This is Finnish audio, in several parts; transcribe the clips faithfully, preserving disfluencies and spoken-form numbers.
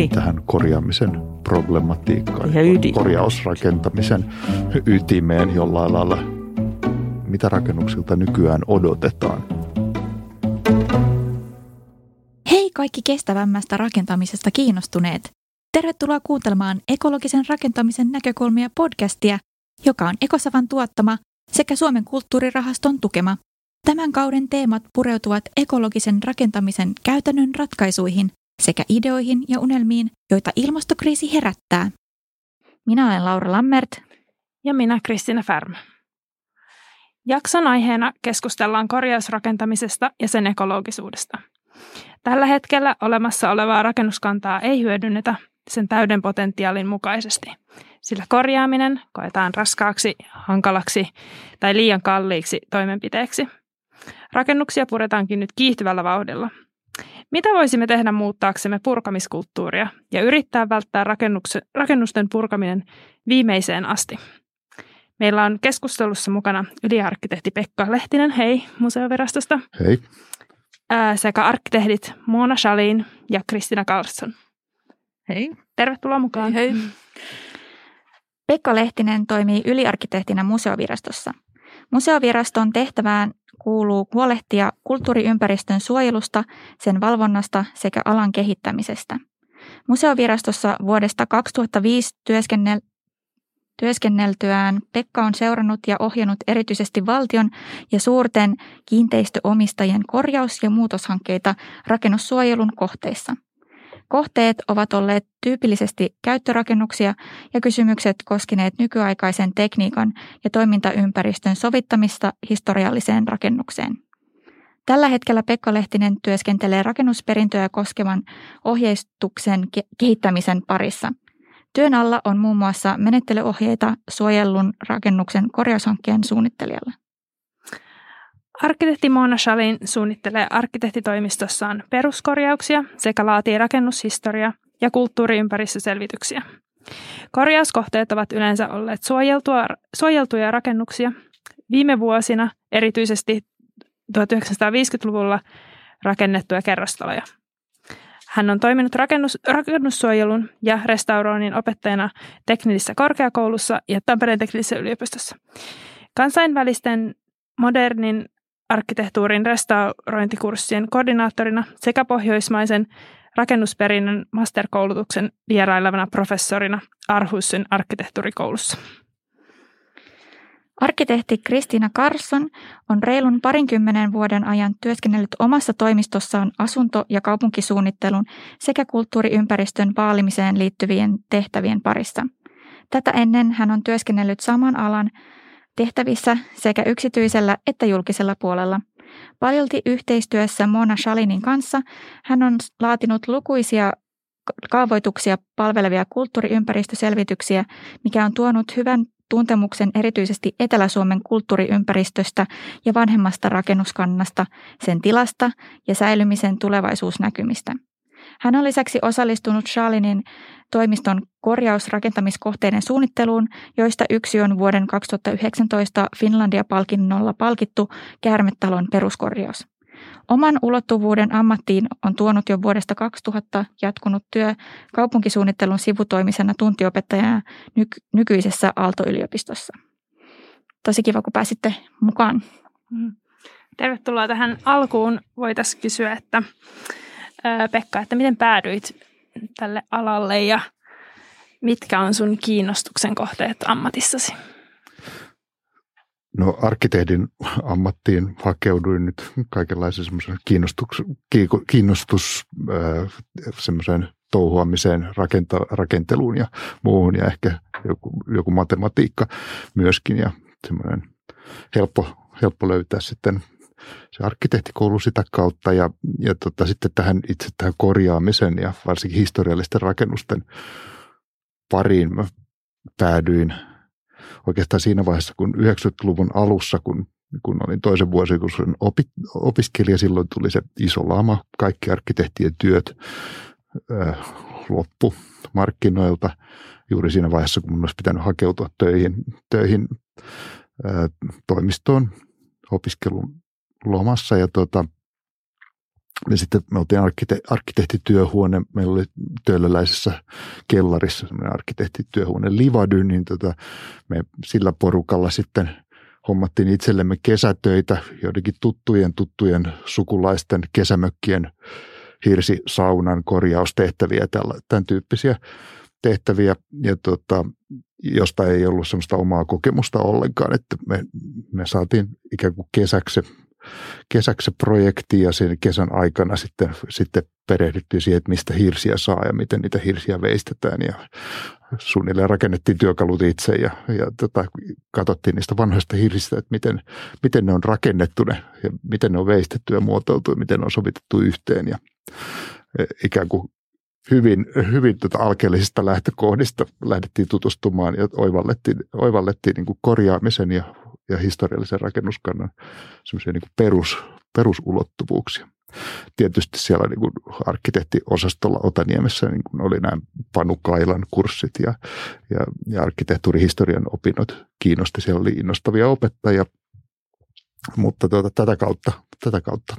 niin. tähän korjaamisen problematiikkaan, korjausrakentamisen ytimeen jollain lailla, mitä rakennuksilta nykyään odotetaan. Hei kaikki kestävämmästä rakentamisesta kiinnostuneet! Tervetuloa kuuntelemaan ekologisen rakentamisen näkökulmia podcastia, joka on EkoSavan tuottama sekä Suomen kulttuurirahaston tukema. Tämän kauden teemat pureutuvat ekologisen rakentamisen käytännön ratkaisuihin sekä ideoihin ja unelmiin, joita ilmastokriisi herättää. Minä olen Laura Lammert. Ja minä Kristiina Färm. Jakson aiheena keskustellaan korjausrakentamisesta ja sen ekologisuudesta. Tällä hetkellä olemassa olevaa rakennuskantaa ei hyödynnetä sen täyden potentiaalin mukaisesti, sillä korjaaminen koetaan raskaaksi, hankalaksi tai liian kalliiksi toimenpiteeksi. Rakennuksia puretaankin nyt kiihtyvällä vauhdilla. Mitä voisimme tehdä muuttaaksemme purkamiskulttuuria ja yrittää välttää rakennusten purkaminen viimeiseen asti? Meillä on keskustelussa mukana yliarkkitehti Pekka Lehtinen, hei, Museovirastosta. Hei. Sekä arkkitehdit Mona Schalin ja Kristiina Karlsson. Hei. Tervetuloa mukaan. Hei, hei. Pekka Lehtinen toimii yliarkkitehtinä Museovirastossa. Museoviraston tehtävään kuuluu huolehtia kulttuuriympäristön suojelusta, sen valvonnasta sekä alan kehittämisestä. Museovirastossa vuodesta kaksituhattaviisi työskennel... työskenneltyään Pekka on seurannut ja ohjannut erityisesti valtion ja suurten kiinteistöomistajien korjaus- ja muutoshankkeita rakennussuojelun kohteissa. Kohteet ovat olleet tyypillisesti käyttörakennuksia ja kysymykset koskeneet nykyaikaisen tekniikan ja toimintaympäristön sovittamista historialliseen rakennukseen. Tällä hetkellä Pekka Lehtinen työskentelee rakennusperintöä koskevan ohjeistuksen ke- kehittämisen parissa. Työn alla on muun muassa menettelyohjeita suojellun rakennuksen korjaushankkeen suunnittelijalla. Arkkitehti Mona Schalin suunnittelee arkkitehtitoimistossaan peruskorjauksia sekä laatii rakennushistoria- ja kulttuuriympäristöselvityksiä. Korjauskohteet ovat yleensä olleet suojeltua, suojeltuja rakennuksia. Viime vuosina erityisesti tuhatyhdeksänsataaviisikymmentäluvulla rakennettuja kerrostaloja. Hän on toiminut rakennus, rakennussuojelun ja restauroinnin opettajana teknillisessä korkeakoulussa ja Tampereen teknillisessä yliopistossa. Kansainvälisten modernin arkkitehtuurin restaurointikurssien koordinaattorina sekä pohjoismaisen rakennusperinnön masterkoulutuksen vierailevana professorina Aarhusin arkkitehtuurikoulussa. Arkkitehti Kristiina Karlsson on reilun parinkymmenen vuoden ajan työskennellyt omassa toimistossaan asunto- ja kaupunkisuunnittelun sekä kulttuuriympäristön vaalimiseen liittyvien tehtävien parissa. Tätä ennen hän on työskennellyt saman alan tehtävissä sekä yksityisellä että julkisella puolella. Paljolti yhteistyössä Mona Schalinin kanssa hän on laatinut lukuisia kaavoituksia palvelevia kulttuuriympäristöselvityksiä, mikä on tuonut hyvän tuntemuksen erityisesti Etelä-Suomen kulttuuriympäristöstä ja vanhemmasta rakennuskannasta, sen tilasta ja säilymisen tulevaisuusnäkymistä. Hän on lisäksi osallistunut Charlinin toimiston korjausrakentamiskohteiden suunnitteluun, joista yksi on vuoden kaksituhattayhdeksäntoista Finlandia-palkinnolla palkittu Käärmetalon peruskorjaus. Oman ulottuvuuden ammattiin on tuonut jo vuodesta kaksituhatta jatkunut työ kaupunkisuunnittelun sivutoimisena tuntiopettajana nyky- nykyisessä Aalto-yliopistossa. Tosi kiva, kun pääsitte mukaan. Tervetuloa tähän alkuun. Voitaisiin kysyä, että Pekka, että miten päädyit tälle alalle ja mitkä on sun kiinnostuksen kohteet ammatissasi? No arkkitehdin ammattiin hakeuduin nyt kaikenlaisen semmoisen kiinnostus, kiinnostus semmoiseen touhuamiseen, rakenta, rakenteluun ja muuhun ja ehkä joku, joku matematiikka myöskin ja semmoinen helppo, helppo löytää sitten se arkkitehtikoulu sitä kautta ja, ja tota, sitten tähän itse tähän korjaamisen ja varsinkin historiallisten rakennusten pariin mä päädyin. Oikeastaan siinä vaiheessa, kun yhdeksänkymmentäluvun alussa, kun, kun olin toisen vuosikursin opi, opiskelija, silloin tuli se iso lama. Kaikki arkkitehtien työt äh, loppu markkinoilta juuri siinä vaiheessa, kun minun olisi pitänyt hakeutua töihin, töihin äh, toimistoon opiskelun lomassa. Ja tuota, niin sitten me oltiin arkkite- arkkitehtityöhuone, meillä oli töölöläisessä kellarissa semmoinen arkkitehtityöhuone Livady, niin tota, me sillä porukalla sitten hommattiin itsellemme kesätöitä, joidenkin tuttujen tuttujen sukulaisten kesämökkien hirsisaunan korjaustehtäviä, tämän tyyppisiä tehtäviä, ja tota, josta ei ollut semmoista omaa kokemusta ollenkaan, että me, me saatiin ikään kuin kesäksi kesäksi projekti, ja sen kesän aikana sitten, sitten perehdyttiin siihen, että mistä hirsiä saa ja miten niitä hirsiä veistetään, ja suunnilleen rakennettiin työkalut itse ja, ja tota, katsottiin niistä vanhoista hirsistä, että miten, miten ne on rakennettu ne, ja miten ne on veistetty ja muotoiltu ja miten ne on sovitettu yhteen, ja ikään kuin hyvin, hyvin tota alkeellisista lähtökohdista lähdettiin tutustumaan ja oivallettiin, oivallettiin niin kuin korjaamisen ja ja historiallisen rakennuskannan semmoisia niin kuin perus, perusulottuvuuksia. Tietysti siellä niin kuin arkkitehtiosastolla Otaniemessä niin kuin oli nämä Panu Kailan kurssit ja, ja, ja arkkitehtuurihistorian opinnot kiinnosti. Siellä oli innostavia opettajia, mutta tuota, tätä, kautta, tätä kautta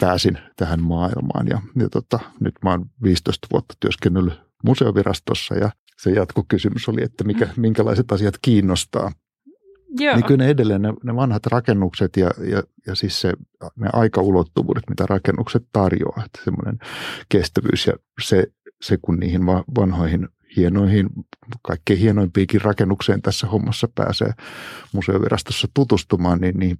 pääsin tähän maailmaan. Ja, ja tota, nyt mä oon viisitoista vuotta työskennellyt Museovirastossa, ja se jatkokysymys oli, että mikä, minkälaiset asiat kiinnostaa. Joo. Niin kyllä ne edelleen ne, ne vanhat rakennukset ja, ja, ja siis se, ne aikaulottuvuudet, mitä rakennukset tarjoaa, että semmoinen kestävyys ja se, se kun niihin vanhoihin hienoihin, kaikkein hienoimpiinkin rakennukseen tässä hommassa pääsee Museovirastossa tutustumaan, niin, niin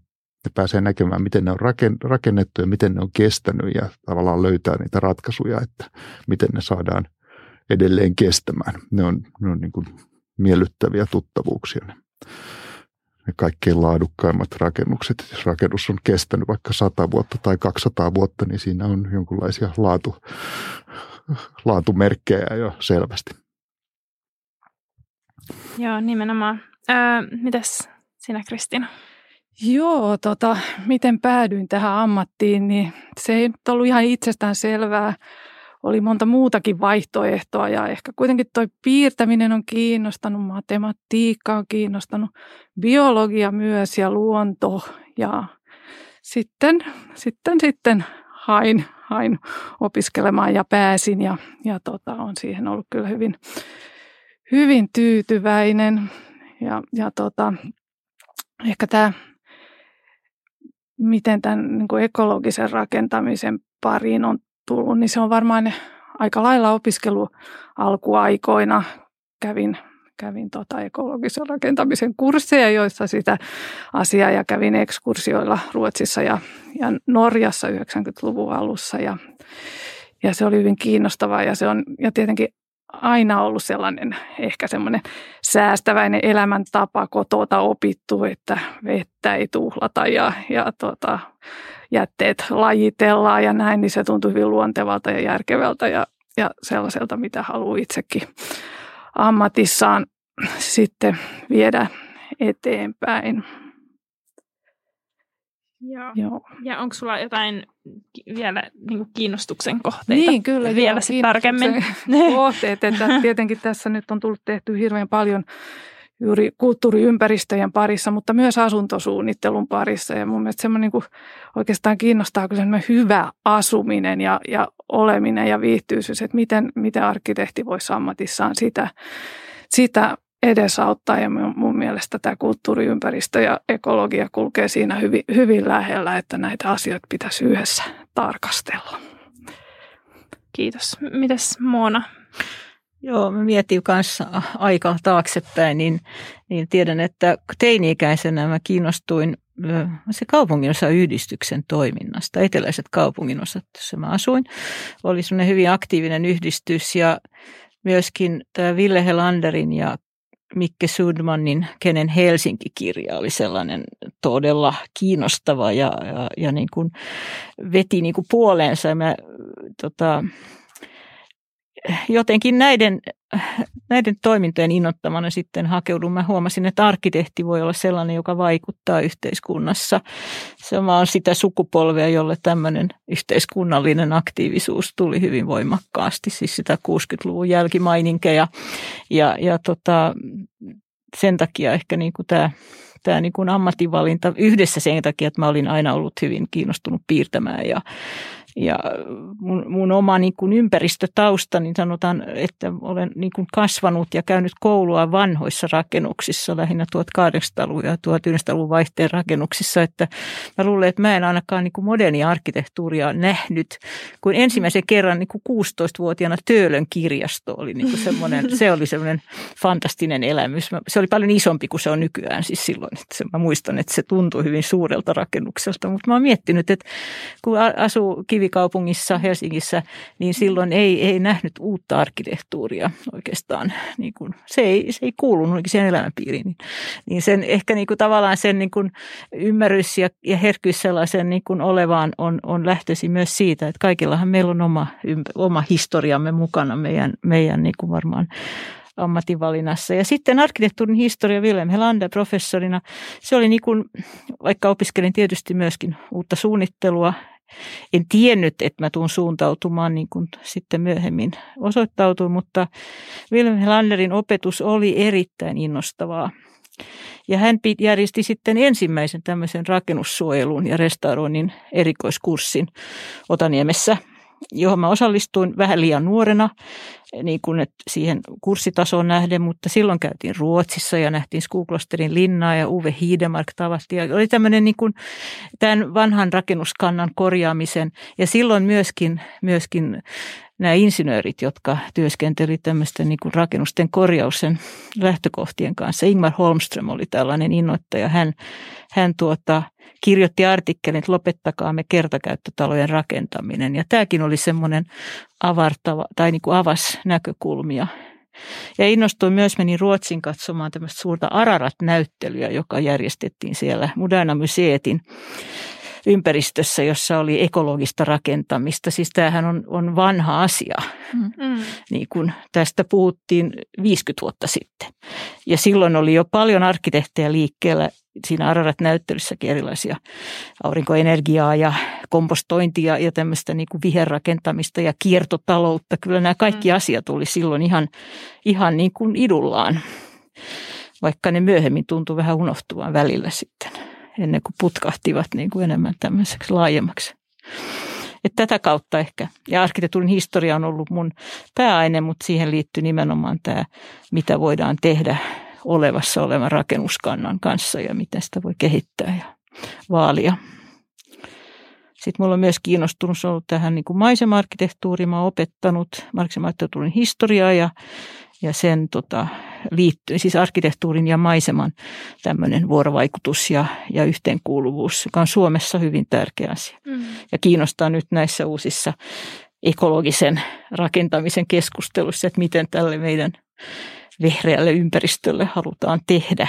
ne pääsee näkemään, miten ne on rakennettu ja miten ne on kestänyt ja tavallaan löytää niitä ratkaisuja, että miten ne saadaan edelleen kestämään. Ne on, ne on niin kuin miellyttäviä tuttavuuksia. Ne kaikkein laadukkaimmat rakennukset. Jos rakennus on kestänyt vaikka sata vuotta tai kaksisataa vuotta, niin siinä on jonkinlaisia laatu, laatumerkkejä jo selvästi. Joo, nimenomaan. Öö, mitäs sinä, Kristiina? Joo, tota, miten päädyin tähän ammattiin, niin se ei nyt ollut ihan itsestään selvää. Oli monta muutakin vaihtoehtoa ja ehkä kuitenkin toi piirtäminen on kiinnostanut, matematiikka on kiinnostanut, biologia myös ja luonto. Ja sitten, sitten, sitten hain, hain opiskelemaan ja pääsin ja, ja tota, on siihen ollut kyllä hyvin, hyvin tyytyväinen. Ja, ja tota, ehkä tämä, miten tämän niin kuin ekologisen rakentamisen pariin on tullut, niin se on varmaan aika lailla opiskelu alkuaikoina. Kävin, kävin tota ekologisen rakentamisen kursseja, joissa sitä asiaa, ja kävin ekskursioilla Ruotsissa ja, ja Norjassa yhdeksänkymmentäluvun alussa. Ja, ja se oli hyvin kiinnostavaa, ja se on ja tietenkin aina ollut sellainen, ehkä semmoinen säästäväinen elämäntapa kotota opittu, että vettä ei tuhlata ja, ja tota, jätteet lajitellaan ja näin, niin se tuntui hyvin luontevalta ja järkevältä ja, ja sellaiselta, mitä haluaa itsekin ammatissaan sitten viedä eteenpäin. Joo. Joo. Ja onko sulla jotain vielä niin kiinnostuksen kohteita? Niin, kyllä. Vielä sitten tarkemmin. Kohteet, että tietenkin tässä nyt on tullut tehty hirveän paljon juuri kulttuuriympäristöjen parissa, mutta myös asuntosuunnittelun parissa. Ja mun mielestä semmoinen niin kuin oikeastaan kiinnostaa kyllä semmoinen hyvä asuminen ja, ja oleminen ja viihtyisyys, että miten, miten arkkitehti voisi ammatissaan sitä, sitä edesauttaa, ja mun mielestä tämä kulttuuriympäristö ja ekologia kulkee siinä hyvin, hyvin lähellä, että näitä asioita pitäisi yhdessä tarkastella. Kiitos. Mitäs Mona? Joo, mä mietin kanssa aikaa taaksepäin, niin, niin tiedän, että teini-ikäisenä mä kiinnostuin se kaupunginosayhdistyksen toiminnasta, eteläiset kaupunginosat, jossa mä asuin. Oli semmoinen hyvin aktiivinen yhdistys, ja myöskin tämä Ville Helanderin ja Mikke Sudmanin Kenen Helsinki-kirja oli sellainen todella kiinnostava ja, ja, ja niin kuin veti niin kuin puoleensa. Mä, tota, jotenkin näiden, näiden toimintojen innoittamana sitten hakeudun. Mä huomasin, että arkkitehti voi olla sellainen, joka vaikuttaa yhteiskunnassa. Sama on sitä sukupolvea, jolle tämmöinen yhteiskunnallinen aktiivisuus tuli hyvin voimakkaasti, siis sitä kuudenkymmenen luvun jälkimaininkeja. Ja, ja tota, sen takia ehkä niin kuin tämä tämä niin kuin ammatinvalinta yhdessä sen takia, että mä olin aina ollut hyvin kiinnostunut piirtämään ja Ja mun, mun oma niin kuin ympäristötausta, niin sanotaan, että olen niin kuin kasvanut ja käynyt koulua vanhoissa rakennuksissa, lähinnä tuhatkahdeksansataaluvun ja tuhatyhdeksänsataaluvun vaihteen rakennuksissa. Että mä luulen, että mä en ainakaan niin kuin modernia arkkitehtuuria nähnyt, kun ensimmäisen kerran niin kuin kuusitoistavuotiaana Töölön kirjasto oli niin kuin semmoinen, se oli semmoinen fantastinen elämys. Se oli paljon isompi kuin se on nykyään siis silloin. Että mä muistan, että se tuntui hyvin suurelta rakennukselta, mutta mä oon miettinyt, että kun asuu kivi kaupungissa Helsingissä, niin silloin ei, ei nähnyt uutta arkkitehtuuria oikeastaan. Niin kuin, se, ei, se ei kuulunut siihen elämänpiiriin. Niin sen, ehkä niin kuin, tavallaan sen niin kuin, ymmärrys ja, ja herkkyys sellaisen niin kuin, olevaan on, on lähtöisin myös siitä, että kaikillahan meillä on oma, ympä, oma historiamme mukana meidän, meidän niin kuin varmaan ammatinvalinnassa. Ja sitten arkkitehtuurin historia Vilhelm Helander professorina, se oli niin kuin, vaikka opiskelin tietysti myöskin uutta suunnittelua, en tiennyt, että mä tuun suuntautumaan niin kuin sitten myöhemmin osoittautui, mutta Vilhelm Helanderin opetus oli erittäin innostavaa. Ja hän järjesti sitten ensimmäisen tämmöisen rakennussuojelun ja restauroinnin erikoiskurssin Otaniemessä, johon mä osallistuin vähän liian nuorena niin kuin siihen kurssitasoon nähden, mutta silloin käytiin Ruotsissa ja nähtiin Skoglosterin linnaa ja Uve Hiidemark tavasti. Ja oli tämmöinen niin kuin tämän vanhan rakennuskannan korjaamisen ja silloin myöskin, myöskin nämä insinöörit, jotka työskenteli tämmöisten niin kuin rakennusten korjauksen lähtökohtien kanssa. Ingmar Holmström oli tällainen innoittaja. Hän, hän tuota, kirjoitti artikkelin, että lopettakaa me kertakäyttötalojen rakentaminen. Ja tämäkin oli semmoinen avartava tai niin kuin avasi näkökulmia. Ja innostuin myös, menin Ruotsiin katsomaan tämmöistä suurta Ararat-näyttelyä, joka järjestettiin siellä Moderna Museetin ympäristössä, jossa oli ekologista rakentamista. Siis tämähän on, on vanha asia, mm. niin kuin tästä puhuttiin viisikymmentä vuotta sitten. Ja silloin oli jo paljon arkkitehtejä liikkeellä. Siinä Ararat-näyttelyssäkin erilaisia aurinkoenergiaa ja kompostointia ja tämmöistä niin kuin viherrakentamista ja kiertotaloutta. Kyllä nämä kaikki mm. asiat oli silloin ihan, ihan niin kuin idullaan, vaikka ne myöhemmin tuntui vähän unohtuvan välillä sitten, ennen kuin putkahtivat niin kuin enemmän tämmöiseksi laajemmaksi. Et tätä kautta ehkä. Ja arkkitehtuurin historia on ollut mun pääaine, mutta siihen liittyy nimenomaan tämä, mitä voidaan tehdä olevassa olevan rakennuskannan kanssa ja miten sitä voi kehittää ja vaalia. Sitten minulla on myös kiinnostunut ollut tähän niin kuin maisema-arkkitehtuuriin. Mä oon opettanut maisema-arkkitehtuurin historiaa ja, ja sen tota, liittyen, siis arkkitehtuurin ja maiseman tämmöinen vuorovaikutus ja, ja yhteenkuuluvuus, joka on Suomessa hyvin tärkeä asia. Mm. Ja kiinnostaa nyt näissä uusissa ekologisen rakentamisen keskusteluissa, että miten tälle meidän vehreälle ympäristölle halutaan tehdä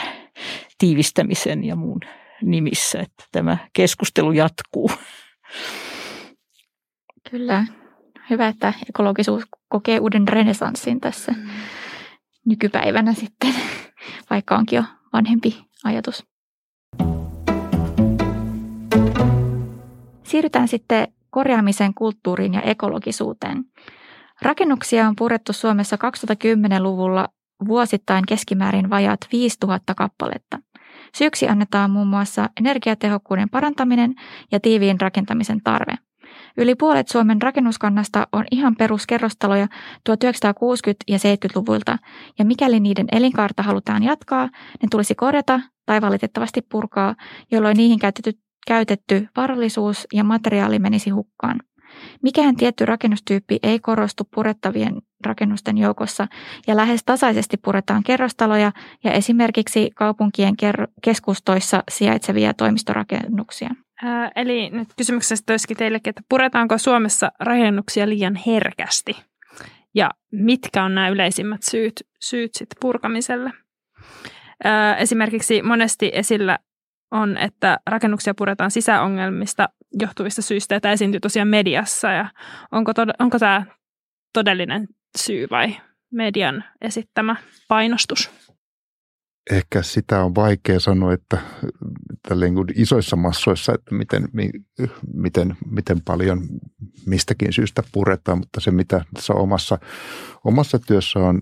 tiivistämisen ja muun nimissä, että tämä keskustelu jatkuu. Kyllä. Hyvä, että ekologisuus kokee uuden renessanssin tässä mm. nykypäivänä sitten, vaikka onkin jo vanhempi ajatus. Siirrytään sitten korjaamisen kulttuuriin ja ekologisuuteen. Rakennuksia on purettu Suomessa kaksituhattakymmenluvulla vuosittain keskimäärin vajaat viisituhatta kappaletta. Syyksi annetaan muun muassa energiatehokkuuden parantaminen ja tiiviin rakentamisen tarve. Yli puolet Suomen rakennuskannasta on ihan peruskerrostaloja tuhatyhdeksänsataakuusikymmentä- ja seitsemänkymmentäluvulta, ja mikäli niiden elinkaarta halutaan jatkaa, ne tulisi korjata tai valitettavasti purkaa, jolloin niihin käytetty, käytetty varallisuus ja materiaali menisi hukkaan. Mikään tietty rakennustyyppi ei korostu purettavien rakennusten joukossa ja lähes tasaisesti puretaan kerrostaloja ja esimerkiksi kaupunkien keskustoissa sijaitsevia toimistorakennuksia. Ää, eli nyt kysymyksessä olisikin teillekin, että puretaanko Suomessa rakennuksia liian herkästi ja mitkä on nämä yleisimmät syyt, syyt sit purkamiselle? Ää, esimerkiksi monesti esillä on, että rakennuksia puretaan sisäongelmista johtuvista syistä, ja tämä esiintyy tosiaan mediassa. Ja onko, tod- onko tämä todellinen syy vai median esittämä painostus? Ehkä sitä on vaikea sanoa, että tälleen kuin isoissa massoissa, että miten, mi, miten, miten paljon mistäkin syystä puretaan, mutta se mitä tässä omassa, omassa työssä on,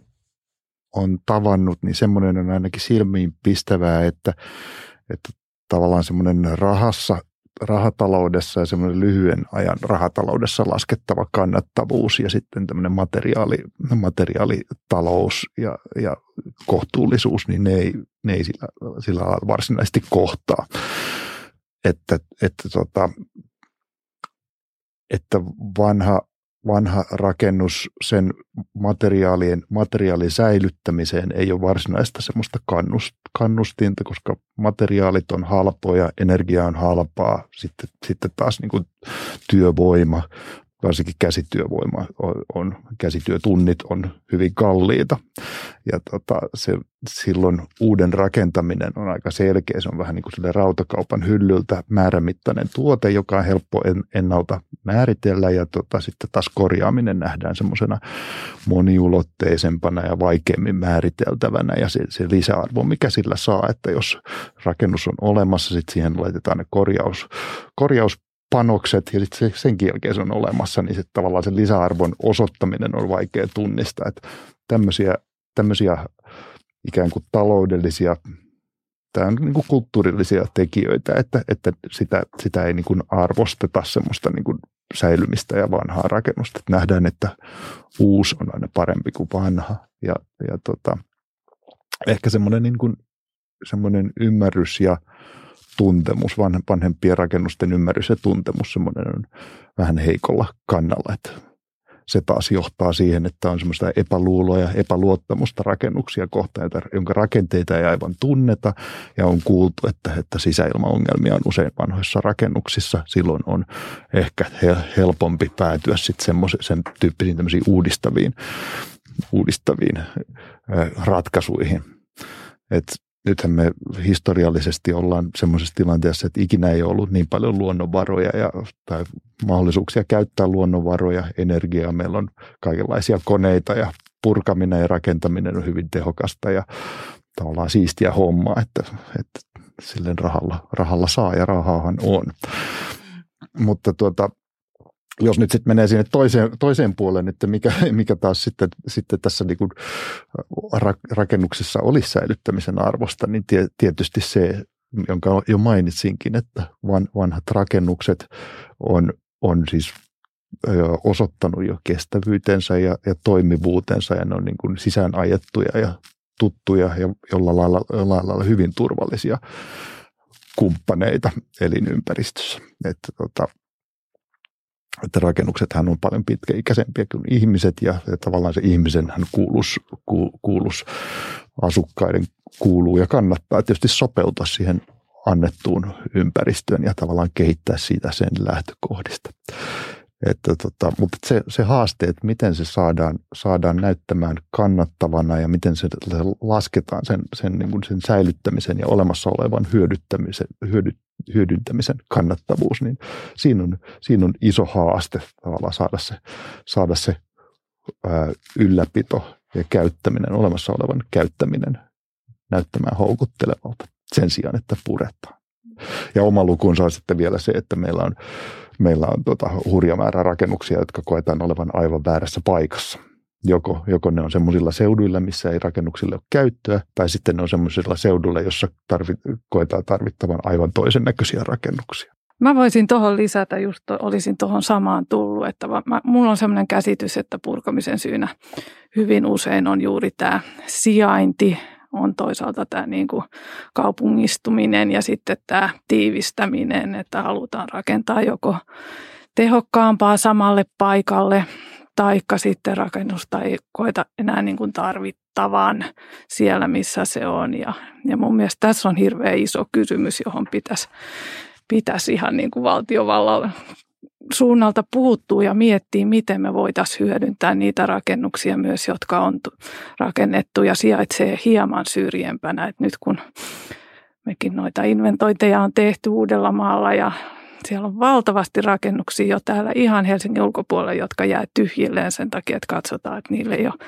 on tavannut, niin semmoinen on ainakin silmiinpistävää, että että tavallaan semmoinen rahassa, rahataloudessa ja semmoinen lyhyen ajan rahataloudessa laskettava kannattavuus ja sitten tämmöinen materiaali, materiaalitalous ja, ja kohtuullisuus, niin ne ei, ne ei sillä, sillä varsinaisesti kohtaa. Että, että, tota, että vanha, vanha rakennus sen materiaalien, materiaalin säilyttämiseen ei ole varsinaista semmoista kannust, kannustinta, koska materiaalit on halpoja, energia on halpaa, sitten, sitten taas niin kuin työvoima, varsinkin käsityövoima, on, on, käsityötunnit on hyvin kalliita. Ja tota, se, silloin uuden rakentaminen on aika selkeä. Se on vähän niin kuin sille rautakaupan hyllyltä määrämittainen tuote, joka on helppo ennalta määritellä. Ja tota, sitten taas korjaaminen nähdään semmoisena moniulotteisempana ja vaikeammin määriteltävänä. Ja se, se lisäarvo, mikä sillä saa, että jos rakennus on olemassa, sitten siihen laitetaan ne korjaus, korjaus panokset ja sitten senkin jälkeen se on olemassa, niin sitten tavallaan sen lisäarvon osoittaminen on vaikea tunnistaa. Että tämmöisiä, tämmöisiä ikään kuin taloudellisia tai niin kuin kulttuurillisia tekijöitä, että, että sitä, sitä ei niin kuin arvosteta semmoista niin kuin säilymistä ja vanhaa rakennusta. Että nähdään, että uusi on aina parempi kuin vanha ja, ja tota, ehkä semmoinen, niin kuin, semmoinen ymmärrys ja tuntemus, vanhempien rakennusten ymmärrys ja tuntemus, semmoinen on vähän heikolla kannalla, että se taas johtaa siihen, että on semmoista epäluuloa ja epäluottamusta rakennuksia kohtaan, jonka rakenteita ei aivan tunneta ja on kuultu, että, että sisäilmaongelmia on usein vanhoissa rakennuksissa. Silloin on ehkä helpompi päätyä sitten semmoisen sen tyyppisiin tämmöisiin uudistaviin, uudistaviin ratkaisuihin. Että nythän me historiallisesti ollaan semmoisessa tilanteessa, että ikinä ei ollut niin paljon luonnonvaroja ja, tai mahdollisuuksia käyttää luonnonvaroja, energiaa. Meillä on kaikenlaisia koneita ja purkaminen ja rakentaminen on hyvin tehokasta ja tavallaan siistiä hommaa, että, että silleen rahalla, rahalla saa ja rahaahan on. Mutta tuota, jos nyt sitten menee sinne toiseen, toiseen puoleen, että mikä, mikä taas sitten, sitten tässä niinku rakennuksessa olisi säilyttämisen arvosta, niin tietysti se, jonka jo mainitsinkin, että vanhat rakennukset on, on siis osoittanut jo kestävyytensä ja, ja toimivuutensa ja ne on niinku sisään ajettuja ja tuttuja ja jollain lailla, jollain lailla hyvin turvallisia kumppaneita elinympäristössä. Että tota, että rakennuksethan on paljon pitkäikäisempiä kuin ihmiset ja, ja tavallaan se ihmisenhän kuulus, kuulus asukkaiden kuuluu ja kannattaa tietysti sopeutua siihen annettuun ympäristöön ja tavallaan kehittää siitä sen lähtökohdista. Että tota, mutta se, se haaste, että miten se saadaan, saadaan näyttämään kannattavana ja miten se lasketaan sen, sen, niin kuin sen säilyttämisen ja olemassa olevan hyödyttämisen, hyödy, hyödyntämisen kannattavuus, niin siinä on, siinä on iso haaste tavallaan saada se, saada se ää, ylläpito ja käyttäminen, olemassa olevan käyttäminen näyttämään houkuttelevalta sen sijaan, että puretaan. Ja oma lukuunsa on sitten vielä se, että meillä on Meillä on tuota, hurja määrä rakennuksia, jotka koetaan olevan aivan väärässä paikassa. Joko, joko ne on semmoisilla seuduilla, missä ei rakennuksille ole käyttöä, tai sitten ne on semmoisilla seuduilla, jossa tarvit, koetaan tarvittavan aivan toisen näköisiä rakennuksia. Mä voisin tuohon lisätä, just to, olisin tuohon samaan tullut, että mä, mulla on semmoinen käsitys, että purkamisen syynä hyvin usein on juuri tämä sijainti, on toisaalta tämä niin kuin kaupungistuminen ja sitten tämä tiivistäminen, että halutaan rakentaa joko tehokkaampaa samalle paikalle, taikka sitten rakennusta ei koeta enää niin kuin tarvittavan siellä, missä se on. Ja, ja mun mielestä tässä on hirveän iso kysymys, johon pitäisi, pitäisi ihan niin kuin valtiovallan suunnalta puuttuu ja miettii, miten me voitaisiin hyödyntää niitä rakennuksia myös, jotka on rakennettu ja sijaitsee hieman syrjempänä. Et nyt kun mekin noita inventointeja on tehty Uudellamaalla ja siellä on valtavasti rakennuksia jo täällä ihan Helsingin ulkopuolella, jotka jää tyhjilleen sen takia, että katsotaan, että niille ei ole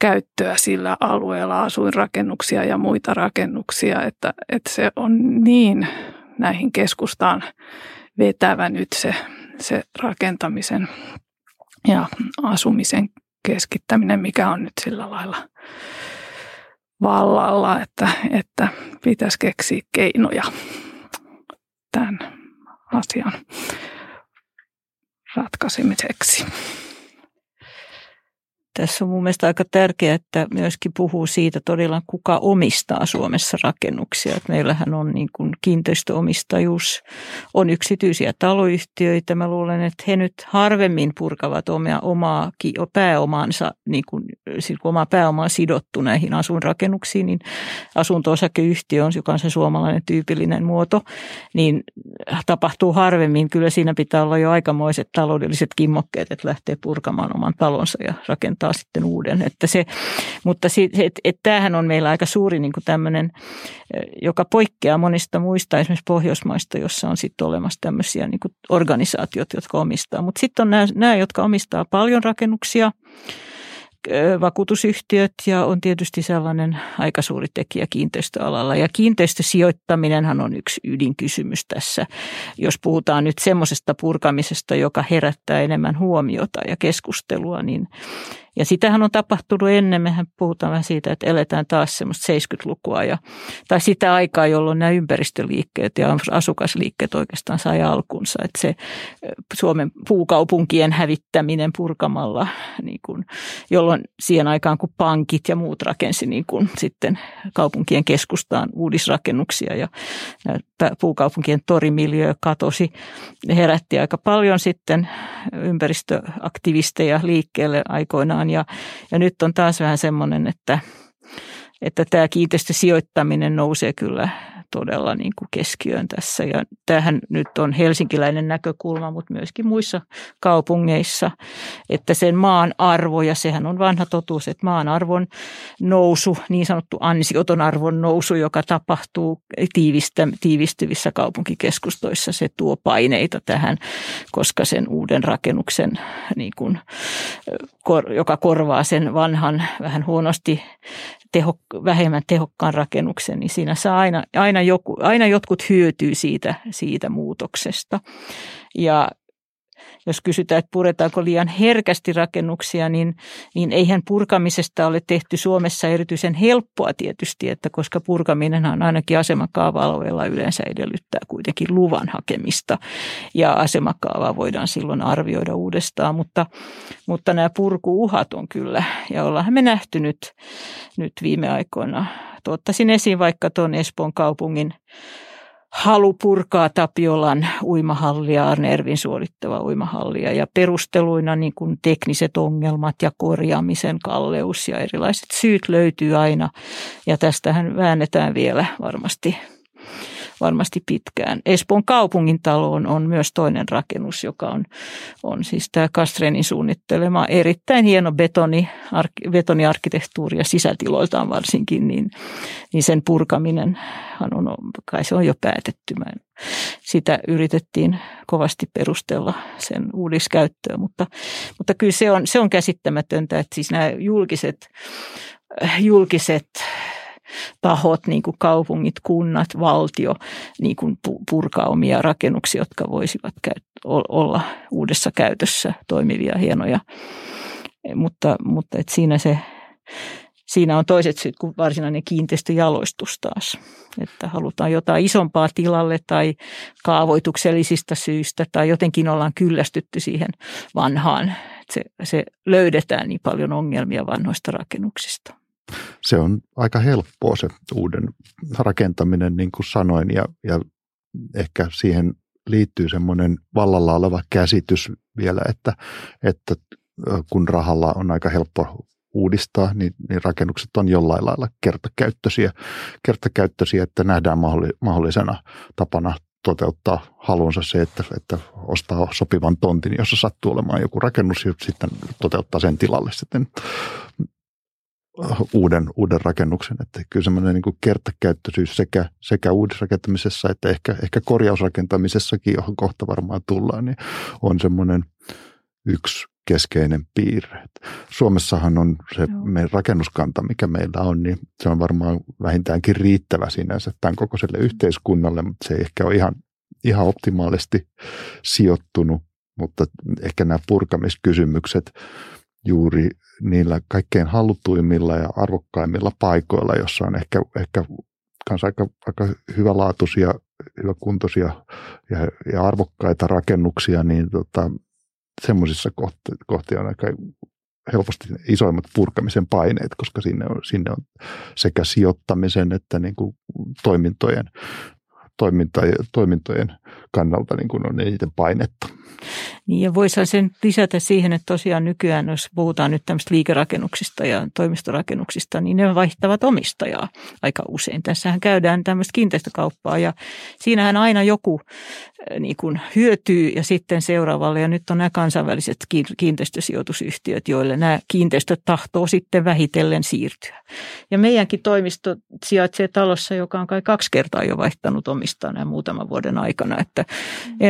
käyttöä sillä alueella, asuinrakennuksia ja muita rakennuksia. Että, että se on niin näihin keskustaan vetävä nyt se, se rakentamisen ja asumisen keskittäminen, mikä on nyt sillä lailla vallalla, että, että pitäisi keksiä keinoja tämän asian ratkaisemiseksi. Tässä on mun mielestä aika tärkeää, että myöskin puhuu siitä todella, kuka omistaa Suomessa rakennuksia. Että meillähän on niin kuin kiinteistöomistajuus, on yksityisiä taloyhtiöitä. Mä luulen, että he nyt harvemmin purkavat omaa, omaa pääomaansa, niin kuin, siis kun omaa pääomaa sidottu näihin asuinrakennuksiin, niin asunto-osakeyhtiö on, joka on se suomalainen tyypillinen muoto, niin tapahtuu harvemmin. Kyllä siinä pitää olla jo aikamoiset taloudelliset kimmokkeet, että lähtee purkamaan oman talonsa ja rakentaa taas sitten uuden. Että se, mutta se, et, et tämähän on meillä aika suuri niin kuin tämmöinen, joka poikkeaa monista muista, esimerkiksi Pohjoismaista, jossa on sitten olemassa tämmöisiä niin kuin organisaatiot, jotka omistaa. Mutta sitten on nämä, nämä, jotka omistaa paljon rakennuksia, vakuutusyhtiöt ja on tietysti sellainen aika suuri tekijä kiinteistöalalla. Ja kiinteistösijoittaminenhan on yksi ydinkysymys tässä, jos puhutaan nyt semmoisesta purkamisesta, joka herättää enemmän huomiota ja keskustelua. Niin, ja sitähän on tapahtunut ennen. Mehän puhutaan vähän siitä, että eletään taas semmoista seitsemänkymmentälukua ja, tai sitä aikaa, jolloin nämä ympäristöliikkeet ja asukasliikkeet oikeastaan sai alkunsa. Että se Suomen puukaupunkien hävittäminen purkamalla, niin kuin, jolloin siihen aikaan, kun pankit ja muut rakensi niin kuin sitten kaupunkien keskustaan uudisrakennuksia ja puukaupunkien torimiljöö katosi, herätti aika paljon sitten ympäristöaktivisteja liikkeelle aikoinaan. Ja, ja nyt on taas vähän semmoinen, että, että tämä kiinteistösijoittaminen nousee kyllä todella niin kuin keskiöön tässä. Ja tämähän nyt on helsinkiläinen näkökulma, mutta myöskin muissa kaupungeissa, että sen maan arvo, ja sehän on vanha totuus, että maan arvon nousu, niin sanottu ansioton arvon nousu, joka tapahtuu tiivistä, tiivistyvissä kaupunkikeskustoissa, se tuo paineita tähän, koska sen uuden rakennuksen, niin kuin, joka korvaa sen vanhan vähän huonosti, Teho, vähemmän tehokkaan rakennuksen, niin siinä saa aina, aina, joku, aina jotkut hyötyy siitä, siitä muutoksesta. Ja jos kysytään, että puretaanko liian herkästi rakennuksia, niin, niin eihän purkamisesta ole tehty Suomessa erityisen helppoa tietysti, että koska purkaminenhan ainakin asemakaava-alueella yleensä edellyttää kuitenkin luvan hakemista ja asemakaavaa voidaan silloin arvioida uudestaan, mutta, mutta nämä purkuuhat on kyllä ja ollaan me nähty nyt, nyt viime aikoina. Tuottaisin esiin vaikka tuon Espoon kaupungin halu purkaa Tapiolan uimahallia, Arne Ervin suorittava uimahallia ja perusteluina niin kuin tekniset ongelmat ja korjaamisen kalleus ja erilaiset syyt löytyy aina ja tästähän väännetään vielä varmasti, varmasti pitkään. Espoon kaupungintaloon on myös toinen rakennus, joka on, on siis tämä Castrenin suunnittelema erittäin hieno betoni, ark, betoniarkkitehtuuri ja sisätiloiltaan varsinkin, niin, niin sen purkaminenhan on, kai se on jo päätetty. Sitä yritettiin kovasti perustella sen uudiskäyttöön, mutta, mutta kyllä se on, se on käsittämätöntä, että siis nämä julkiset, julkiset tahot, niin kuin kaupungit, kunnat, valtio, niin kuin purkaa omia rakennuksia, jotka voisivat olla uudessa käytössä toimivia, hienoja. Mutta, mutta et siinä, se, siinä on toiset syyt kuin varsinainen kiinteistöjalostus taas. Että halutaan jotain isompaa tilalle tai kaavoituksellisista syistä tai jotenkin ollaan kyllästytty siihen vanhaan. Se, se löydetään niin paljon ongelmia vanhoista rakennuksista. Se on aika helppoa se uuden rakentaminen, niin kuin sanoin, ja, ja ehkä siihen liittyy semmoinen vallalla oleva käsitys vielä, että, että kun rahalla on aika helppo uudistaa, niin, niin rakennukset on jollain lailla kertakäyttöisiä, kertakäyttöisiä että nähdään mahdollisena tapana toteuttaa halunsa se, että, että ostaa sopivan tontin, jossa sattuu olemaan joku rakennus, ja sitten toteuttaa sen tilalle sitten uuden, uuden rakennuksen. Että kyllä semmoinen niin kuin kertakäyttöisyys sekä, sekä uudisrakentamisessa että ehkä, ehkä korjausrakentamisessakin, johon kohta varmaan tullaan, niin on semmoinen yksi keskeinen piirre. Suomessahan on se meidän rakennuskanta, mikä meillä on, niin se on varmaan vähintäänkin riittävä sinänsä tämän kokoiselle yhteiskunnalle, mutta se ei ehkä ole ihan, ihan optimaalisti sijoittunut, mutta ehkä nämä purkamiskysymykset juuri niillä kaikkein haluttuimmilla ja arvokkaimmilla paikoilla, jossa on ehkä, ehkä kans aika, aika hyvälaatuisia, hyväkuntoisia ja, ja arvokkaita rakennuksia, niin tota, semmoisissa kohtia on aika helposti isoimmat purkamisen paineet, koska sinne on, sinne on sekä sijoittamisen että niin kuin toimintojen, toiminta, toimintojen kannalta niin kuin on eniten painetta. Niin ja voisihan sen lisätä siihen, että tosiaan nykyään, jos puhutaan nyt tämmöistä liikerakennuksista ja toimistorakennuksista, niin ne vaihtavat omistajaa aika usein. Tässähän käydään tämmöistä kiinteistökauppaa ja siinähän aina joku niin kuin hyötyy ja sitten seuraavalle. Ja nyt on nämä kansainväliset kiinteistösijoitusyhtiöt, joille nämä kiinteistöt tahtoo sitten vähitellen siirtyä. Ja meidänkin toimisto sijaitsee talossa, joka on kai kaksi kertaa jo vaihtanut omistajana muutaman vuoden aikana. Että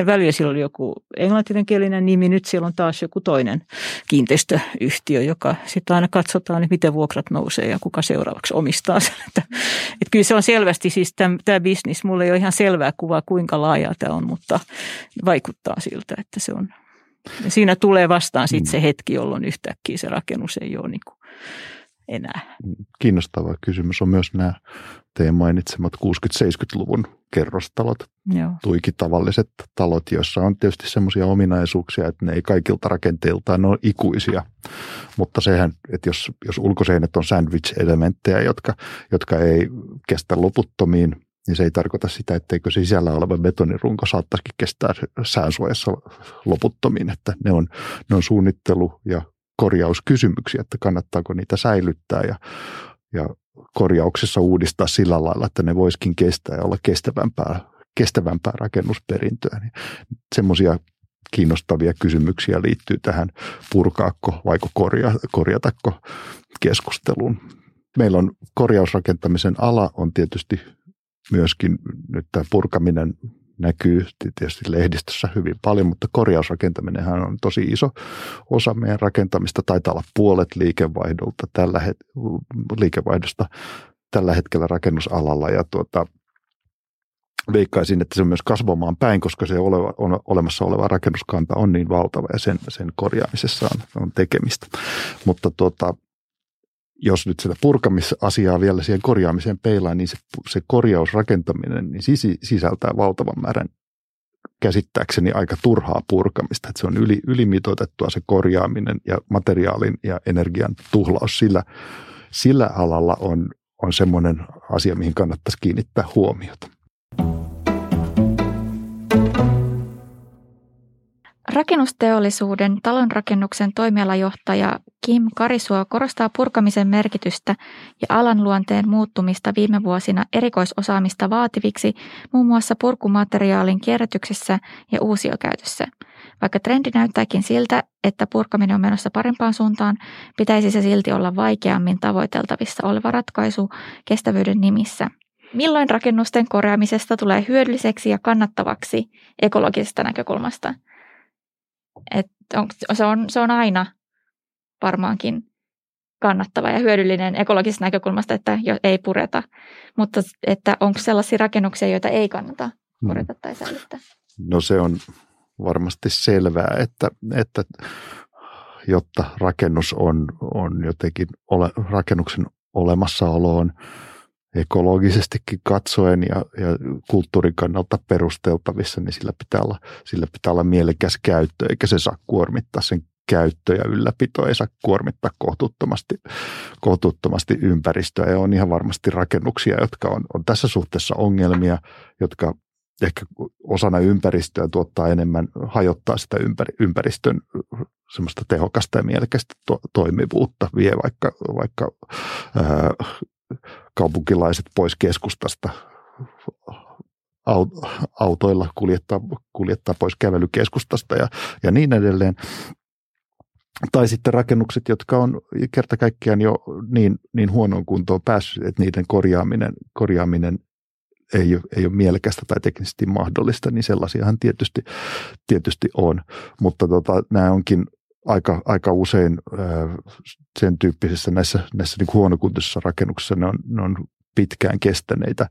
välillä sillä oli joku englantinkielinen nimi, nyt siellä on taas joku toinen kiinteistöyhtiö, joka sitten aina katsotaan, että miten vuokrat nousee ja kuka seuraavaksi omistaa sen. Että, että kyllä se on selvästi, siis tämä bisnis, mulla ei ole ihan selvää kuvaa, kuinka laajaa tämä on, mutta vaikuttaa siltä, että se on. Ja siinä tulee vastaan sitten se hetki, jolloin yhtäkkiä se rakennus ei ole niin kuin enää. Kiinnostava kysymys on myös nämä teidän mainitsemat kuusikymmentä-seitsemänkymmentäluvun kerrostalot, joo, tuikitavalliset talot, joissa on tietysti semmoisia ominaisuuksia, että ne ei kaikilta rakenteiltaan ole ikuisia, mutta sehän, että jos, jos ulkoseinät on sandwich-elementtejä, jotka, jotka ei kestä loputtomiin, niin se ei tarkoita sitä, etteikö se sisällä oleva betonirunko saattaisikin kestää säänsuojassa loputtomiin, että ne on, ne on suunnittelu- ja korjauskysymyksiä, että kannattaako niitä säilyttää ja, ja korjauksessa uudistaa sillä lailla, että ne voisikin kestää ja olla kestävämpää, kestävämpää rakennusperintöä. Niin semmoisia kiinnostavia kysymyksiä liittyy tähän purkaako vaiko korja, korjatako keskusteluun. Meillä on korjausrakentamisen ala on tietysti myöskin nyt tämä purkaminen näkyy tietysti lehdistössä hyvin paljon, mutta korjausrakentaminenhan on tosi iso osa meidän rakentamista. Taitaa olla puolet liikevaihdolta tällä het- liikevaihdosta tällä hetkellä rakennusalalla ja tuota, veikkaisin, että se on myös kasvamaan päin, koska se oleva, on, olemassa oleva rakennuskanta on niin valtava ja sen, sen korjaamisessa on, on tekemistä. Mutta tuota, jos nyt sitä purkamisasiaa vielä siihen korjaamiseen peilaa, niin se, se korjausrakentaminen niin sisi, sisältää valtavan määrän käsittääkseni aika turhaa purkamista. Että se on yli, ylimitoitettua se korjaaminen ja materiaalin ja energian tuhlaus. Sillä, sillä alalla on, on semmoinen asia, mihin kannattaisi kiinnittää huomiota. Rakennusteollisuuden talonrakennuksen toimialajohtaja Kim Karisua korostaa purkamisen merkitystä ja alan luonteen muuttumista viime vuosina erikoisosaamista vaativiksi muun muassa purkumateriaalin kierrätyksessä ja uusiokäytössä. Vaikka trendi näyttääkin siltä, että purkaminen on menossa parempaan suuntaan, pitäisi se silti olla vaikeammin tavoiteltavissa oleva ratkaisu kestävyyden nimissä. Milloin rakennusten korjaamisesta tulee hyödylliseksi ja kannattavaksi ekologisesta näkökulmasta? Et on, se, on, se on aina varmaankin kannattava ja hyödyllinen ekologisesta näkökulmasta, että ei pureta, mutta että onko sellaisia rakennuksia, joita ei kannata pureta tai säilyttää? No se on varmasti selvää, että, että jotta rakennus on, on jotenkin ole, rakennuksen olemassaoloon ekologisestikin katsoen ja, ja kulttuurin kannalta perusteltavissa, niin sillä pitää olla, sillä pitää olla mielekäs käyttö, eikä se saa kuormittaa sen käyttö ja ylläpito, ei saa kuormittaa kohtuuttomasti, kohtuuttomasti ympäristöä. Ja on ihan varmasti rakennuksia, jotka on, on tässä suhteessa ongelmia, jotka ehkä osana ympäristöä tuottaa enemmän, hajottaa sitä ympäristön semmoista tehokasta ja mielekästä to, toimivuutta, vie vaikka, vaikka äh, kaupunkilaiset pois keskustasta autoilla kuljettaa, kuljettaa pois kävelykeskustasta ja, ja niin edelleen. Tai sitten rakennukset, jotka on kerta kaikkiaan jo niin, niin huonoon kuntoon päässyt, että niiden korjaaminen, korjaaminen ei ole, ei ole mielekästä tai teknisesti mahdollista, niin sellaisiahan tietysti, tietysti on. Mutta tota, nämä onkin Aika, aika usein sen tyyppisissä näissä, näissä niin huonokuntoisissa rakennuksissa ne on, ne on pitkään kestäneitä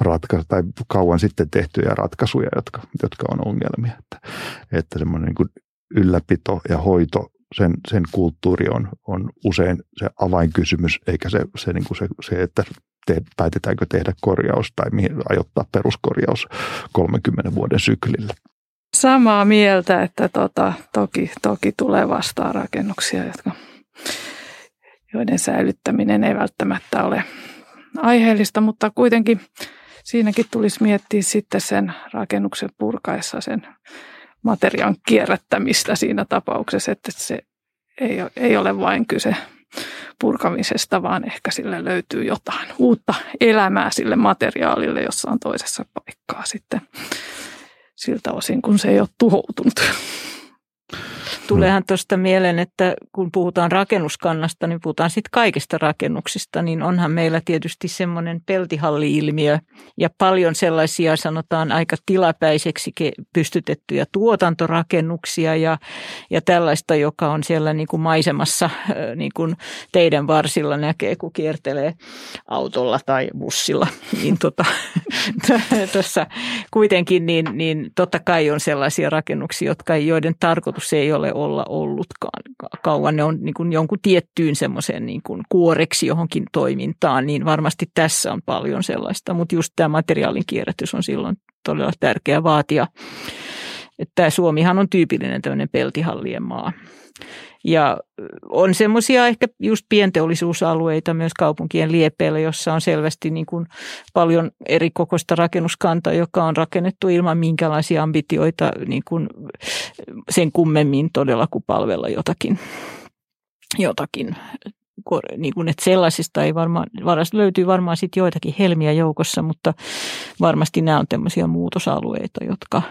ratkaisuja tai kauan sitten tehtyjä ratkaisuja, jotka, jotka on ongelmia. Että, että semmoinen niin kuin ylläpito ja hoito sen, sen kulttuuri on, on usein se avainkysymys, eikä se, se, niin kuin se, se että te, päätetäänkö tehdä korjaus tai mihin ajoittaa peruskorjaus kolmenkymmenen vuoden syklillä. Samaa mieltä, että tota, toki, toki tulee vastaan rakennuksia, jotka, joiden säilyttäminen ei välttämättä ole aiheellista, mutta kuitenkin siinäkin tulisi miettiä sitten sen rakennuksen purkaessa sen materiaan kierrättämistä siinä tapauksessa, että se ei, ei ole vain kyse purkamisesta, vaan ehkä sille löytyy jotain uutta elämää sille materiaalille jossain toisessa paikkaa sitten siltä osin, kun se ei ole tuhoutunut. Tuleehan tuosta mieleen, että kun puhutaan rakennuskannasta, niin puhutaan sitten kaikista rakennuksista, niin onhan meillä tietysti semmoinen peltihalli-ilmiö ja paljon sellaisia sanotaan aika tilapäiseksi pystytettyjä tuotantorakennuksia ja, ja tällaista, joka on siellä niin kuin maisemassa niin kuin teidän varsilla näkee, kun kiertelee autolla tai bussilla. Niin tota, tässä kuitenkin niin, niin totta kai on sellaisia rakennuksia, jotka, joiden tarkoitus ei ole olla ollutkaan kauan. Ne on niin kuin jonkun tiettyyn semmoiseen niin kuin kuoreksi johonkin toimintaan, niin varmasti tässä on paljon sellaista. Mutta just tämä materiaalin kierrätys on silloin todella tärkeä vaatia. Että Suomihan on tyypillinen tämmöinen peltihallien maa. Ja on semmoisia ehkä just pienteollisuusalueita myös kaupunkien liepeillä, jossa on selvästi niin kuin paljon erikokoista rakennuskantaa, joka on rakennettu ilman minkälaisia ambitioita niin kuin sen kummemmin todella kuin palvella jotakin. jotakin. Niin kuin, että sellaisista ei varmaan, löytyy varmaan sitten joitakin helmiä joukossa, mutta varmasti nämä on tämmöisiä muutosalueita, jotka...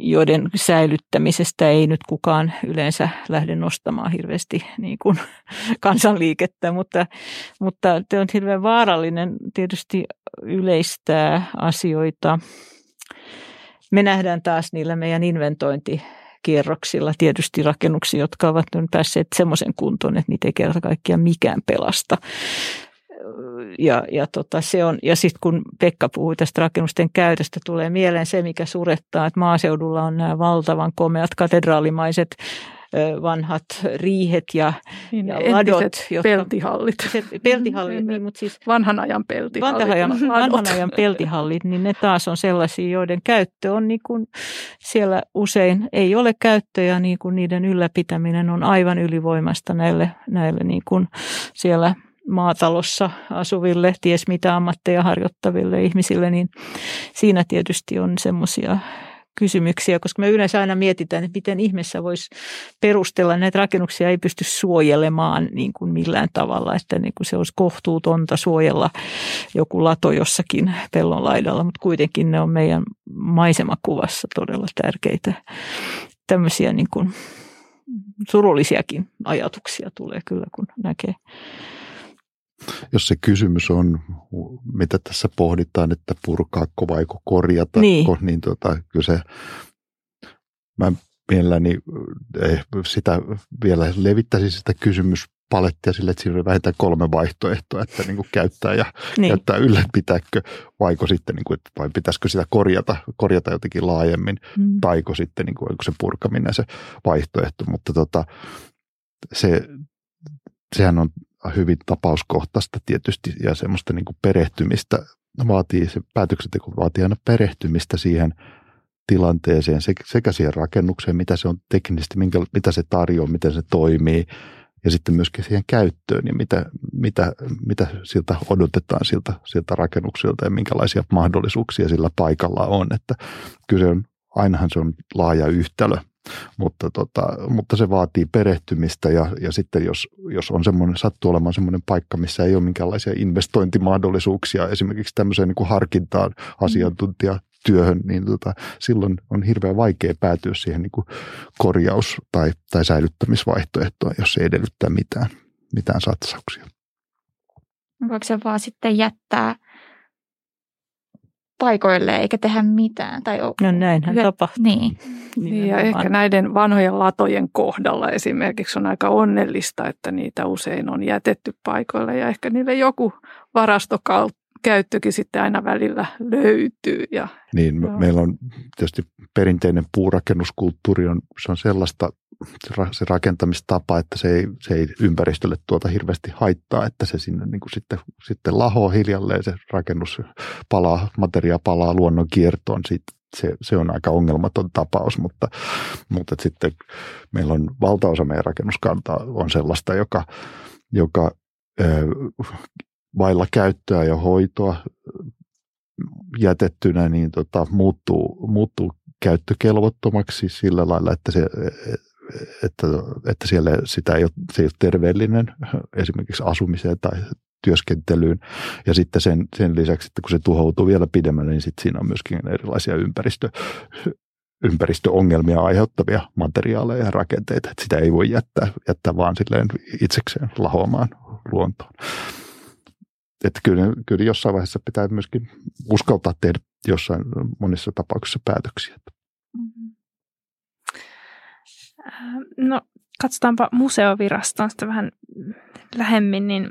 joiden säilyttämisestä ei nyt kukaan yleensä lähde nostamaan hirveästi niin kuin kansanliikettä, mutta, mutta te on hirveän vaarallinen tietysti yleistää asioita. Me nähdään taas niillä meidän inventointikierroksilla tietysti rakennuksia, jotka ovat nyt päässeet semmoisen kuntoon, että niitä ei kerta kaikkiaan mikään pelasta. Ja, ja, tota, se on, ja sitten kun Pekka puhui tästä rakennusten käytöstä, tulee mieleen se, mikä surettaa, että maaseudulla on nämä valtavan komeat katedraalimaiset vanhat riihet ja, niin, ja ladot. Jotka, peltihallit. Se, peltihallit niin, mutta siis, vanhan ajan peltihallit. Vanhan ajan, vanhan ajan peltihallit, niin ne taas on sellaisia, joiden käyttö on niin kuin siellä usein ei ole käyttöjä, niin kuin niiden ylläpitäminen on aivan ylivoimasta näille, näille niin kuin siellä maatalossa asuville, ties mitä ammatteja harjoittaville ihmisille, niin siinä tietysti on semmoisia kysymyksiä, koska me yleensä aina mietitään, että miten ihmeessä voisi perustella, näitä rakennuksia ei pysty suojelemaan niin kuin millään tavalla, että niin kuin se olisi kohtuutonta suojella joku lato jossakin pellon laidalla, mutta kuitenkin ne on meidän maisemakuvassa todella tärkeitä tämmöisiä niin kuin surullisiakin ajatuksia tulee kyllä, kun näkee. Jos se kysymys on, mitä tässä pohditaan, että purkaako vaiko korjataako, niin, niin tota, kyllä se, mä mielelläni sitä vielä levittäisin sitä kysymyspalettia sille, että siinä on vähintään kolme vaihtoehtoa, että niin kuin käyttää ja niin, käyttää ylläpitääkö, vaiko sitten, niin kuin, että vai pitäisikö sitä korjata, korjata jotenkin laajemmin, mm. taiko sitten niin kuin, onko se purkaminen se vaihtoehto, mutta tota, se, sehän on hyvin tapauskohtaista tietysti ja semmoista niin kuin perehtymistä vaatii, se päätöksenteko vaatii aina perehtymistä siihen tilanteeseen sekä siihen rakennukseen, mitä se on teknisesti, minkä, mitä se tarjoaa, miten se toimii ja sitten myöskin siihen käyttöön ja mitä, mitä, mitä siltä odotetaan siltä, siltä rakennukselta ja minkälaisia mahdollisuuksia sillä paikalla on, että kyse on, ainahan se on laaja yhtälö. Mutta, tota, mutta se vaatii perehtymistä ja, ja sitten jos, jos on semmoinen, sattuu olemaan semmoinen paikka, missä ei ole minkäänlaisia investointimahdollisuuksia esimerkiksi tämmöiseen niin kuin harkintaan asiantuntijatyöhön, niin tota, silloin on hirveän vaikea päätyä siihen niin kuin korjaus- tai, tai säilyttämisvaihtoehtoon, jos se edellyttää mitään, mitään satsauksia. Voiko se vaan sitten jättää paikoille eikä tehdä mitään? Tai on... No näinhän Hyvä... tapahtuu. Niin. Niin, ja ehkä näiden vanhojen latojen kohdalla esimerkiksi on aika onnellista, että niitä usein on jätetty paikoille ja ehkä niille joku varastokautta käyttökin sitten aina välillä löytyy. Ja, niin, me, meillä on tietysti perinteinen puurakennuskulttuuri, on, se on sellaista se rakentamistapa, että se ei, se ei ympäristölle tuota hirveästi haittaa, että se sinne niin kuin sitten, sitten lahoo hiljalleen, se rakennus palaa, materia palaa luonnon kiertoon siitä. Se, se on aika ongelmaton tapaus, mutta, mutta sitten meillä on valtaosa meidän rakennuskantaa on sellaista, joka, joka ö, vailla käyttöä ja hoitoa jätettynä niin tota, muuttuu, muuttuu käyttökelvottomaksi sillä lailla, että, se, että, että siellä sitä ei ole, se ei ole terveellinen esimerkiksi asumiseen tai työskentelyyn, ja sitten sen, sen lisäksi, että kun se tuhoutuu vielä pidemmälle, niin sitten siinä on myöskin erilaisia ympäristö, ympäristöongelmia aiheuttavia materiaaleja ja rakenteita, että sitä ei voi jättää, jättää vaan silleen itsekseen lahoamaan luontoon. Että kyllä, kyllä jossain vaiheessa pitää myöskin uskaltaa tehdä jossain monissa tapauksissa päätöksiä. No, katsotaanpa Museovirastoon sitä vähän lähemmin, niin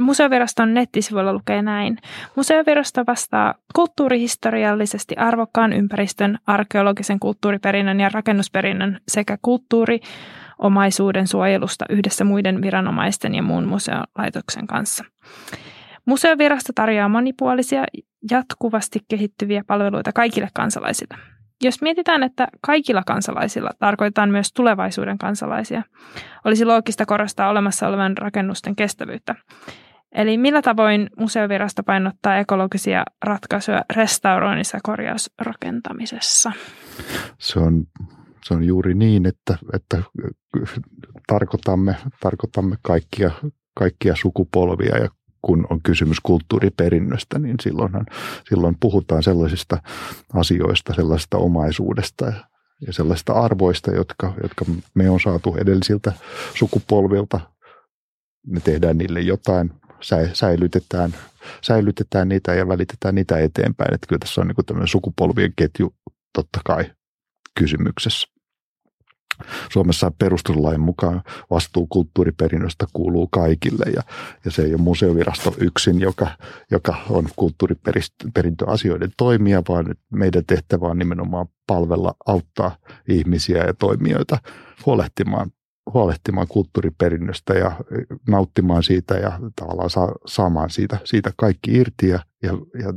Museoviraston nettisivuilla lukee näin. Museovirasto vastaa kulttuurihistoriallisesti arvokkaan ympäristön, arkeologisen kulttuuriperinnön ja rakennusperinnön sekä kulttuuriomaisuuden suojelusta yhdessä muiden viranomaisten ja muun museolaitoksen kanssa. Museovirasto tarjoaa monipuolisia, jatkuvasti kehittyviä palveluita kaikille kansalaisille. Jos mietitään, että kaikilla kansalaisilla tarkoitetaan myös tulevaisuuden kansalaisia, olisi loogista korostaa olemassa olevan rakennusten kestävyyttä. Eli millä tavoin Museovirasto painottaa ekologisia ratkaisuja restauroinnissa ja korjausrakentamisessa? Se on, se on juuri niin, että, että tarkoitamme, tarkoitamme kaikkia, kaikkia sukupolvia ja kun on kysymys kulttuuriperinnöstä, niin silloinhan, silloin puhutaan sellaisista asioista, sellaisesta omaisuudesta ja sellaisista arvoista, jotka, jotka me on saatu edellisiltä sukupolvilta. Me tehdään niille jotain, säilytetään, säilytetään niitä ja välitetään niitä eteenpäin. Että kyllä tässä on niin kuin tämmöinen sukupolvien ketju totta kai kysymyksessä. Suomessa perustuslain mukaan vastuu kulttuuriperinnöstä kuuluu kaikille ja, ja se ei ole Museovirasto yksin, joka, joka on kulttuuriperintöasioiden toimija, vaan meidän tehtävä on nimenomaan palvella, auttaa ihmisiä ja toimijoita huolehtimaan, huolehtimaan kulttuuriperinnöstä ja nauttimaan siitä ja tavallaan sa, saamaan siitä, siitä kaikki irti ja, ja, ja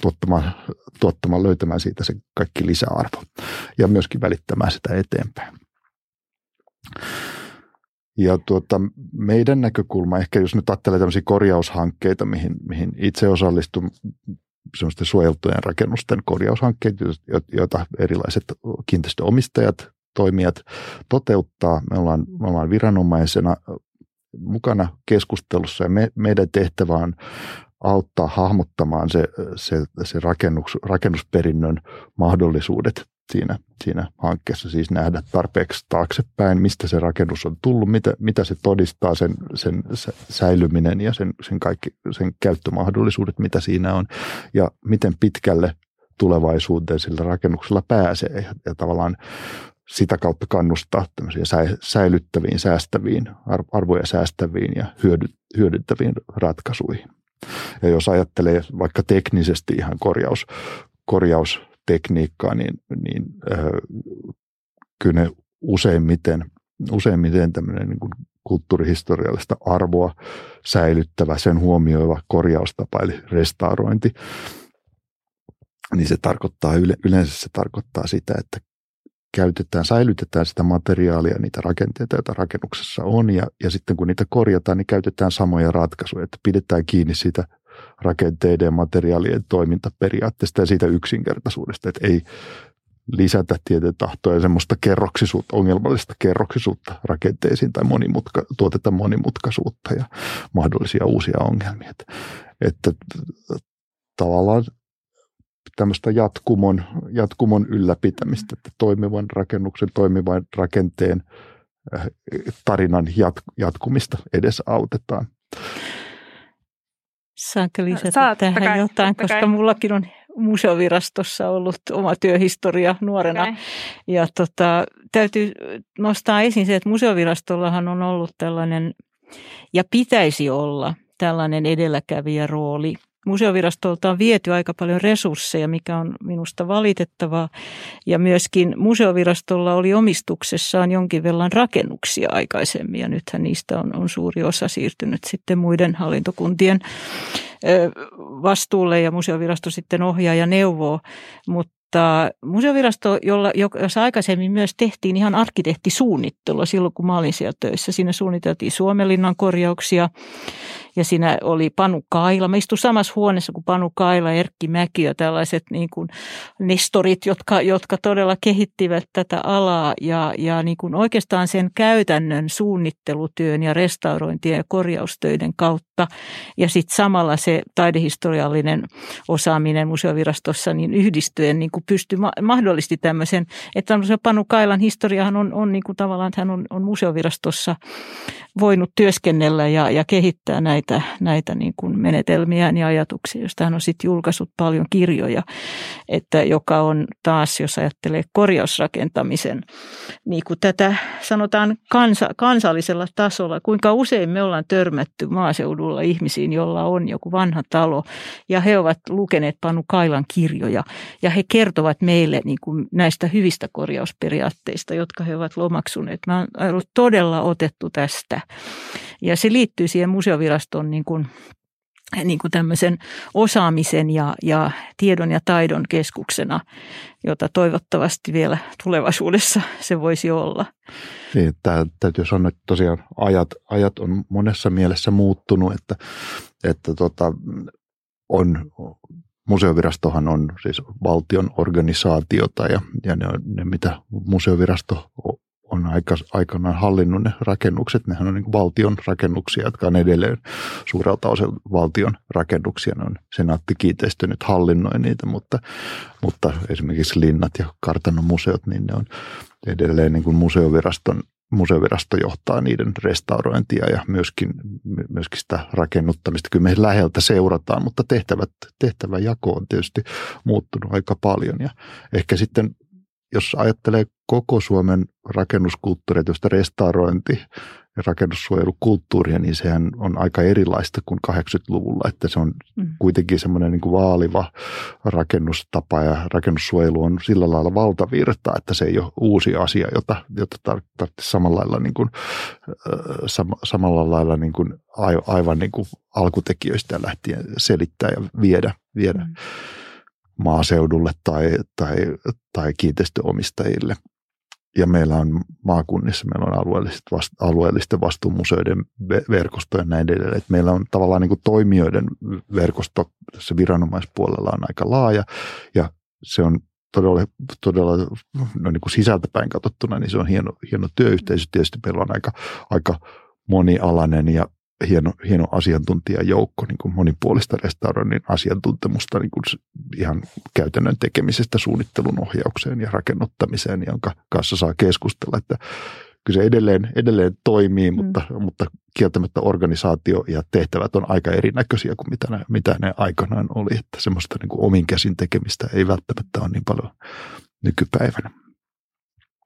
Tuottamaan, tuottamaan, löytämään siitä se kaikki lisäarvo ja myöskin välittämään sitä eteenpäin. Ja tuota, meidän näkökulma, ehkä jos nyt ajattelee tämmöisiä korjaushankkeita, mihin, mihin itse osallistun, semmoisten suojeltujen rakennusten korjaushankkeet, joita erilaiset kiinteistöomistajat, toimijat toteuttaa. Me ollaan, me ollaan viranomaisena mukana keskustelussa ja me, meidän tehtävä on auttaa hahmottamaan se, se, se rakennus, rakennusperinnön mahdollisuudet siinä, siinä hankkeessa. Siis nähdä tarpeeksi taaksepäin, mistä se rakennus on tullut, mitä, mitä se todistaa, sen, sen säilyminen ja sen, sen kaikki sen käyttömahdollisuudet, mitä siinä on ja miten pitkälle tulevaisuuteen sillä rakennuksella pääsee ja, ja tavallaan sitä kautta kannustaa tämmöisiä säilyttäviin, säästäviin, arvoja säästäviin ja hyödy, hyödyttäviin ratkaisuihin. Ja jos ajattelee vaikka teknisesti ihan korjaus, korjaustekniikkaa, niin, niin öö, kyllä ne useimmiten, useimmiten tämmöinen niin kuin kulttuurihistoriallista arvoa säilyttävä, sen huomioiva korjaustapa eli restaurointi, niin se tarkoittaa, yleensä se tarkoittaa sitä, että käytetään, säilytetään sitä materiaalia, niitä rakenteita, joita rakennuksessa on, ja, ja sitten kun niitä korjataan, niin käytetään samoja ratkaisuja, että pidetään kiinni siitä rakenteiden ja materiaalien toimintaperiaatteesta ja siitä yksinkertaisuudesta, että ei lisätä tieten tahtoa ja semmoista kerroksisuutta, ongelmallista kerroksisuutta rakenteisiin tai monimutka, tuoteta monimutkaisuutta ja mahdollisia uusia ongelmia. Että, että tavallaan tämmöistä jatkumon, jatkumon ylläpitämistä, että toimivan rakennuksen, toimivan rakenteen tarinan jatk- jatkumista edesautetaan. Saanko lisätä Saat, tähän takai, jotain, takai. koska mullakin on Museovirastossa ollut oma työhistoria nuorena. Okay. Ja tota, täytyy nostaa esiin se, että Museovirastollahan on ollut tällainen, ja pitäisi olla tällainen edelläkävijärooli Museovirastolta on viety aika paljon resursseja, mikä on minusta valitettavaa. Ja myöskin Museovirastolla oli omistuksessaan jonkin verran rakennuksia aikaisemmin, ja nythän niistä on, on suuri osa siirtynyt sitten muiden hallintokuntien vastuulle, ja Museovirasto sitten ohjaa ja neuvoo. Mutta Museovirasto, jolla, jossa aikaisemmin myös tehtiin ihan arkkitehtisuunnittelua silloin, kun mä olin siellä töissä. Siinä suunniteltiin Suomenlinnan korjauksia. Ja siinä oli Panu Kaila. Mä istuin samassa huoneessa kuin Panu Kaila, Erkki Mäki ja tällaiset niin kuin nestorit, jotka, jotka todella kehittivät tätä alaa. Ja, ja niin kuin oikeastaan sen käytännön suunnittelutyön ja restaurointien ja korjaustöiden kautta. Ja sitten samalla se taidehistoriallinen osaaminen Museovirastossa niin yhdistyen niin kuin pystyi mahdollisti tämmöisen. Että Panu Kailan historiahan on, on niin kuin tavallaan, että hän on, on Museovirastossa voinut työskennellä ja, ja kehittää näitä. näitä, näitä niin kuin menetelmiään ja ajatuksia, joista hän on sitten julkaissut paljon kirjoja, että joka on taas, jos ajattelee korjausrakentamisen, niin kuin tätä sanotaan kansa, kansallisella tasolla, kuinka usein me ollaan törmätty maaseudulla ihmisiin, jolla on joku vanha talo, ja he ovat lukeneet Panu Kailan kirjoja, ja he kertovat meille niin kuin näistä hyvistä korjausperiaatteista, jotka he ovat lomaksuneet. Mä oon todella otettu tästä. Ja se liittyy siihen Museoviraston niin kuin, niin kuin tämmöisen osaamisen ja, ja tiedon ja taidon keskuksena, jota toivottavasti vielä tulevaisuudessa se voisi olla. Niin, tämä täytyy sanoa, että tosiaan ajat, ajat on monessa mielessä muuttunut, että, että tota, on, Museovirastohan on siis valtion organisaatiota ja, ja ne, ne mitä Museovirasto on. on aikanaan hallinnut ne rakennukset. Nehän on niin valtion rakennuksia, jotka on edelleen suurelta osin valtion rakennuksia. Ne on Senaatti kiinteistö nyt hallinnoi niitä, mutta, mutta esimerkiksi linnat ja kartanon museot, niin ne on edelleen niin kuin museoviraston, museovirasto johtaa niiden restaurointia ja myöskin, myöskin sitä rakennuttamista. Kyllä me läheltä seurataan, mutta tehtävät, tehtäväjako on tietysti muuttunut aika paljon ja ehkä sitten jos ajattelee koko Suomen rakennuskulttuuria, josta restaurointi ja rakennussuojelukulttuuria, niin sehän on aika erilaista kuin kahdeksankymmentäluvulla, että se on kuitenkin semmoinen niin kuin vaaliva rakennustapa ja rakennussuojelu on sillä lailla valtavirtaa, että se ei ole uusi asia, jota, jota tarvitsisi samalla lailla, niin kuin, sama, samalla lailla niin kuin aivan niin kuin alkutekijöistä lähtien selittää ja viedä. viedä. maaseudulle tai, tai, tai kiinteistöomistajille. Ja meillä on maakunnissa, meillä on alueelliset vastu, alueellisten vastuumuseoiden verkosto ja näin edelleen. Et meillä on tavallaan niin kuin toimijoiden verkosto tässä viranomaispuolella on aika laaja ja se on todella, todella no niin kuin sisältäpäin katsottuna, niin se on hieno, hieno työyhteisö. Tietysti meillä on aika, aika monialainen ja hieno, hieno asiantuntijajoukko, niin kuin monipuolista restauroinnin asiantuntemusta niin kuin ihan käytännön tekemisestä suunnittelun ohjaukseen ja rakennuttamiseen, jonka kanssa saa keskustella. Että kyllä se edelleen, edelleen toimii, mm. mutta, mutta kieltämättä organisaatio ja tehtävät on aika erinäköisiä kuin mitä ne, mitä ne aikanaan oli. Että semmoista niin kuin omin käsin tekemistä ei välttämättä ole niin paljon nykypäivänä.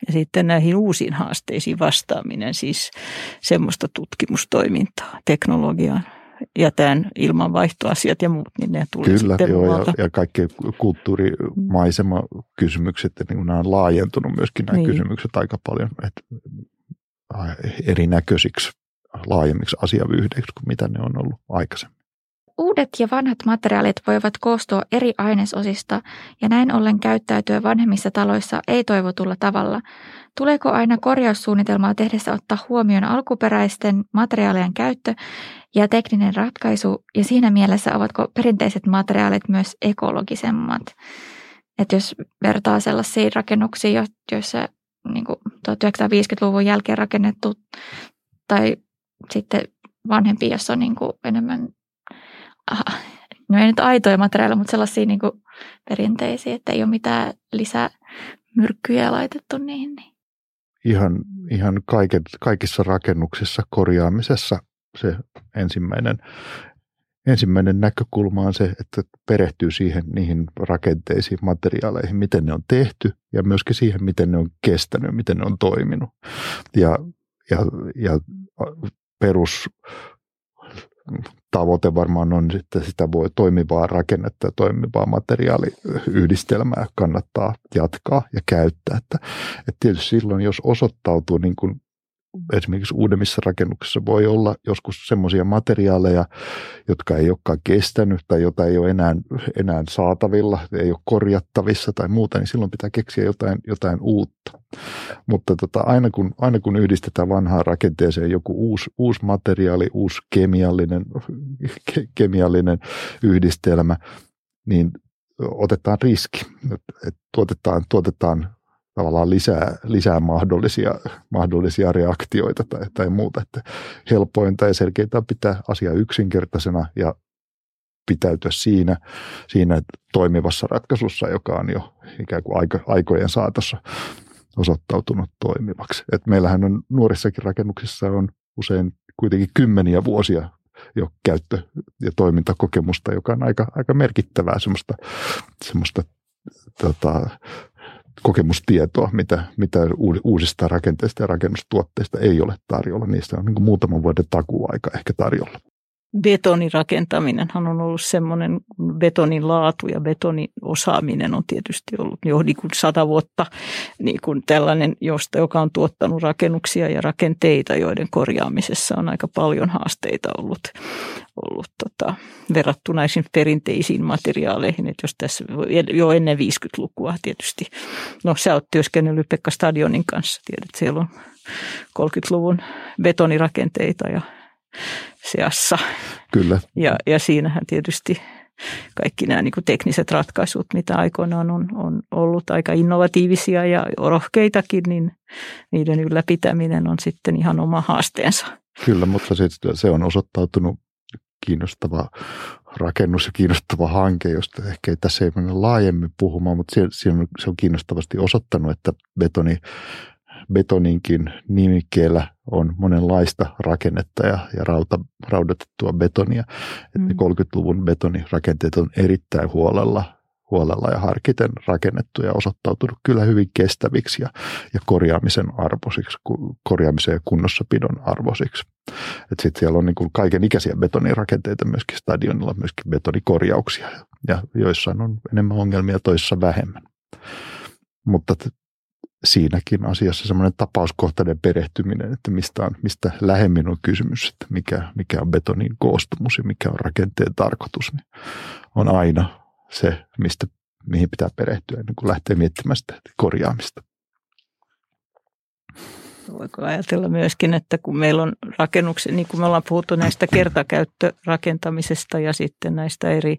Ja sitten näihin uusiin haasteisiin vastaaminen, siis semmoista tutkimustoimintaa, teknologiaa ja tämän ilmanvaihtoasiat ja muut, niin ne tulee Kyllä, sitten joo, muualta. Ja, ja kaikki kulttuurimaisemakysymykset, niin nämä on laajentunut myöskin nämä niin. kysymykset aika paljon että erinäköisiksi, laajemmiksi asiavyyhdeiksi kuin mitä ne on ollut aikaisemmin. Uudet ja vanhat materiaalit voivat koostua eri ainesosista ja näin ollen käyttäytyä vanhemmissa taloissa ei toivotulla tavalla. Tuleeko aina korjaussuunnitelmaa tehdessä ottaa huomioon alkuperäisten materiaalien käyttö ja tekninen ratkaisu ja siinä mielessä ovatko perinteiset materiaalit myös ekologisemmat? Et jos vertaa sellaisiin rakennuksiin, joissa niin kuin tuhatyhdeksänsataaviisikymmentäluvun jälkeen rakennettu tai sitten vanhempi, jossa on niin kuin enemmän Aha. No ei nyt aitoja materiaaleja, mutta sellaisia niin kuin perinteisiä, että ei ole mitään lisämyrkkyjä laitettu niihin. Ihan, ihan kaiken, kaikissa rakennuksissa korjaamisessa se ensimmäinen, ensimmäinen näkökulma on se, että perehtyy siihen niihin rakenteisiin, materiaaleihin, miten ne on tehty ja myöskin siihen, miten ne on kestänyt, miten ne on toiminut. Ja, ja, ja perus tavoite varmaan on, että sitä voi toimivaa rakennetta ja toimivaa materiaaliyhdistelmää kannattaa jatkaa ja käyttää. Että, että tietysti silloin, jos osoittautuu, niin kuin esimerkiksi uudemmissa rakennuksissa voi olla joskus semmoisia materiaaleja, jotka ei olekaan kestänyt tai jota ei ole enää, enää saatavilla, ei ole korjattavissa tai muuta, niin silloin pitää keksiä jotain, jotain uutta. Mutta tota, aina, kun, aina kun yhdistetään vanhaan rakenteeseen joku uusi, uusi materiaali, uusi kemiallinen, ke, kemiallinen yhdistelmä, niin otetaan riski, että et tuotetaan, tuotetaan tavallaan lisää, lisää mahdollisia, mahdollisia reaktioita tai, tai muuta. Että helpointa ja selkeintä on pitää asia yksinkertaisena ja pitäytyä siinä, siinä toimivassa ratkaisussa, joka on jo ikään kuin aiko, aikojen saatossa osoittautunut toimivaksi. Et meillähän on nuorissakin rakennuksissa on usein kuitenkin kymmeniä vuosia jo käyttö- ja toimintakokemusta, joka on aika, aika merkittävää semmoista, semmoista tota, kokemustietoa, mitä, mitä uusista rakenteista ja rakennustuotteista ei ole tarjolla. Niistä on niin kuin muutaman vuoden takuaika ehkä tarjolla. Betoninrakentaminenhan on ollut semmoinen, kun betonin laatu ja betonin osaaminen on tietysti ollut jo niin kuin sata vuotta niin kuin tällainen, josta, joka on tuottanut rakennuksia ja rakenteita, joiden korjaamisessa on aika paljon haasteita ollut, ollut tota, verrattuna esimerkiksi perinteisiin materiaaleihin, että jos tässä jo ennen viisikymmentälukua tietysti, no sä oot työskennellyt Pekka Stadionin kanssa, tiedät, siellä on kolmekymmentäluvun betonirakenteita ja seassa. Kyllä. Ja, ja siinähän tietysti kaikki nämä niin kuin tekniset ratkaisut, mitä aikoinaan on, on ollut aika innovatiivisia ja rohkeitakin, niin niiden ylläpitäminen on sitten ihan oma haasteensa. Kyllä, mutta se, se on osoittautunut kiinnostava rakennus ja kiinnostava hanke, josta ehkä ei tässä ei mennä laajemmin puhumaan, mutta se, se, on, se on kiinnostavasti osoittanut, että betoni Betoninkin nimikkeellä on monenlaista rakennetta ja, ja rauta, raudatettua betonia. Mm. kolmekymmentäluvun betonirakenteet on erittäin huolella, huolella ja harkiten rakennettu ja osoittautunut kyllä hyvin kestäviksi ja, ja korjaamisen arvoisiksi, korjaamisen ja kunnossapidon arvoisiksi. Sitten siellä on niin kuin kaiken ikäisiä betonirakenteita myöskin stadionilla, myöskin betonikorjauksia ja joissain on enemmän ongelmia, toisissa vähemmän. Mutta siinäkin asiassa semmoinen tapauskohtainen perehtyminen, että mistä, on, mistä lähemmin on kysymys, että mikä, mikä on betonin koostumus ja mikä on rakenteen tarkoitus, niin on aina se, mistä, mihin pitää perehtyä ennen kuin lähtee miettimään sitä korjaamista. Voiko ajatella myöskin, että kun meillä on rakennuksia, niin kuin me ollaan puhuttu näistä kertakäyttörakentamisesta ja sitten näistä eri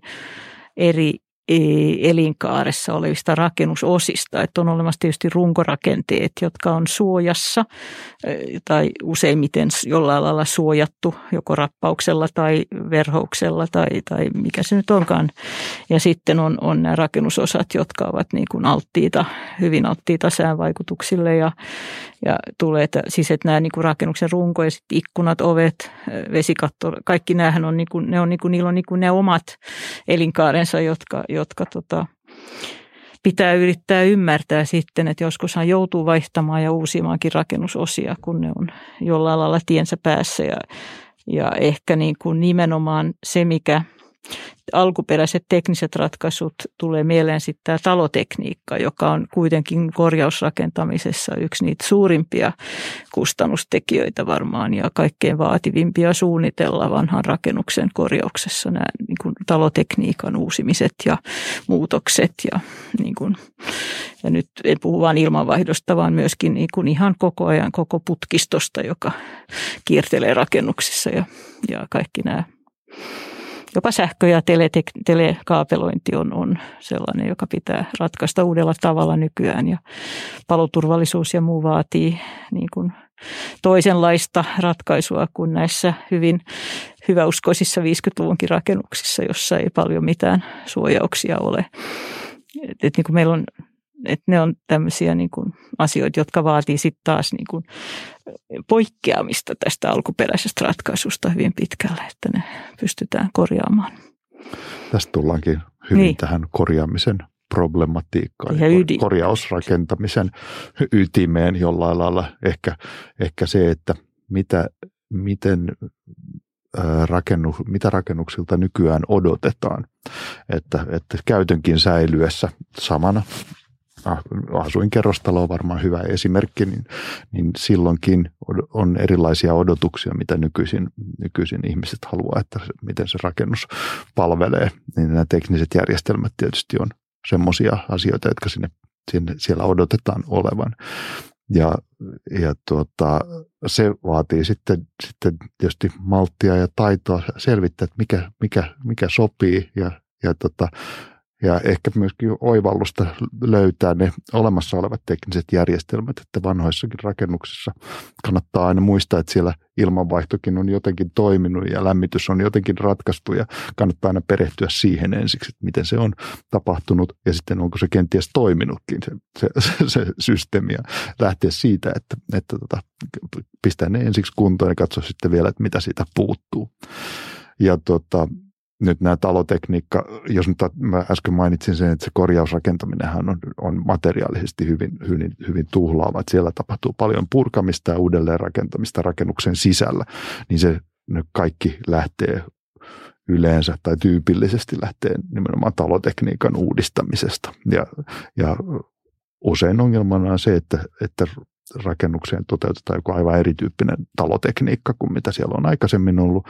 eri elinkaaressa olevista rakennusosista, että on olemassa tietysti runkorakenteet, jotka on suojassa tai useimmiten jollain lailla suojattu joko rappauksella tai verhouksella tai, tai mikä se nyt onkaan. Ja sitten on, on nämä rakennusosat, jotka ovat niin kuin alttiita, hyvin alttiita säänvaikutuksille ja, ja tulee, että siis että nämä niin kuin rakennuksen runko ja sitten ikkunat, ovet, vesikatto, kaikki nämähän on niin kuin, ne on niin kuin, niillä on niin kuin ne omat elinkaarensa, jotka jotka tota, pitää yrittää ymmärtää sitten, että joskushan joutuu vaihtamaan ja uusimaankin rakennusosia, kun ne on jollain lailla tiensä päässä. Ja, ja ehkä niin kuin nimenomaan se, mikä alkuperäiset tekniset ratkaisut tulee mieleen sitten tämä talotekniikka, joka on kuitenkin korjausrakentamisessa yksi niitä suurimpia kustannustekijöitä varmaan ja kaikkein vaativimpia suunnitella vanhan rakennuksen korjauksessa nämä niin kuin talotekniikan uusimiset ja muutokset ja, niin kuin, ja nyt en puhu vain ilmanvaihdosta, vaan myöskin niin kuin ihan koko ajan koko putkistosta, joka kiertelee rakennuksissa ja, ja kaikki nämä. Jopa sähkö- ja teletek- telekaapelointi on, on sellainen, joka pitää ratkaista uudella tavalla nykyään. Ja paloturvallisuus ja muu vaatii niin kuin toisenlaista ratkaisua kuin näissä hyvin hyväuskoisissa viisikymmentäluvunkin rakennuksissa, jossa ei paljon mitään suojauksia ole. Et, et niin kuin meillä on, et ne on tämmöisiä niin kuin asioita, jotka vaatii sitten taas niin kuin poikkeamista tästä alkuperäisestä ratkaisusta hyvin pitkälle, että ne pystytään korjaamaan. Tästä tullaankin hyvin niin tähän korjaamisen problematiikkaan ja ydin. Korjausrakentamisen ytimeen jollain lailla. Ehkä, ehkä se, että mitä, miten rakennu, mitä rakennuksilta nykyään odotetaan, että, että käytönkin säilyessä samana. Asuinkerrostalo on varmaan hyvä esimerkki, niin, niin silloinkin on erilaisia odotuksia, mitä nykyisin, nykyisin ihmiset haluaa, että miten se rakennus palvelee. Niin nämä tekniset järjestelmät tietysti on semmoisia asioita, jotka sinne, sinne, siellä odotetaan olevan. Ja, ja tuota, se vaatii sitten, sitten tietysti malttia ja taitoa selvittää, että mikä, mikä, mikä sopii ja, ja tuota, ja ehkä myöskin oivallusta löytää ne olemassa olevat tekniset järjestelmät, että vanhoissakin rakennuksissa kannattaa aina muistaa, että siellä ilmanvaihtokin on jotenkin toiminut ja lämmitys on jotenkin ratkaistu ja kannattaa aina perehtyä siihen ensiksi, että miten se on tapahtunut ja sitten onko se kenties toiminutkin se, se, se systeemi ja lähteä siitä, että, että tota, pistää ne ensiksi kuntoon ja katsoa sitten vielä, että mitä siitä puuttuu. Ja tota... Nyt nämä talotekniikka, jos nyt mä äsken mainitsin sen, että se korjausrakentaminenhan on, on materiaalisesti hyvin, hyvin, hyvin tuhlaava. Että siellä tapahtuu paljon purkamista ja uudelleenrakentamista rakennuksen sisällä, niin se kaikki lähtee yleensä tai tyypillisesti lähtee nimenomaan talotekniikan uudistamisesta. Ja, ja usein ongelmana on se, että, että rakennukseen toteutetaan joku aivan erityyppinen talotekniikka kuin mitä siellä on aikaisemmin ollut.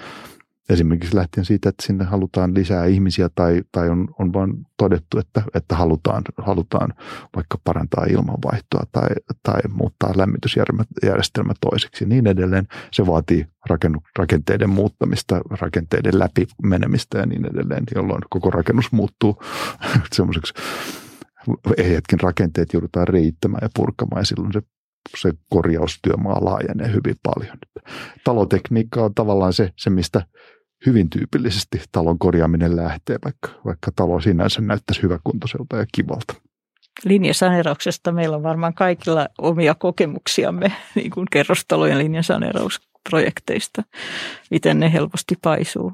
Esimerkiksi lähtien siitä, että sinne halutaan lisää ihmisiä tai, tai on, on vaan todettu, että, että halutaan, halutaan vaikka parantaa ilmanvaihtoa tai, tai muuttaa lämmitysjärjestelmä toiseksi ja niin edelleen. Se vaatii rakenteiden muuttamista, rakenteiden läpimenemistä ja niin edelleen, jolloin koko rakennus muuttuu semmoiseksi. Ehjätkin rakenteet joudutaan riittämään ja purkamaan ja silloin se se korjaustyömaa laajenee hyvin paljon. Talotekniikka on tavallaan se, se mistä hyvin tyypillisesti talon korjaaminen lähtee, vaikka, vaikka talo sinänsä näyttäisi hyväkuntoiselta ja kivalta. Linjasaneerauksesta meillä on varmaan kaikilla omia kokemuksiamme, niin kuin kerrostalojen linjasaneerausprojekteista, miten ne helposti paisuu.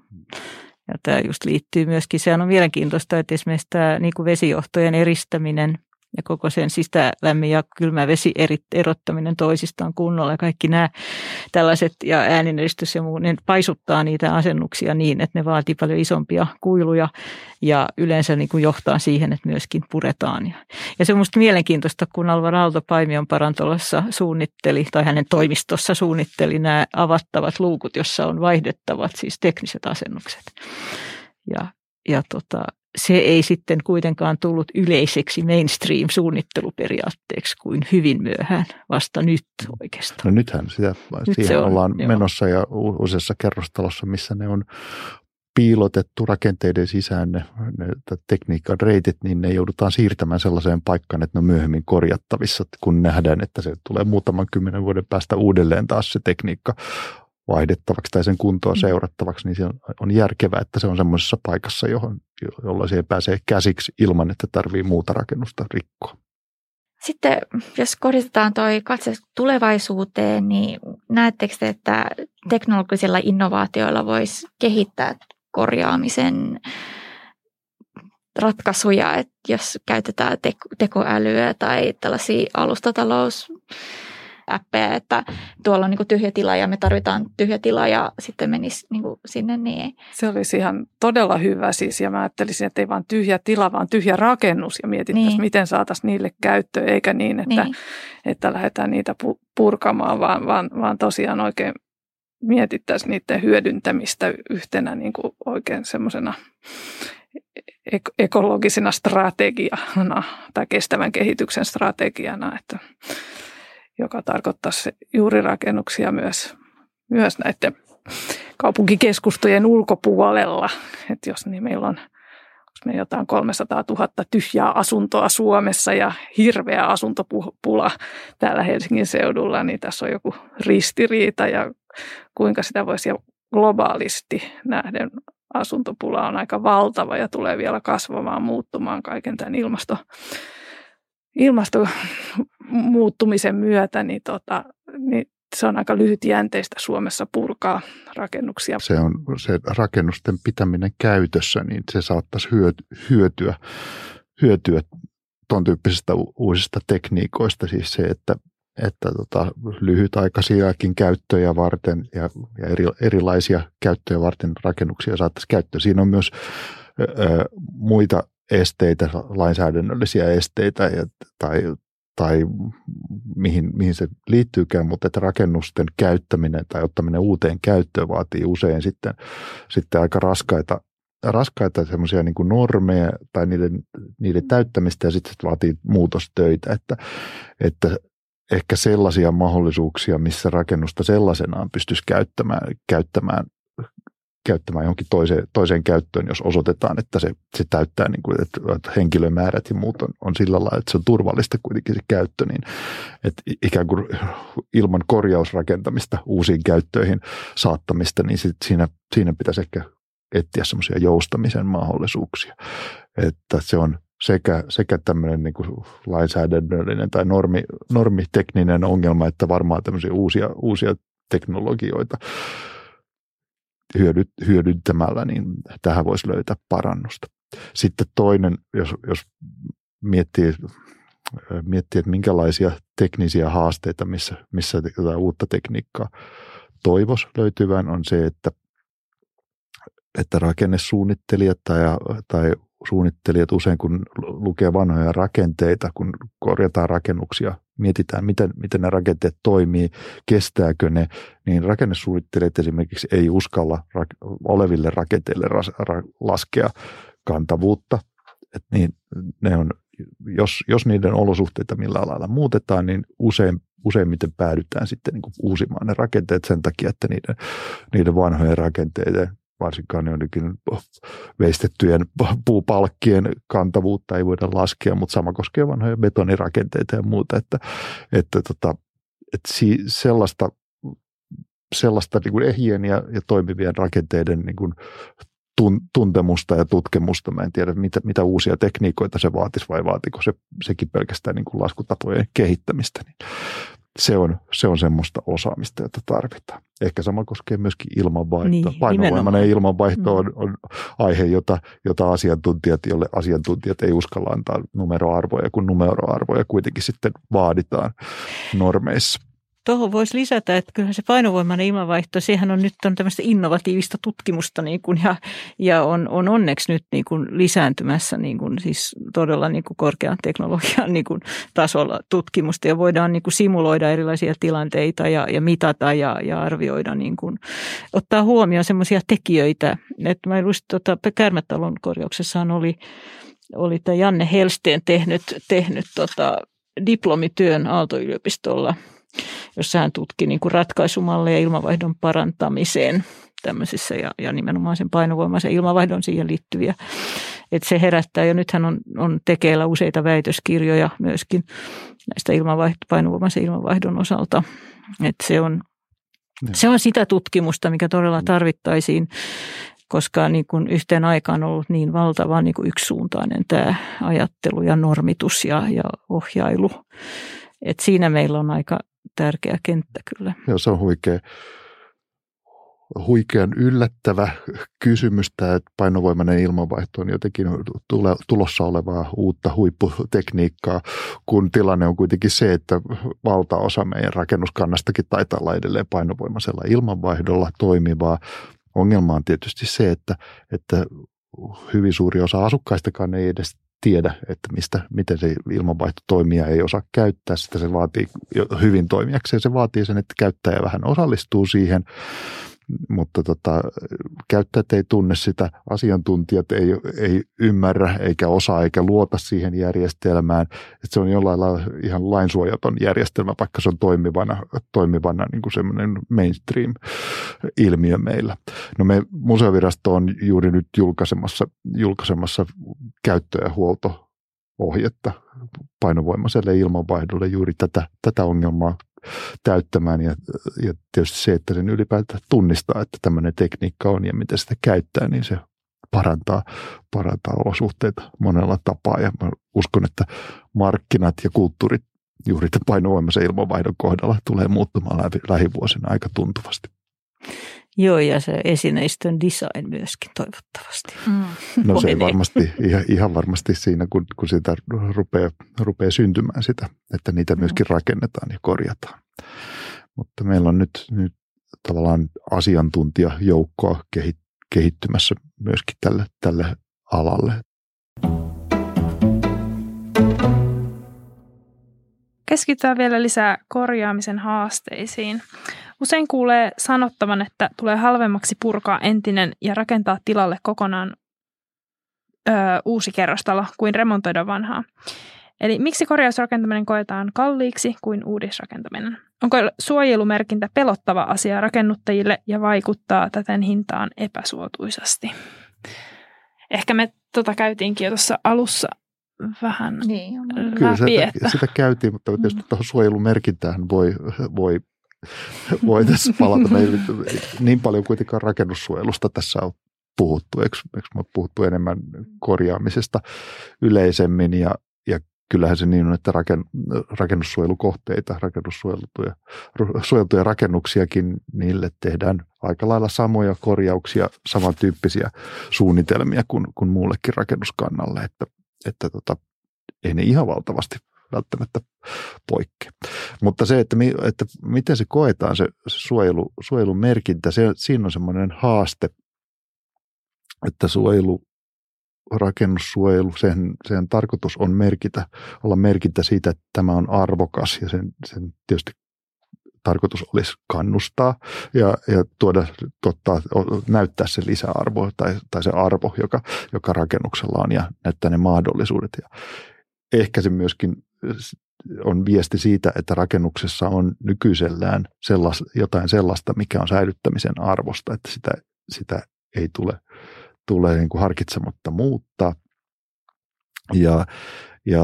Ja tämä just liittyy myöskin, sehän on mielenkiintoista, että esimerkiksi tämä niin kuin vesijohtojen eristäminen, ja koko sen sisälämmin ja kylmä vesi erottaminen toisistaan kunnolla. Kaikki nämä tällaiset ja äänineristys ja muu, ne paisuttaa niitä asennuksia niin, että ne vaatii paljon isompia kuiluja. Ja yleensä niin kuin johtaa siihen, että myöskin puretaan. Ja se on musta mielenkiintoista, kun Alvar Aalto Paimion parantolassa suunnitteli, tai hänen toimistossa suunnitteli nämä avattavat luukut, jossa on vaihdettavat siis tekniset asennukset. Ja, ja tota... Se ei sitten kuitenkaan tullut yleiseksi mainstream-suunnitteluperiaatteeksi kuin hyvin myöhään, vasta nyt oikeastaan. No nythän sitä, nyt siihen ollaan on, menossa joo. Ja useassa kerrostalossa, missä ne on piilotettu rakenteiden sisään ne, ne tekniikan reitit, niin ne joudutaan siirtämään sellaiseen paikkaan, että ne on myöhemmin korjattavissa, kun nähdään, että se tulee muutaman kymmenen vuoden päästä uudelleen taas se tekniikka vaihdettavaksi tai sen kuntoa seurattavaksi, niin se on järkevää, että se on semmoisessa paikassa, johon, jolla siihen pääsee käsiksi ilman, että tarvitsee muuta rakennusta rikkoa. Sitten jos kohdistetaan toi katse tulevaisuuteen, niin näettekö te, että teknologisilla innovaatioilla voisi kehittää korjaamisen ratkaisuja, että jos käytetään teko- tekoälyä tai tällaisia alustatalous äppeä, että tuolla on niin kuin tyhjä tila ja me tarvitaan tyhjä tila ja sitten menisi niin kuin sinne. Niin. Se olisi ihan todella hyvä siis ja mä ajattelisin, että ei vaan tyhjä tila, vaan tyhjä rakennus ja mietittäisiin, niin. Miten saataisiin niille käyttöä eikä niin, että, niin. että lähdetään niitä purkamaan, vaan, vaan, vaan tosiaan oikein mietittäisiin niiden hyödyntämistä yhtenä niin kuin oikein semmoisena ekologisena strategiana tai kestävän kehityksen strategiana, että joka tarkoittaisi juuri rakennuksia myös, myös näiden kaupunkikeskustojen ulkopuolella. Että jos niin meillä on jos me jotain kolmesataatuhatta tyhjää asuntoa Suomessa ja hirveä asuntopula täällä Helsingin seudulla, niin tässä on joku ristiriita ja kuinka sitä voisi globaalisti nähden. Asuntopula on aika valtava ja tulee vielä kasvamaan, muuttumaan kaiken tämän ilmaston. Ilmaston muuttumisen myötä niin tota, niin se on aika lyhytjänteistä Suomessa purkaa rakennuksia. Se on se rakennusten pitäminen käytössä, niin se saattaisi hyötyä, hyötyä tuon tyyppisistä uusista tekniikoista. Siis se, että että tota, lyhytaikaisiakin käyttöjä varten ja, ja eri, erilaisia käyttöjä varten rakennuksia saattaisi käyttöön. Siinä on myös ö, ö, muita esteitä, lainsäädännöllisiä esteitä ja, tai, tai mihin, mihin se liittyykään, mutta että rakennusten käyttäminen tai ottaminen uuteen käyttöön vaatii usein sitten, sitten aika raskaita, raskaita semmoisia niin kuin normeja tai niiden, niiden täyttämistä ja sitten vaatii muutostöitä, että, että ehkä sellaisia mahdollisuuksia, missä rakennusta sellaisenaan pystyisi käyttämään, käyttämään, käyttämään johonkin toiseen, toiseen käyttöön, jos osoitetaan, että se, se täyttää niin kuin, että henkilömäärät ja muut on, on sillä lailla, että se on turvallista kuitenkin se käyttö, niin että ikään kuin ilman korjausrakentamista uusiin käyttöihin saattamista, niin sit siinä, siinä pitäisi ehkä etsiä semmoisia joustamisen mahdollisuuksia, että se on Sekä, sekä tämmöinen niin kuin lainsäädännöllinen tai normi, normitekninen ongelma, että varmaan tämmöisiä uusia, uusia teknologioita hyödy, hyödyntämällä, niin tähän voisi löytää parannusta. Sitten toinen, jos, jos miettii, miettii, että minkälaisia teknisiä haasteita, missä, missä jotain uutta tekniikkaa toivoisi löytyvän, on se, että, että rakennesuunnittelijat tai, tai suunnittelijat usein, kun lukee vanhoja rakenteita, kun korjataan rakennuksia, mietitään, miten, miten ne rakenteet toimii, kestääkö ne, niin rakennesuunnittelijat esimerkiksi ei uskalla rak- oleville rakenteille ras- ra- laskea kantavuutta. Et niin, ne on, jos, jos niiden olosuhteita millään lailla muutetaan, niin usein, useimmiten päädytään sitten niin kuin uusimaan ne rakenteet sen takia, että niiden, niiden vanhojen rakenteiden varsinkaan jonnekin veistettyjen puupalkkien kantavuutta ei voida laskea, mutta sama koskee vanhoja betonirakenteita ja muuta. Että, että, tota, että si, sellaista sellaista niin kuin ehjien ja, ja toimivien rakenteiden niin kuin tun, tuntemusta ja tutkimusta. Mä en tiedä, mitä, mitä uusia tekniikoita se vaatisi vai vaatiko se, sekin pelkästään niin kuin laskutapojen kehittämistä. Niin se on, se on semmoista osaamista, jota tarvitaan. Ehkä sama koskee myöskin ilmanvaihtoa. Niin, painovoimainen ilmanvaihto on, on aihe, jota, jota asiantuntijat, jolle asiantuntijat ei uskalla antaa numeroarvoja, kun numeroarvoja kuitenkin sitten vaaditaan normeissa. Tuohon voisi lisätä, että kyllähän se painovoimainen ilmanvaihto, sehän on nyt on tämmöistä innovatiivista tutkimusta niin kuin, ja, ja on, on onneksi nyt niin kuin lisääntymässä niin kuin, siis todella niin kuin korkean teknologian niin kuin tasolla tutkimusta ja voidaan niin kuin simuloida erilaisia tilanteita ja, ja mitata ja, ja arvioida, niin kuin, ottaa huomioon semmoisia tekijöitä. Että mä luulen, että tota, Käärmetalon korjauksessaan oli, oli tämä Janne Helsteen tehnyt, tehnyt tota, diplomityön Aalto-yliopistolla, jossa hän tutki niin kuin ratkaisumalleja ilmanvaihdon parantamiseen tämmöisissä ja, ja nimenomaan sen painovoimaisen ilmanvaihdon siihen liittyviä. Että se herättää ja nythän on, on tekeillä useita väitöskirjoja myöskin näistä ilmanvaihto, painovoimaisen ilmanvaihdon osalta. Että se on, se on sitä tutkimusta, mikä todella tarvittaisiin, koska niin kuin yhteen aikaan on ollut niin valtavan niin kuin yksisuuntainen tämä ajattelu ja normitus ja, ja ohjailu. Että siinä meillä on aika tärkeä kenttä kyllä. Joo, se on huikea, huikean yllättävä kysymys tämä, että painovoimainen ilmanvaihto on jotenkin tule, tulossa olevaa uutta huipputekniikkaa, kun tilanne on kuitenkin se, että valtaosa meidän rakennuskannastakin taitaa olla edelleen painovoimaisella ilmanvaihdolla toimivaa. Ongelma on tietysti se, että, että hyvin suuri osa asukkaistakaan ei edes tiedä, että mistä, miten se ilmanvaihto toimii ja ei osaa käyttää sitä. Se vaatii hyvin toimijakseen. Se vaatii sen, että käyttäjä vähän osallistuu siihen, mutta tota, käyttäjät ei tunne sitä. Asiantuntijat ei, ei ymmärrä eikä osaa eikä luota siihen järjestelmään. Et se on jollain lailla ihan lainsuojaton järjestelmä, vaikka se on toimivana, toimivana niin kuin semmoinen mainstream-ilmiö meillä. No me Museovirasto on juuri nyt julkaisemassa, julkaisemassa käyttö- ja huolto-ohjetta painovoimaiselle ilmanvaihdolle juuri tätä, tätä ongelmaa täyttämään ja, ja tietysti se, että sen ylipäätään tunnistaa, että tämmöinen tekniikka on ja miten sitä käyttää, niin se parantaa, parantaa olosuhteita monella tapaa ja mä uskon, että markkinat ja kulttuurit juuri tämän painovoimaisen ilmanvaihdon kohdalla tulee muuttumaan lähivuosina aika tuntuvasti. Joo, ja se esineistön design myöskin toivottavasti. Mm. No se varmasti, ihan, ihan varmasti siinä, kun, kun sitä rupeaa, rupeaa syntymään sitä, että niitä myöskin rakennetaan ja korjataan. Mutta meillä on nyt, nyt tavallaan asiantuntijajoukkoa kehittymässä myöskin tälle, tälle alalle. Keskitytään vielä lisää korjaamisen haasteisiin. Usein kuulee sanottavan, että tulee halvemmaksi purkaa entinen ja rakentaa tilalle kokonaan ö, uusi kerrostalo kuin remontoida vanhaa. Eli miksi korjausrakentaminen koetaan kalliiksi kuin uudisrakentaminen? Onko suojelumerkintä pelottava asia rakennuttajille ja vaikuttaa täten hintaan epäsuotuisasti? Ehkä me tota käytiinkin jo tuossa alussa vähän niin, läpi. Kyllä sitä, sitä käytiin, mutta tietysti mm. tuohon suojelumerkintään voi... voi Voi tässä palata. Me ei niin paljon kuitenkaan rakennussuojelusta tässä on puhuttu. Eikö, eikö me ole puhuttu enemmän korjaamisesta yleisemmin? Ja, ja kyllähän se niin on, että raken, rakennussuojelukohteita, rakennussuojeltuja suojeltuja rakennuksiakin, niille tehdään aika lailla samoja korjauksia, samantyyppisiä suunnitelmia kuin, kuin muullekin rakennuskannalle. Että, että tota, ei ne ihan valtavasti välttämättä poikkea. Mutta se, että, mi, että miten se koetaan, se, se suojelu, suojelumerkintä, se, siinä on semmoinen haaste, että suojelu, rakennussuojelu, sen, sen tarkoitus on merkitä, olla merkintä siitä, että tämä on arvokas ja sen, sen tietysti tarkoitus olisi kannustaa ja, ja tuoda, totta, näyttää se lisäarvo tai, tai se arvo, joka, joka rakennuksella on ja näyttää ne mahdollisuudet. Ja ehkä se myöskin on viesti siitä, että rakennuksessa on nykyisellään sellaista, jotain sellaista, mikä on säilyttämisen arvosta, että sitä, sitä ei tule, tule niin kuin harkitsematta muuttaa. Ja, ja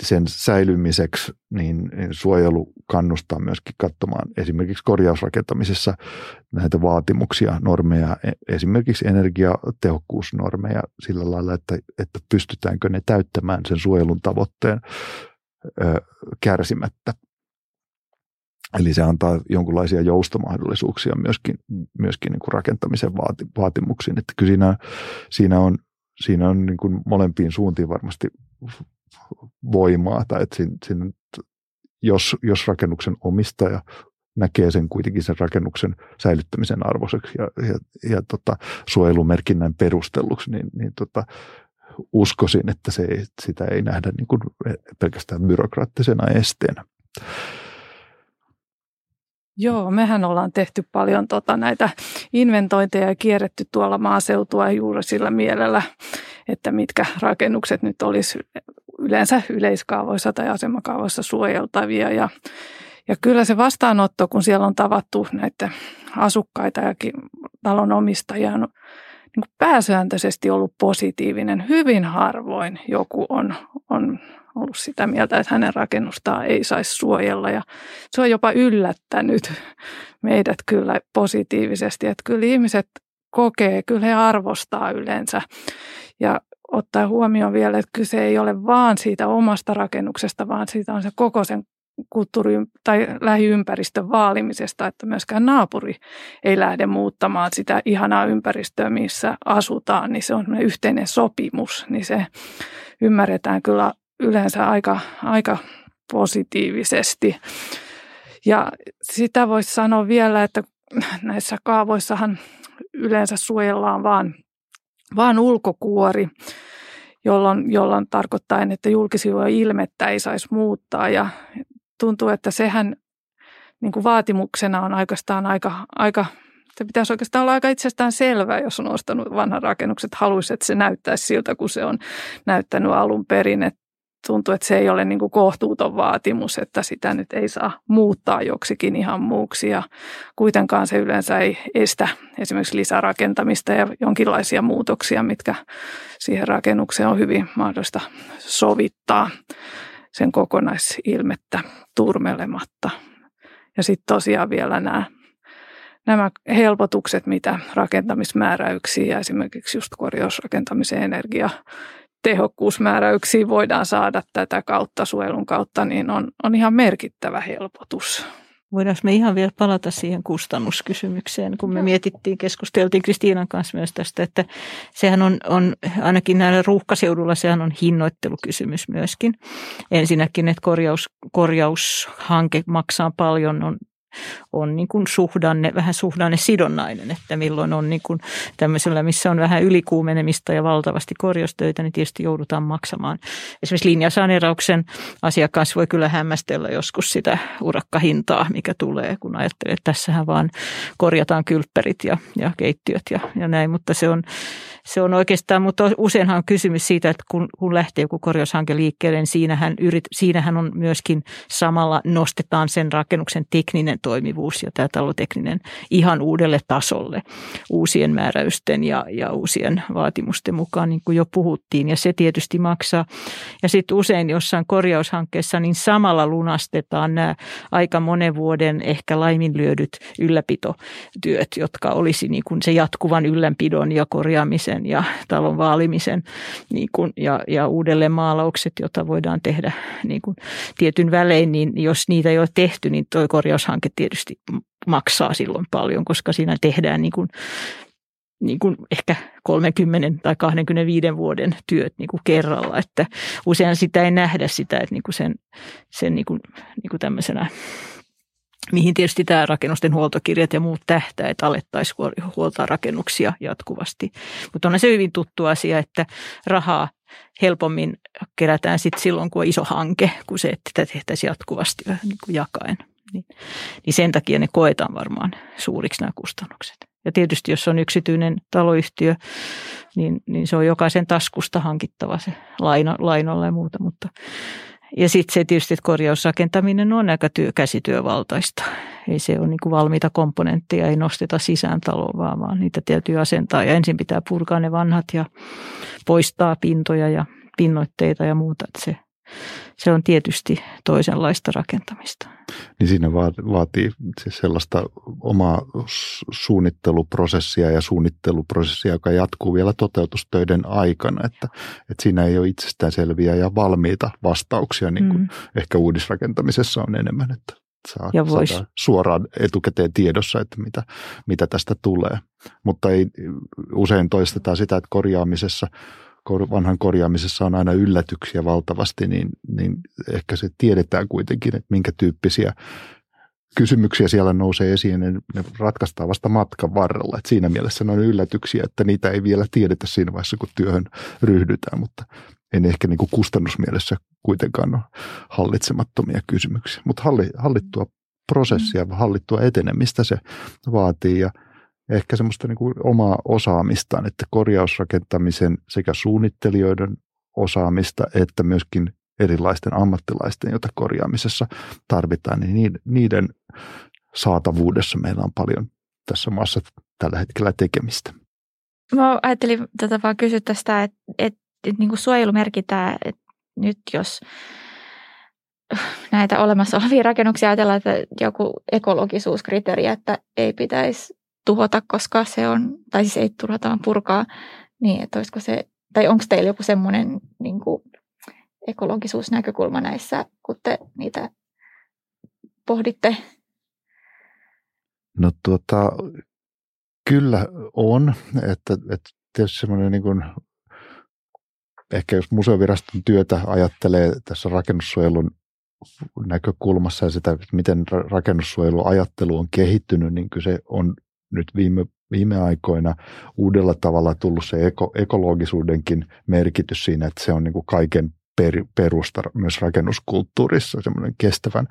sen säilymiseksi niin suojelu kannustaa myöskin katsomaan esimerkiksi korjausrakentamisessa näitä vaatimuksia, normeja, esimerkiksi energiatehokkuusnormeja sillä lailla, että, että pystytäänkö ne täyttämään sen suojelun tavoitteen kärsimättä. Eli se antaa jonkinlaisia joustomahdollisuuksia myöskin, myöskin niin kuin rakentamisen vaati, vaatimuksiin. Että kyllä siinä, siinä on, siinä on niin kuin molempiin suuntiin varmasti voimaa. Tai että siinä, siinä, jos, jos rakennuksen omistaja näkee sen kuitenkin sen rakennuksen säilyttämisen arvoiseksi ja, ja, ja tota, suojelumerkinnän perustelluksi, niin, niin tota, uskoisin, että se ei, sitä ei nähdä niin kuin pelkästään byrokraattisena esteenä. Joo, mehän ollaan tehty paljon tota näitä inventointeja ja kierretty tuolla maaseutua juuri sillä mielellä, että mitkä rakennukset nyt olisi yleensä yleiskaavoissa tai asemakaavoissa suojeltavia. Ja, ja kyllä se vastaanotto, kun siellä on tavattu näitä asukkaita ja talonomistajia, no, niin kuin pääsääntöisesti ollut positiivinen. Hyvin harvoin joku on, on ollut sitä mieltä, että hänen rakennustaan ei saisi suojella. Ja se on jopa yllättänyt meidät kyllä positiivisesti. Että kyllä ihmiset kokee, kyllä he arvostaa yleensä. Ja ottaa huomioon vielä, että kyse ei ole vaan siitä omasta rakennuksesta, vaan siitä on se koko sen kulttuuri- tai lähiympäristön vaalimisesta, että myöskään naapuri ei lähde muuttamaan sitä ihanaa ympäristöä, missä asutaan, niin se on yhteinen sopimus, niin se ymmärretään kyllä yleensä aika, aika positiivisesti. Ja sitä voisi sanoa vielä, että näissä kaavoissahan yleensä suojellaan vaan, vaan ulkokuori, jolloin, jolloin tarkoittaen, että julkisivuja ilmettä ei saisi muuttaa ja tuntuu, että sehän niin kuin vaatimuksena on oikeastaan aika, aika, se pitäisi oikeastaan olla aika itsestään selvää, jos on ostanut vanhan rakennuksen, että haluaisi, että se näyttäisi siltä, kun se on näyttänyt alun perin. Et tuntuu, että se ei ole niin kuin kohtuuton vaatimus, että sitä nyt ei saa muuttaa joksikin ihan muuksi. Ja kuitenkaan se yleensä ei estä esimerkiksi lisärakentamista ja jonkinlaisia muutoksia, mitkä siihen rakennukseen on hyvin mahdollista sovittaa sen kokonaisilmettä turmelematta. Ja sitten tosiaan vielä nämä, nämä helpotukset, mitä rakentamismääräyksiin ja esimerkiksi just korjausrakentamisen energiatehokkuusmääräyksiin voidaan saada tätä kautta, suojelun kautta, niin on, on ihan merkittävä helpotus. Voidaanko me ihan vielä palata siihen kustannuskysymykseen, kun me no. mietittiin, keskusteltiin Kristiinan kanssa myös tästä, että sehän on, on ainakin näillä ruuhkaseudulla sehän on hinnoittelukysymys myöskin. Ensinnäkin, että korjaus, korjaushanke maksaa paljon, on, on niin kuin suhdanne, vähän suhdannesidonnainen, että milloin on niin kuin tämmöisellä, missä on vähän ylikuumenemista ja valtavasti korjaustöitä, niin tietysti joudutaan maksamaan. Esimerkiksi linjasaneerauksen asiakas voi kyllä hämmästellä joskus sitä urakkahintaa, mikä tulee, kun ajattelee, että tässähän vaan korjataan kylppärit ja, ja keittiöt ja, ja näin, mutta se on, se on oikeastaan, mutta useinhan on kysymys siitä, että kun, kun lähtee joku korjaushanke liikkeelle, niin siinähän, yrit, siinähän on myöskin samalla nostetaan sen rakennuksen tekninen toimivuus ja tämä talotekninen ihan uudelle tasolle uusien määräysten ja, ja uusien vaatimusten mukaan, niin kuin jo puhuttiin. Ja se tietysti maksaa. Ja sitten usein jossain korjaushankkeessa niin samalla lunastetaan nämä aika monen vuoden ehkä laiminlyödyt ylläpitotyöt, jotka olisi niin kuin se jatkuvan ylläpidon ja korjaamisen ja talon vaalimisen niin kuin, ja, ja uudelleen maalaukset, joita voidaan tehdä niin kuin tietyn välein, niin jos niitä ei ole tehty, niin tuo korjaushanke tietysti maksaa silloin paljon, koska siinä tehdään niin kuin, niin kuin ehkä kolmekymmentä tai kaksikymmentäviisi vuoden työt niin kuin kerralla. Että usein sitä ei nähdä sitä, että niin kuin sen, sen niin kuin, niin kuin tämmöisenä, mihin tietysti tämä rakennusten huoltokirjat ja muut tähtää, että alettaisiin huoltaa rakennuksia jatkuvasti. Mutta on se hyvin tuttu asia, että rahaa helpommin kerätään sit silloin, kun on iso hanke, kuin se, että tätä tehtäisiin jatkuvasti niin kuin jakaen. Niin, niin sen takia ne koetaan varmaan suuriksi nämä kustannukset. Ja tietysti jos on yksityinen taloyhtiö, niin, niin se on jokaisen taskusta hankittava se laino, lainolla ja muuta. Mutta, ja sitten se tietysti, että korjausrakentaminen on aika työ, käsityövaltaista. Ei se ole niin kuin valmiita komponentteja, ei nosteta sisään taloon, vaan, vaan niitä täytyy asentaa. Ja ensin pitää purkaa ne vanhat ja poistaa pintoja ja pinnoitteita ja muuta, että se... Se on tietysti toisenlaista rakentamista. Niin siinä vaatii siis sellaista omaa suunnitteluprosessia ja suunnitteluprosessia, joka jatkuu vielä toteutustöiden aikana. Että, että siinä ei ole itsestäänselviä ja valmiita vastauksia, niin kuin mm-hmm. ehkä uudisrakentamisessa on enemmän. Että saa suoraan etukäteen tiedossa, että mitä, mitä tästä tulee. Mutta ei, usein toistetaan sitä, että korjaamisessa... vanhan korjaamisessa on aina yllätyksiä valtavasti, niin, niin ehkä se tiedetään kuitenkin, että minkä tyyppisiä kysymyksiä siellä nousee esiin, ja ne ratkaistaan vasta matkan varrella. Et siinä mielessä ne on yllätyksiä, että niitä ei vielä tiedetä siinä vaiheessa, kun työhön ryhdytään, mutta en ehkä niin kuin kustannusmielessä kuitenkaan ole hallitsemattomia kysymyksiä. Mutta halli, hallittua prosessia, hallittua etenemistä se vaatii, ja ehkä semmoista niin kuin omaa osaamistaan, että korjausrakentamisen sekä suunnittelijoiden osaamista, että myöskin erilaisten ammattilaisten, joita korjaamisessa tarvitaan, niin niiden saatavuudessa meillä on paljon tässä maassa tällä hetkellä tekemistä. Mä ajattelin tätä vaan kysyä tästä, että, että, että niin kuin suojelu merkitään, että nyt jos... näitä olemassa olevia rakennuksia ajatellaan, että joku ekologisuuskriteeri, että ei pitäisi tuhota, koska se on, tai siis ei turhata, vaan purkaa, niin että olisiko se, tai onko teillä joku semmoinen niin kuin ekologisuusnäkökulma näissä, kun te niitä pohditte? No tuota, kyllä on, että, että tietysti semmoinen niin kuin, ehkä jos Museoviraston työtä ajattelee tässä rakennussuojelun näkökulmassa ja sitä, miten rakennussuojeluajattelu on kehittynyt, niin kyllä se on nyt viime, viime aikoina uudella tavalla tullut se eko, ekologisuudenkin merkitys siinä, että se on niin kuin kaiken per, perusta myös rakennuskulttuurissa. Semmoinen kestävän,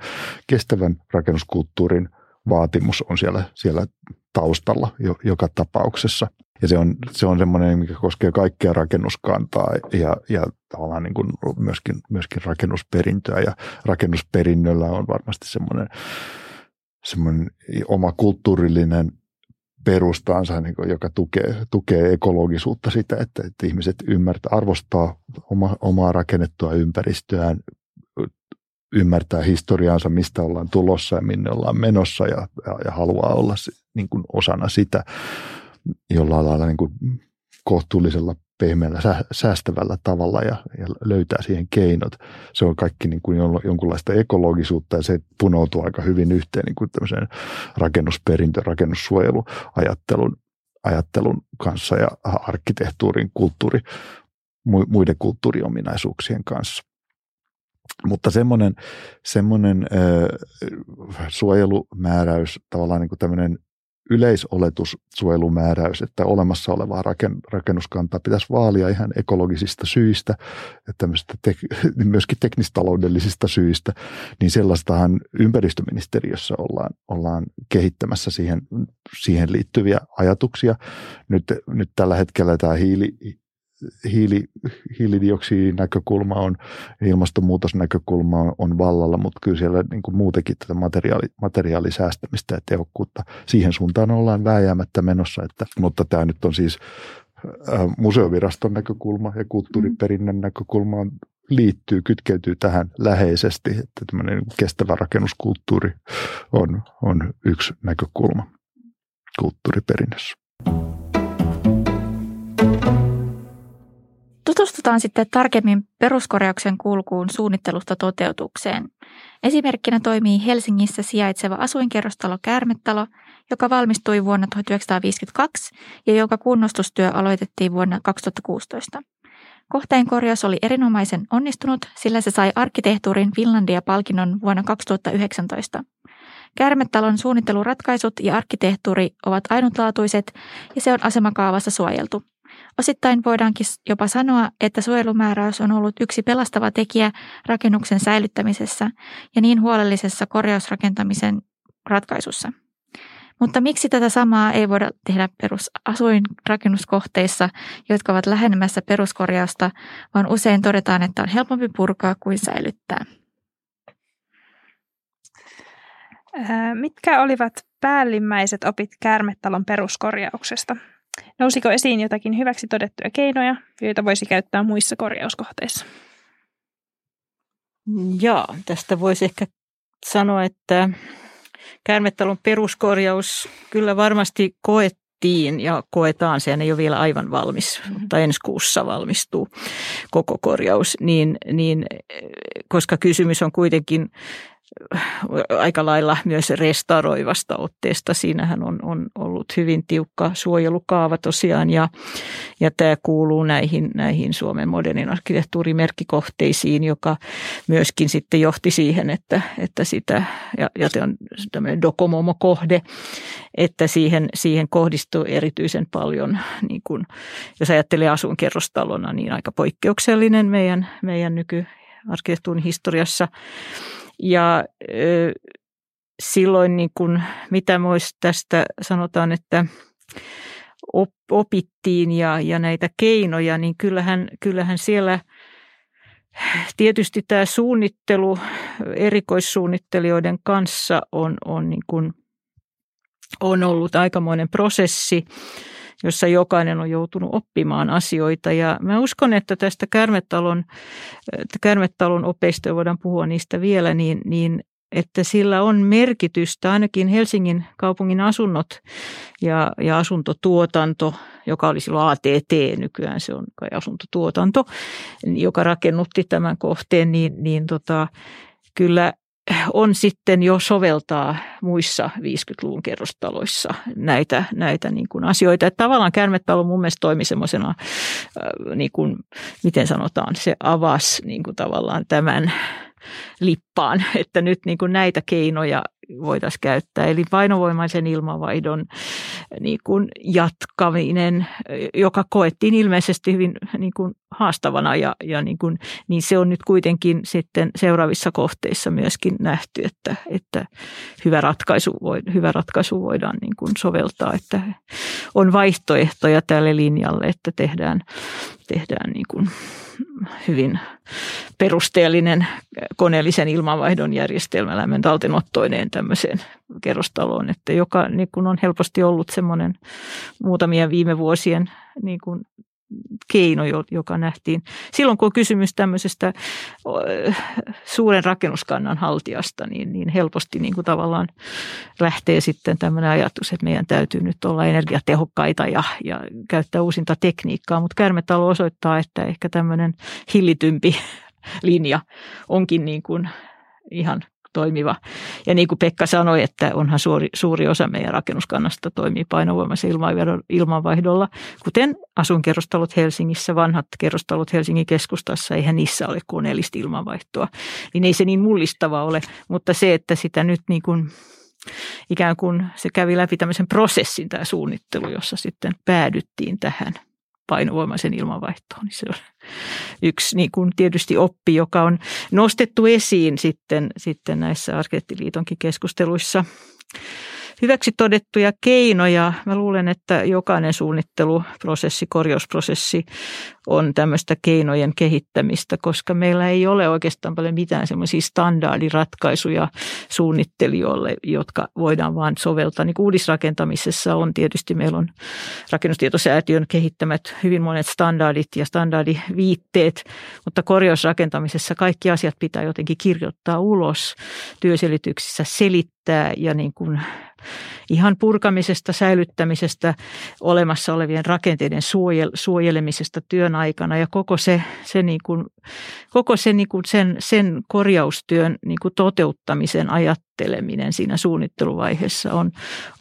kestävän rakennuskulttuurin vaatimus on siellä, siellä taustalla jo, joka tapauksessa. Ja se on, se on semmoinen, mikä koskee kaikkea rakennuskantaa ja, ja tavallaan niin kuin myöskin, myöskin rakennusperintöä. Ja rakennusperinnöllä on varmasti semmoinen, semmoinen oma kulttuurillinen perustaansa, niin kuin, joka tukee, tukee ekologisuutta sitä, että, että ihmiset ymmärtää, arvostaa oma, omaa rakennettua ympäristöään, ymmärtää historiaansa, mistä ollaan tulossa ja minne ollaan menossa ja, ja, ja haluaa olla niin kuin osana sitä jollain lailla niin kuin kohtuullisella pehmeällä sä, säästävällä tavalla ja, ja löytää siihen keinot. Se on kaikki niin kuin jonkunlaista ekologisuutta ja se punoutuu aika hyvin yhteen niin kuin tämmöiseen rakennusperintö, rakennussuojeluajattelun ajattelun kanssa ja arkkitehtuurin, kulttuuri, muiden kulttuuriominaisuuksien kanssa. Mutta semmoinen, semmoinen äh, suojelumääräys, tavallaan niin kuin tämmöinen yleisoletussuojelumääräys, että olemassa olevaa rakennuskantaa pitäisi vaalia ihan ekologisista syistä ja tämmöistä tek- myöskin teknistaloudellisista syistä, niin sellaistahan ympäristöministeriössä ollaan, ollaan kehittämässä siihen, siihen liittyviä ajatuksia. Nyt, nyt tällä hetkellä tämä hiili, hiili, hiilidioksidinäkökulma on, ilmastonmuutosnäkökulma on, on vallalla, mutta kyllä siellä niin kuin muutenkin tätä materiaali, materiaalisäästämistä ja tehokkuutta siihen suuntaan ollaan vääjäämättä menossa, että, mutta tämä nyt on siis ää, Museoviraston näkökulma ja kulttuuriperinnön mm. näkökulma on, liittyy, kytkeytyy tähän läheisesti, että tämmöinen kestävä rakennuskulttuuri on, on yksi näkökulma kulttuuriperinnössä. Tutustutaan sitten tarkemmin peruskorjauksen kulkuun suunnittelusta toteutukseen. Esimerkkinä toimii Helsingissä sijaitseva asuinkerrostalo Käärmetalo, joka valmistui vuonna tuhatyhdeksänsataaviisikymmentäkaksi ja jonka kunnostustyö aloitettiin vuonna kaksituhattakuusitoista. Kohteen korjaus oli erinomaisen onnistunut, sillä se sai arkkitehtuurin Finlandia-palkinnon vuonna kaksituhattayhdeksäntoista. Käärmetalon suunnitteluratkaisut ja arkkitehtuuri ovat ainutlaatuiset ja se on asemakaavassa suojeltu. Osittain voidaankin jopa sanoa, että suojelumääräys on ollut yksi pelastava tekijä rakennuksen säilyttämisessä ja niin huolellisessa korjausrakentamisen ratkaisussa. Mutta miksi tätä samaa ei voida tehdä perusasuinrakennuskohteissa, jotka ovat lähenemässä peruskorjausta, vaan usein todetaan, että on helpompi purkaa kuin säilyttää? Mitkä olivat päällimmäiset opit Käärmetalon peruskorjauksesta? Nousiko esiin jotakin hyväksi todettuja keinoja, joita voisi käyttää muissa korjauskohteissa? Joo, tästä voisi ehkä sanoa, että Käärmetalon peruskorjaus kyllä varmasti koettiin ja koetaan, sehän ei ole vielä aivan valmis, mutta ensi kuussa valmistuu koko korjaus, niin, niin, koska kysymys on kuitenkin aika lailla myös restauroivasta otteesta. Siinähän on, on ollut hyvin tiukka suojelukaava tosiaan ja, ja tämä kuuluu näihin, näihin Suomen modernin arkkitehtuurimerkkikohteisiin, joka myöskin sitten johti siihen, että, että sitä, ja, ja se on tämmöinen dokomomo-kohde, että siihen, siihen kohdistuu erityisen paljon, niin kun, jos ajattelee asuinkerrostalona, niin aika poikkeuksellinen meidän, meidän nykyarkkitehtuurin historiassa. Ja silloin, niin kun, mitä myös tästä sanotaan, että opittiin ja, ja näitä keinoja, niin kyllähän, kyllähän siellä tietysti tämä suunnittelu erikoissuunnittelijoiden kanssa on, on, niin kun, on ollut aikamoinen prosessi, jossa jokainen on joutunut oppimaan asioita. Ja mä uskon, että tästä Käärmetalon, Käärmetalon opeista voidaan puhua niistä vielä, niin, niin että sillä on merkitystä ainakin Helsingin kaupungin asunnot ja, ja asuntotuotanto, joka oli silloin A T T, nykyään se on kai asuntotuotanto, joka rakennutti tämän kohteen, niin, niin tota, kyllä on sitten jo soveltaa muissa viidenkymmenenluvun kerrostaloissa näitä, näitä niin kuin asioita. Että tavallaan Käärmetalo mun mielestä toimi semmoisena, niin kuin, miten sanotaan, se avasi niin kuin tavallaan tämän lippaan, että nyt niin kuin näitä keinoja voitaisiin käyttää. Eli painovoimaisen ilmanvaihdon niin kuin jatkaminen, joka koettiin ilmeisesti hyvin niin kuin haastavana ja, ja niin kuin, niin se on nyt kuitenkin sitten seuraavissa kohteissa myöskin nähty, että, että hyvä ratkaisu, voi, hyvä ratkaisu voidaan niin kuin soveltaa, että on vaihtoehtoja tälle linjalle, että tehdään, tehdään niin kuin hyvin perusteellinen koneellisen ilmanvaihdon järjestelmä lämmön talteenottoineen tämmöiseen kerrostaloon, että joka niin kuin on helposti ollut semmoinen muutamien viime vuosien niin kuin keino, joka nähtiin silloin, kun on kysymys tämmöisestä suuren rakennuskannan haltijasta, niin, niin helposti niin kuin tavallaan lähtee sitten tämmöinen ajatus, että meidän täytyy nyt olla energiatehokkaita ja, ja käyttää uusinta tekniikkaa, mutta Käärmetalo osoittaa, että ehkä tämmöinen hillitympi linja onkin niin kuin ihan toimiva. Ja niin kuin Pekka sanoi, että onhan suuri, suuri osa meidän rakennuskannasta toimii painovoimaisen ilmanvaihdolla, kuten asunkerrostalot Helsingissä, vanhat kerrostalot Helsingin keskustassa, eihän niissä ole koneellista ilmanvaihtoa. Niin ei se niin mullistavaa ole, mutta se, että sitä nyt niin kuin ikään kuin se kävi läpi tämmöisen prosessin tämä suunnittelu, jossa sitten päädyttiin tähän painovoimaisen ilmanvaihtoon, niin se on yksi niin kuin tietysti oppi, joka on nostettu esiin sitten, sitten näissä arkkitehtiliitonkin keskusteluissa. Hyväksi todettuja keinoja. Mä luulen, että jokainen suunnitteluprosessi, korjausprosessi on tämmöistä keinojen kehittämistä, koska meillä ei ole oikeastaan paljon mitään semmoisia standardiratkaisuja suunnittelijoille, jotka voidaan vaan soveltaa. Niin kuin uudisrakentamisessa on tietysti, meillä on rakennustietosäätiön kehittämät hyvin monet standardit ja standardiviitteet, mutta korjausrakentamisessa kaikki asiat pitää jotenkin kirjoittaa ulos, työselityksissä selittää ja niin kuin ihan purkamisesta, säilyttämisestä, olemassa olevien rakenteiden suojel- suojelemisesta työn aikana ja koko se, se niin kuin, koko se niin kuin sen, sen korjaustyön niin kuin toteuttamisen ajatteleminen siinä suunnitteluvaiheessa on,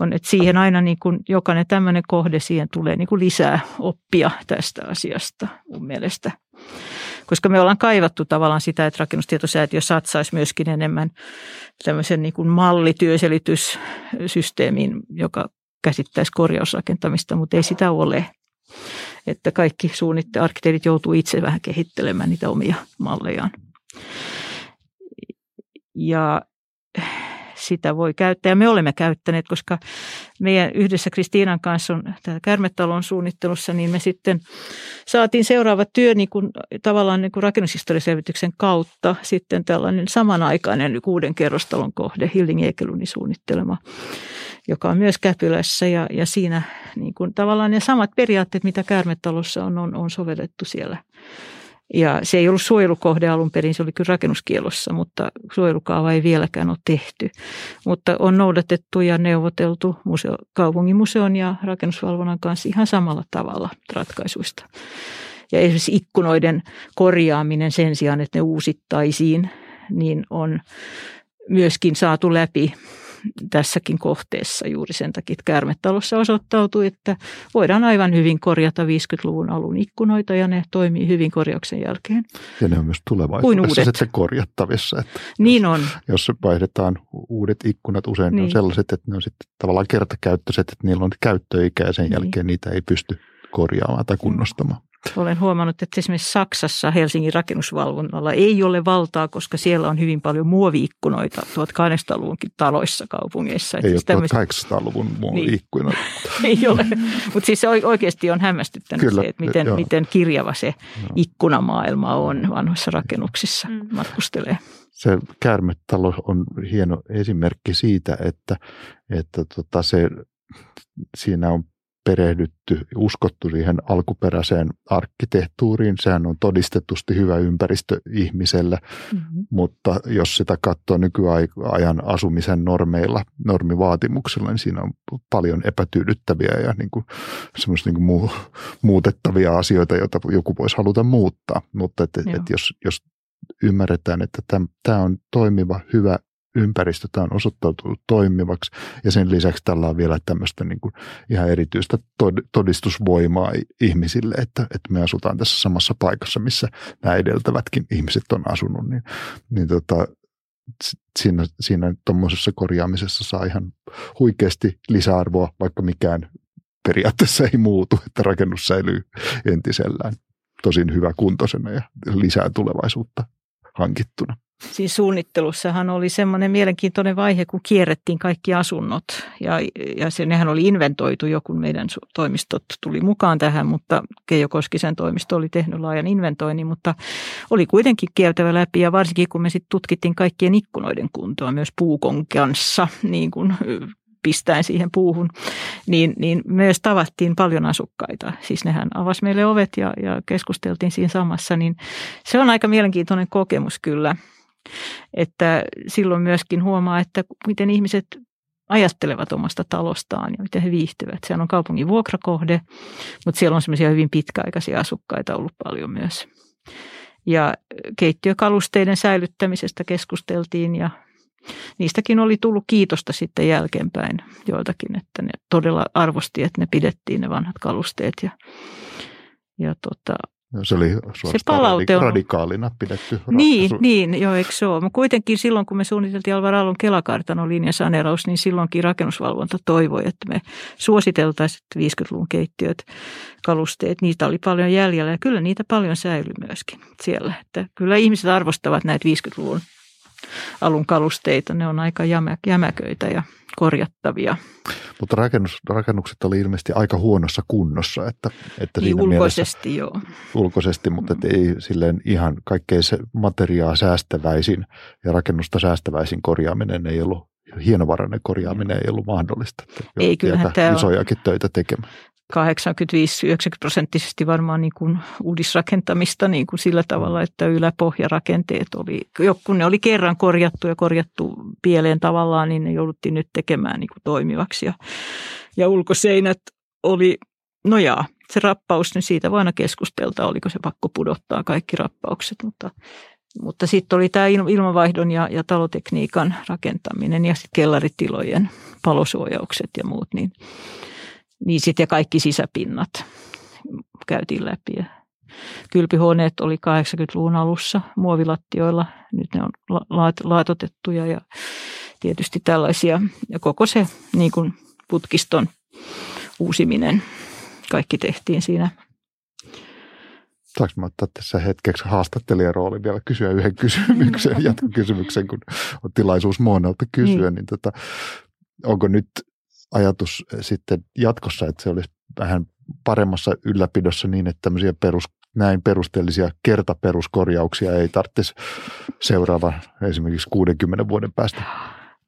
on että siihen aina niin kuin jokainen tämmöinen kohde, siihen tulee niin kuin lisää oppia tästä asiasta mun mielestä. Koska me ollaan kaivattu tavallaan sitä, että rakennustietosäätiö satsaisi myöskin enemmän tämmöisen niin kuin mallityöselityssysteemiin, joka käsittäisi korjausrakentamista, mutta ei sitä ole. Että kaikki suunnittelijat, arkkitehdit joutuu itse vähän kehittelemään niitä omia mallejaan. Ja sitä voi käyttää ja me olemme käyttäneet, koska meidän yhdessä Kristiinan kanssa on täällä Käärmetalon suunnittelussa, niin me sitten saatiin seuraava työ niin kuin, tavallaan niin kuin rakennushistoriaselvityksen kautta sitten tällainen samanaikainen kuuden kerrostalon kohde, Hilding Ekelunin suunnittelema, joka on myös Käpylässä ja, ja siinä niin kuin, tavallaan ne samat periaatteet, mitä Käärmetalossa on, on, on sovellettu siellä. Ja se ei ollut suojelukohde alun perin, se oli kyllä rakennuskielossa, mutta suojelukaava ei vieläkään ole tehty. Mutta on noudatettu ja neuvoteltu museo, kaupungin museon ja rakennusvalvonnan kanssa ihan samalla tavalla ratkaisuista. Ja esimerkiksi ikkunoiden korjaaminen sen sijaan, että ne uusittaisiin, niin on myöskin saatu läpi tässäkin kohteessa juuri sen takia, että Käärmetalossa osoittautui, että voidaan aivan hyvin korjata viidenkymmenenluvun alun ikkunoita ja ne toimii hyvin korjauksen jälkeen. Ja ne on myös tulevaisuudessa sitten korjattavissa. Että niin on. Jos, jos vaihdetaan uudet ikkunat usein, niin on sellaiset, että ne on sitten tavallaan kertakäyttöiset, että niillä on käyttöikä ja sen niin jälkeen niitä ei pysty korjaamaan tai kunnostamaan. Olen huomannut, että esimerkiksi Saksassa Helsingin rakennusvalvonnalla ei ole valtaa, koska siellä on hyvin paljon muoviikkunoita tuhatkahdeksansataaluvunkin taloissa kaupungeissa. Ei siis ole tuhatkahdeksansataaluvun muoviikkunoita. Niin. Ei ole, mutta siis oikeasti on hämmästyttänyt kyllä, se, että miten, miten kirjava se ikkunamaailma on vanhoissa rakennuksissa matkustelee. Se Käärmetalo on hieno esimerkki siitä, että, että tota se, siinä on perehdytty, uskottu siihen alkuperäiseen arkkitehtuuriin. Sehän on todistetusti hyvä ympäristö ihmiselle, mm-hmm. mutta jos sitä katsoo nykyajan asumisen normeilla, normivaatimuksilla, niin siinä on paljon epätyydyttäviä ja niin kuin semmoisia niin kuin muutettavia asioita, joita joku voisi haluta muuttaa. Mutta et, et jos, jos ymmärretään, että tämä on toimiva, hyvä ympäristö, tämä on osoittautunut toimivaksi ja sen lisäksi tällä on vielä tämmöistä niin kuin ihan erityistä todistusvoimaa ihmisille, että, että me asutaan tässä samassa paikassa, missä nämä edeltävätkin ihmiset on asunut, niin, niin tota, siinä, siinä tuommoisessa korjaamisessa saa ihan huikeasti lisäarvoa, vaikka mikään periaatteessa ei muutu, että rakennus säilyy entisellään tosin hyväkuntoisena ja lisää tulevaisuutta hankittuna. Siis suunnittelussahan oli semmoinen mielenkiintoinen vaihe, kun kierrettiin kaikki asunnot ja, ja se, nehän oli inventoitu, joku meidän toimistot tuli mukaan tähän, mutta Keijo Koskisen toimisto oli tehnyt laajan inventoinnin, mutta oli kuitenkin kiertävä läpi ja varsinkin kun me sitten tutkittiin kaikkien ikkunoiden kuntoa myös puukon kanssa, niin kuin pistäen siihen puuhun, niin, niin myös tavattiin paljon asukkaita. Siis nehän avasi meille ovet ja, ja keskusteltiin siinä samassa, niin se on aika mielenkiintoinen kokemus kyllä, että silloin myöskin huomaa, että miten ihmiset ajattelevat omasta talostaan ja miten he viihtyvät. Sehän on kaupungin vuokrakohde, mutta siellä on semmoisia hyvin pitkäaikaisia asukkaita ollut paljon myös. Ja keittiökalusteiden säilyttämisestä keskusteltiin ja niistäkin oli tullut kiitosta sitten jälkeenpäin joiltakin, että ne todella arvosti, että ne pidettiin ne vanhat kalusteet. Ja, ja tota, no, se oli suorastaan se radikaalina pidetty ratkaisu. Niin, niin joo, eikö se ole? Mä kuitenkin silloin, kun me suunniteltiin Alvar Aallon Kelakartanon linjasaneeraus, niin silloinkin rakennusvalvonta toivoi, että me suositeltaisiin viisikymmentäluvun keittiöt, kalusteet. Niitä oli paljon jäljellä ja kyllä niitä paljon säilyi myöskin siellä. Että kyllä ihmiset arvostavat näitä viisikymmentäluvun alun kalusteita, ne on aika jämäköitä ja korjattavia. Mutta rakennus, rakennukset oli ilmeisesti aika huonossa kunnossa. Että, että siinä ulkoisesti mielessä, joo. Ulkoisesti, mutta mm. ei silleen ihan kaikkein se materiaa säästäväisin ja rakennusta säästäväisin korjaaminen ei ollut, hienovarainen korjaaminen ei ollut mahdollista. Ei kyllähän tämä isojakin on töitä tekemään. kahdeksankymmentäviisi–yhdeksänkymmentä prosenttisesti varmaan niin kuin uudisrakentamista niin kuin sillä tavalla, että yläpohjarakenteet oli, kun ne oli kerran korjattu ja korjattu pieleen tavallaan, niin ne jouduttiin nyt tekemään niin kuin toimivaksi. Ja, ja ulkoseinät oli, no jaa, se rappaus, niin siitä voi aina keskustelta, oliko se pakko pudottaa kaikki rappaukset, mutta Mutta sitten oli tämä ilmanvaihdon ja, ja talotekniikan rakentaminen ja sitten kellaritilojen palosuojaukset ja muut, niin, niin sitten ja kaikki sisäpinnat käytiin läpi. Ja kylpyhuoneet oli kahdeksankymmentäluvun alussa muovilattioilla, nyt ne on laatotettuja ja tietysti tällaisia ja koko se niin kun putkiston uusiminen, kaikki tehtiin siinä. Saanko mä ottaa tässä hetkeksi haastattelijan roolin vielä kysyä yhden kysymyksen, jatkokysymyksen, kun on tilaisuus Monalta kysyä, mm. niin tota, onko nyt ajatus sitten jatkossa, että se olisi vähän paremmassa ylläpidossa niin, että tämmöisiä perus, näin perusteellisia kertaperuskorjauksia ei tarvitsisi seuraavan esimerkiksi kuudenkymmenen vuoden päästä?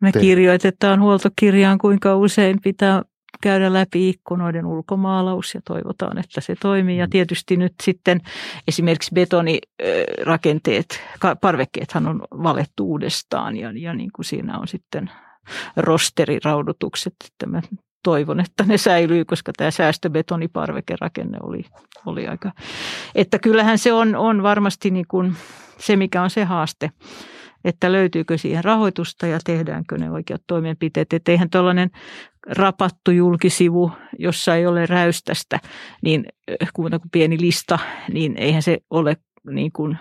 Me kirjoitetaan huoltokirjaan, kuinka usein pitää käydä läpi ikkunoiden ulkomaalaus ja toivotaan, että se toimii. Ja tietysti nyt sitten esimerkiksi betonirakenteet, parvekkeethan on valettu uudestaan ja, ja niin kuin siinä on sitten rosteriraudutukset. Että mä toivon, että ne säilyy, koska tämä säästöbetoniparvekerakenne oli, oli aika. Että kyllähän se on, on varmasti niin kuin se, mikä on se haaste, että löytyykö siihen rahoitusta ja tehdäänkö ne oikeat toimenpiteet. Että eihän tuollainen rapattu julkisivu, jossa ei ole räystästä, niin kuin pieni lista, niin eihän se ole niin kuin,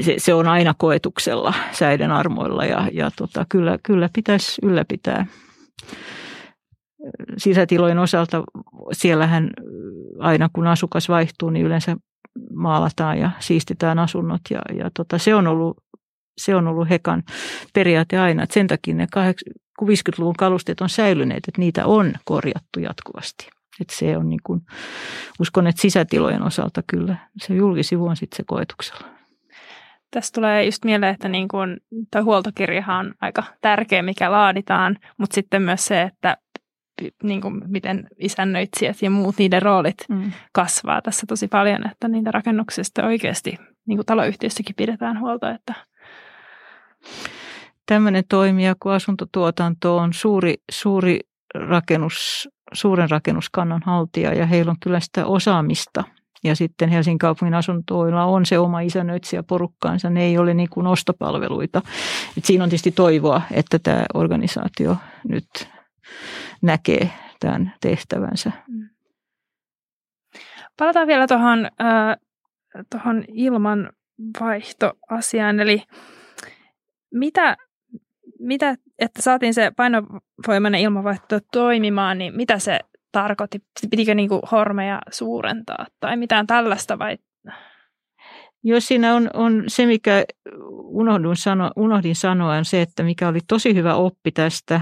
se, se on aina koetuksella säiden armoilla ja, ja tota, kyllä, kyllä pitäisi ylläpitää. Sisätilojen osalta siellähän aina kun asukas vaihtuu, niin yleensä maalataan ja siistitään asunnot ja, ja tota, se on ollut Se on ollut Hekan periaate aina, että sen takia ne viisikymmentäluvun kalusteet on säilyneet, että niitä on korjattu jatkuvasti. Että se on niin kuin, uskon, että sisätilojen osalta kyllä se julkisivu on sitten se koetuksella. Tässä tulee just mieleen, että niin kuin, tuo huoltokirjahan on aika tärkeä, mikä laaditaan, mutta sitten myös se, että niin kuin miten isännöitsijät ja muut niiden roolit mm. kasvaa tässä tosi paljon, että niitä rakennuksista oikeasti niin kuin taloyhtiössäkin pidetään huolta, että tämmöinen toimija kuin asuntotuotanto on suuri, suuri rakennus, suuren rakennuskannan haltija ja heillä on kyllä sitä osaamista. Ja sitten Helsingin kaupungin asuntoilla on se oma isännöitsijä porukkaansa, ne ei ole niin kuin ostopalveluita. Et siinä on tietysti toivoa, että tämä organisaatio nyt näkee tämän tehtävänsä. Palataan vielä tuohon, äh, tuohon ilmanvaihtoasiaan, eli Mitä, mitä, että saatiin se painovoimainen ilmanvaihto toimimaan, niin mitä se tarkoitti? Pitikö niin kuin hormeja suurentaa tai mitään tällaista vai? Jos siinä on, on se, mikä unohdin sanoa, unohdin sanoa, on se, että mikä oli tosi hyvä oppi tästä,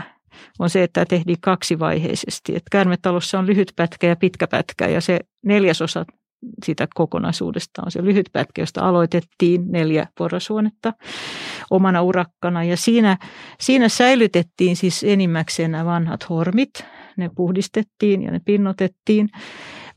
on se, että tehtiin kaksivaiheisesti. Että Käärmetalossa on lyhyt pätkä ja pitkä pätkä ja se neljäsosa siitä kokonaisuudesta on se lyhyt pätkä, josta aloitettiin neljä porrashuonetta omana urakkana. Ja siinä, siinä säilytettiin siis enimmäkseen nämä vanhat hormit. Ne puhdistettiin ja ne pinnotettiin,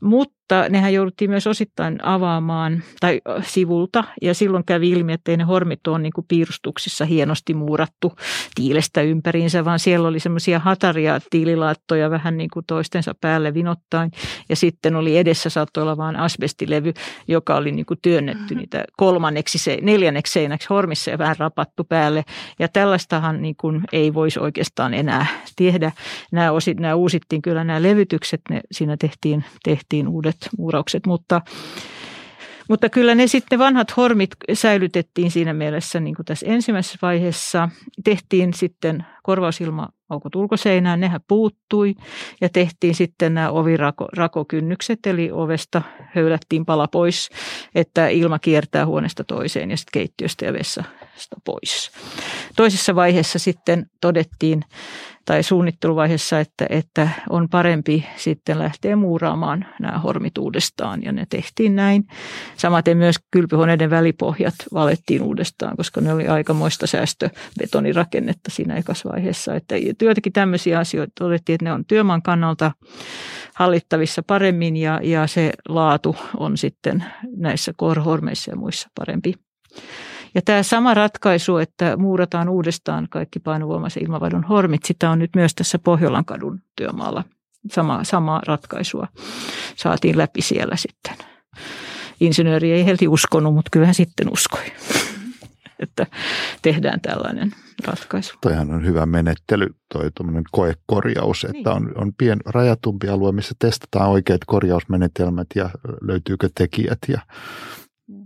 mutta nehän jouduttiin myös osittain avaamaan tai sivulta. Ja silloin kävi ilmi, että ei ne hormit ole niin kuin piirustuksissa hienosti muurattu tiilestä ympäriinsä, vaan siellä oli semmoisia hataria tiililaattoja vähän niin kuin toistensa päälle vinottain. Ja sitten oli edessä saattoi olla vaan asbestilevy, joka oli niin kuin työnnetty niitä kolmanneksi, neljänneksi seinäksi hormissa ja vähän rapattu päälle. Ja tällaistahan niin kuin ei voisi oikeastaan enää tehdä. Nämä, osi, nämä uusittiin kyllä nämä levytykset, ne siinä tehtiin, tehtiin uudet muuraukset, mutta, mutta kyllä ne sitten vanhat hormit säilytettiin siinä mielessä niin kuin tässä ensimmäisessä vaiheessa. Tehtiin sitten korvausilma-aukot ulkoseinään, nehän puuttui ja tehtiin sitten nämä ovirakokynnykset, eli ovesta höylättiin pala pois, että ilma kiertää huoneesta toiseen ja sitten keittiöstä ja vessasta pois. Toisessa vaiheessa sitten todettiin, tai suunnitteluvaiheessa, että, että on parempi sitten lähteä muuraamaan nämä hormit uudestaan, ja ne tehtiin näin. Samaten myös kylpyhuoneiden välipohjat valettiin uudestaan, koska ne oli aikamoista säästöbetonirakennetta siinä ekassa vaiheessa. Että joitakin tämmöisiä asioita todettiin, että ne on työmaan kannalta hallittavissa paremmin, ja, ja se laatu on sitten näissä hormeissa ja muissa parempi. Ja tämä sama ratkaisu, että muurataan uudestaan kaikki painovoimaisen ilmanvaihdon hormit, sitä on nyt myös tässä Pohjolankadun työmaalla. Sama, samaa ratkaisua saatiin läpi siellä sitten. Insinööri ei heti uskonut, mutta kyllähän sitten uskoi, että tehdään tällainen ratkaisu. Toihan on hyvä menettely, toi tuommoinen koekorjaus, että niin. on, on pien rajatumpi alue, missä testataan oikeat korjausmenetelmät ja löytyykö tekijät ja...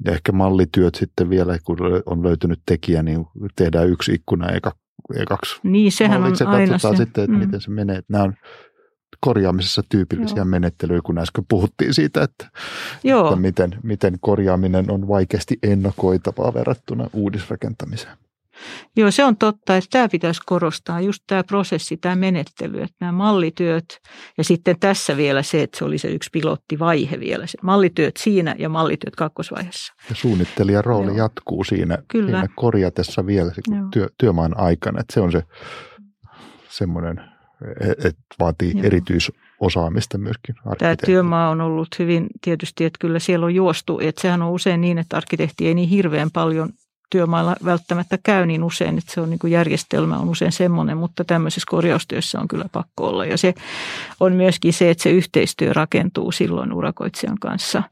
Ja ehkä mallityöt sitten vielä, kun on löytynyt tekijä, niin tehdään yksi ikkuna eka, ekaksi. Niin, sehän mallit, se on aina se. Sitten, että mm. miten se menee. Nämä on korjaamisessa tyypillisiä Joo. menettelyjä, kun äsken puhuttiin siitä, että, että miten, miten korjaaminen on vaikeasti ennakoitavaa verrattuna uudisrakentamiseen. Joo, se on totta, että tämä pitäisi korostaa, just tämä prosessi, tämä menettely, että nämä mallityöt ja sitten tässä vielä se, että se oli se yksi pilottivaihe vielä, se mallityöt siinä ja mallityöt kakkosvaiheessa. Ja suunnittelijan rooli Joo. jatkuu siinä, siinä korjatessa vielä työ, työmaan aikana, että se on se semmoinen, että vaatii Joo. erityis osaamista myöskin. Tämä työmaa on ollut hyvin tietysti, että kyllä siellä on juostu, että sehän on usein niin, että arkkitehti ei niin hirveän paljon työmailla välttämättä käy niin usein, että se on niin kuin järjestelmä on usein semmoinen, mutta tämmöisessä korjaustyössä on kyllä pakko olla. Ja se on myöskin se, että se yhteistyö rakentuu silloin urakoitsijan kanssa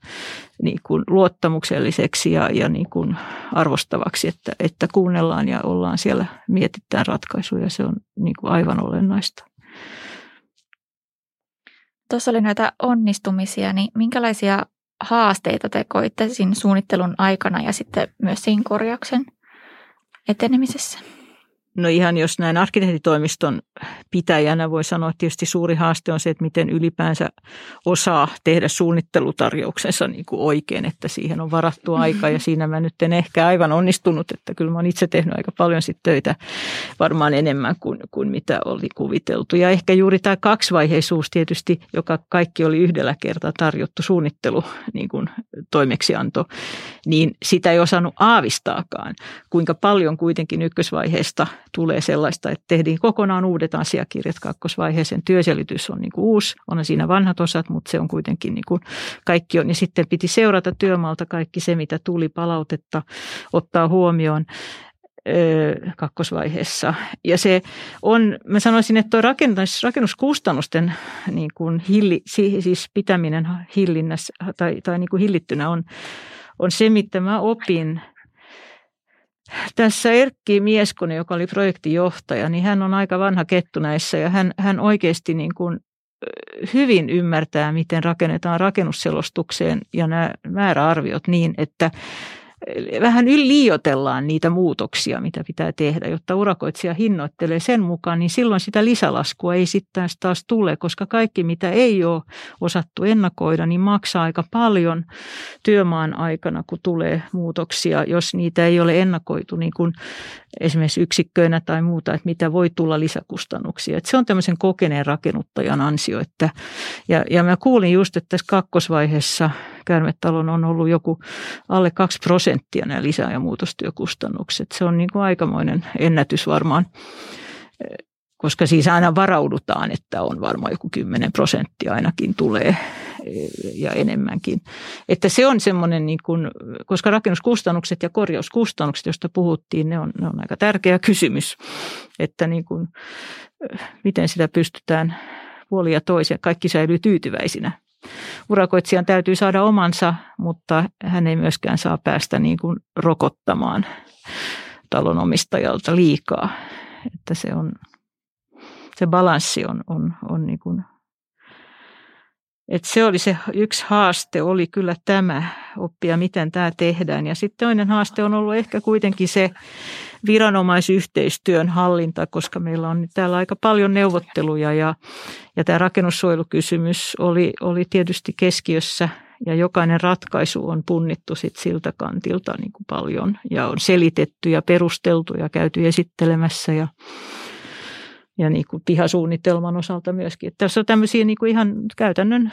niin kuin luottamukselliseksi ja, ja niin kuin arvostavaksi, että, että kuunnellaan ja ollaan siellä, mietitään ratkaisuja. Se on niin kuin aivan olennaista. Tuossa oli näitä onnistumisia, niin minkälaisia haasteita te koitte siinä suunnittelun aikana ja sitten myös siinä korjauksen etenemisessä? No ihan jos näin arkkitehtitoimiston pitäjänä voi sanoa, että tietysti suuri haaste on se, että miten ylipäänsä osaa tehdä suunnittelutarjouksensa niin kuin oikein, että siihen on varattu aika ja siinä mä nyt en ehkä aivan onnistunut, että kyllä mä oon itse tehnyt aika paljon sit töitä varmaan enemmän kuin, kuin mitä oli kuviteltu. Ja ehkä juuri tämä kaksivaiheisuus tietysti, joka kaikki oli yhdellä kertaa tarjottu suunnittelu niin kuin toimeksianto, niin sitä ei osannut aavistaakaan, kuinka paljon kuitenkin ykkösvaiheesta tulee sellaista, että tehtiin kokonaan uudet asiakirjat kakkosvaiheeseen. Työselitys on niin kuin uusi, on siinä vanhat osat, mutta se on kuitenkin niin kuin kaikki on. Ja sitten piti seurata työmaalta kaikki se, mitä tuli palautetta, ottaa huomioon kakkosvaiheessa. Ja se on, mä sanoisin, että tuo rakennus, rakennuskustannusten niin kuin hilli, siis pitäminen hillinnässä tai, tai niin kuin hillittynä on, on se, mitä mä opin. Tässä Erkki Mieskonen, joka oli projektijohtaja, niin hän on aika vanha kettu näissä ja hän, hän oikeasti niin kuin hyvin ymmärtää, miten rakennetaan rakennusselostukseen ja nämä määräarviot niin, että vähän liioitellaan niitä muutoksia, mitä pitää tehdä, jotta urakoitsija hinnoittelee sen mukaan, niin silloin sitä lisälaskua ei sitten taas tule, koska kaikki, mitä ei ole osattu ennakoida, niin maksaa aika paljon työmaan aikana, kun tulee muutoksia, jos niitä ei ole ennakoitu niin kuin esimerkiksi yksikköinä tai muuta, että mitä voi tulla lisäkustannuksia. Että se on tämmöisen kokeneen rakennuttajan ansio. Että, ja, ja mä kuulin just, että tässä kakkosvaiheessa Käärmetalon on ollut joku alle kaksi prosenttia nämä lisä- ja muutostyökustannukset. Se on niin kuin aikamoinen ennätys varmaan, koska siis aina varaudutaan, että on varmaan joku kymmenen prosenttia ainakin tulee ja enemmänkin. Että se on semmoinen, niin kuin, koska rakennuskustannukset ja korjauskustannukset, joista puhuttiin, ne on, ne on aika tärkeä kysymys, että niin kuin, miten sitä pystytään puoli ja toiseen. Kaikki säilyy tyytyväisinä. Urakoitsijan täytyy saada omansa, mutta hän ei myöskään saa päästä niin kuin rokottamaan talonomistajalta liikaa. Että se on, se balanssi on, on, on niin kuin, että se oli se yksi haaste, oli kyllä tämä oppia, miten tämä tehdään. Ja sitten toinen haaste on ollut ehkä kuitenkin se viranomaisyhteistyön hallinta, koska meillä on nyt täällä aika paljon neuvotteluja ja, ja tämä rakennussuojelukysymys oli, oli tietysti keskiössä ja jokainen ratkaisu on punnittu sit siltä kantilta niin kuin paljon ja on selitetty ja perusteltu ja käyty esittelemässä ja Ja niin kuin pihasuunnitelman osalta myöskin. Että tässä on tämmöisiä niin kuin ihan käytännön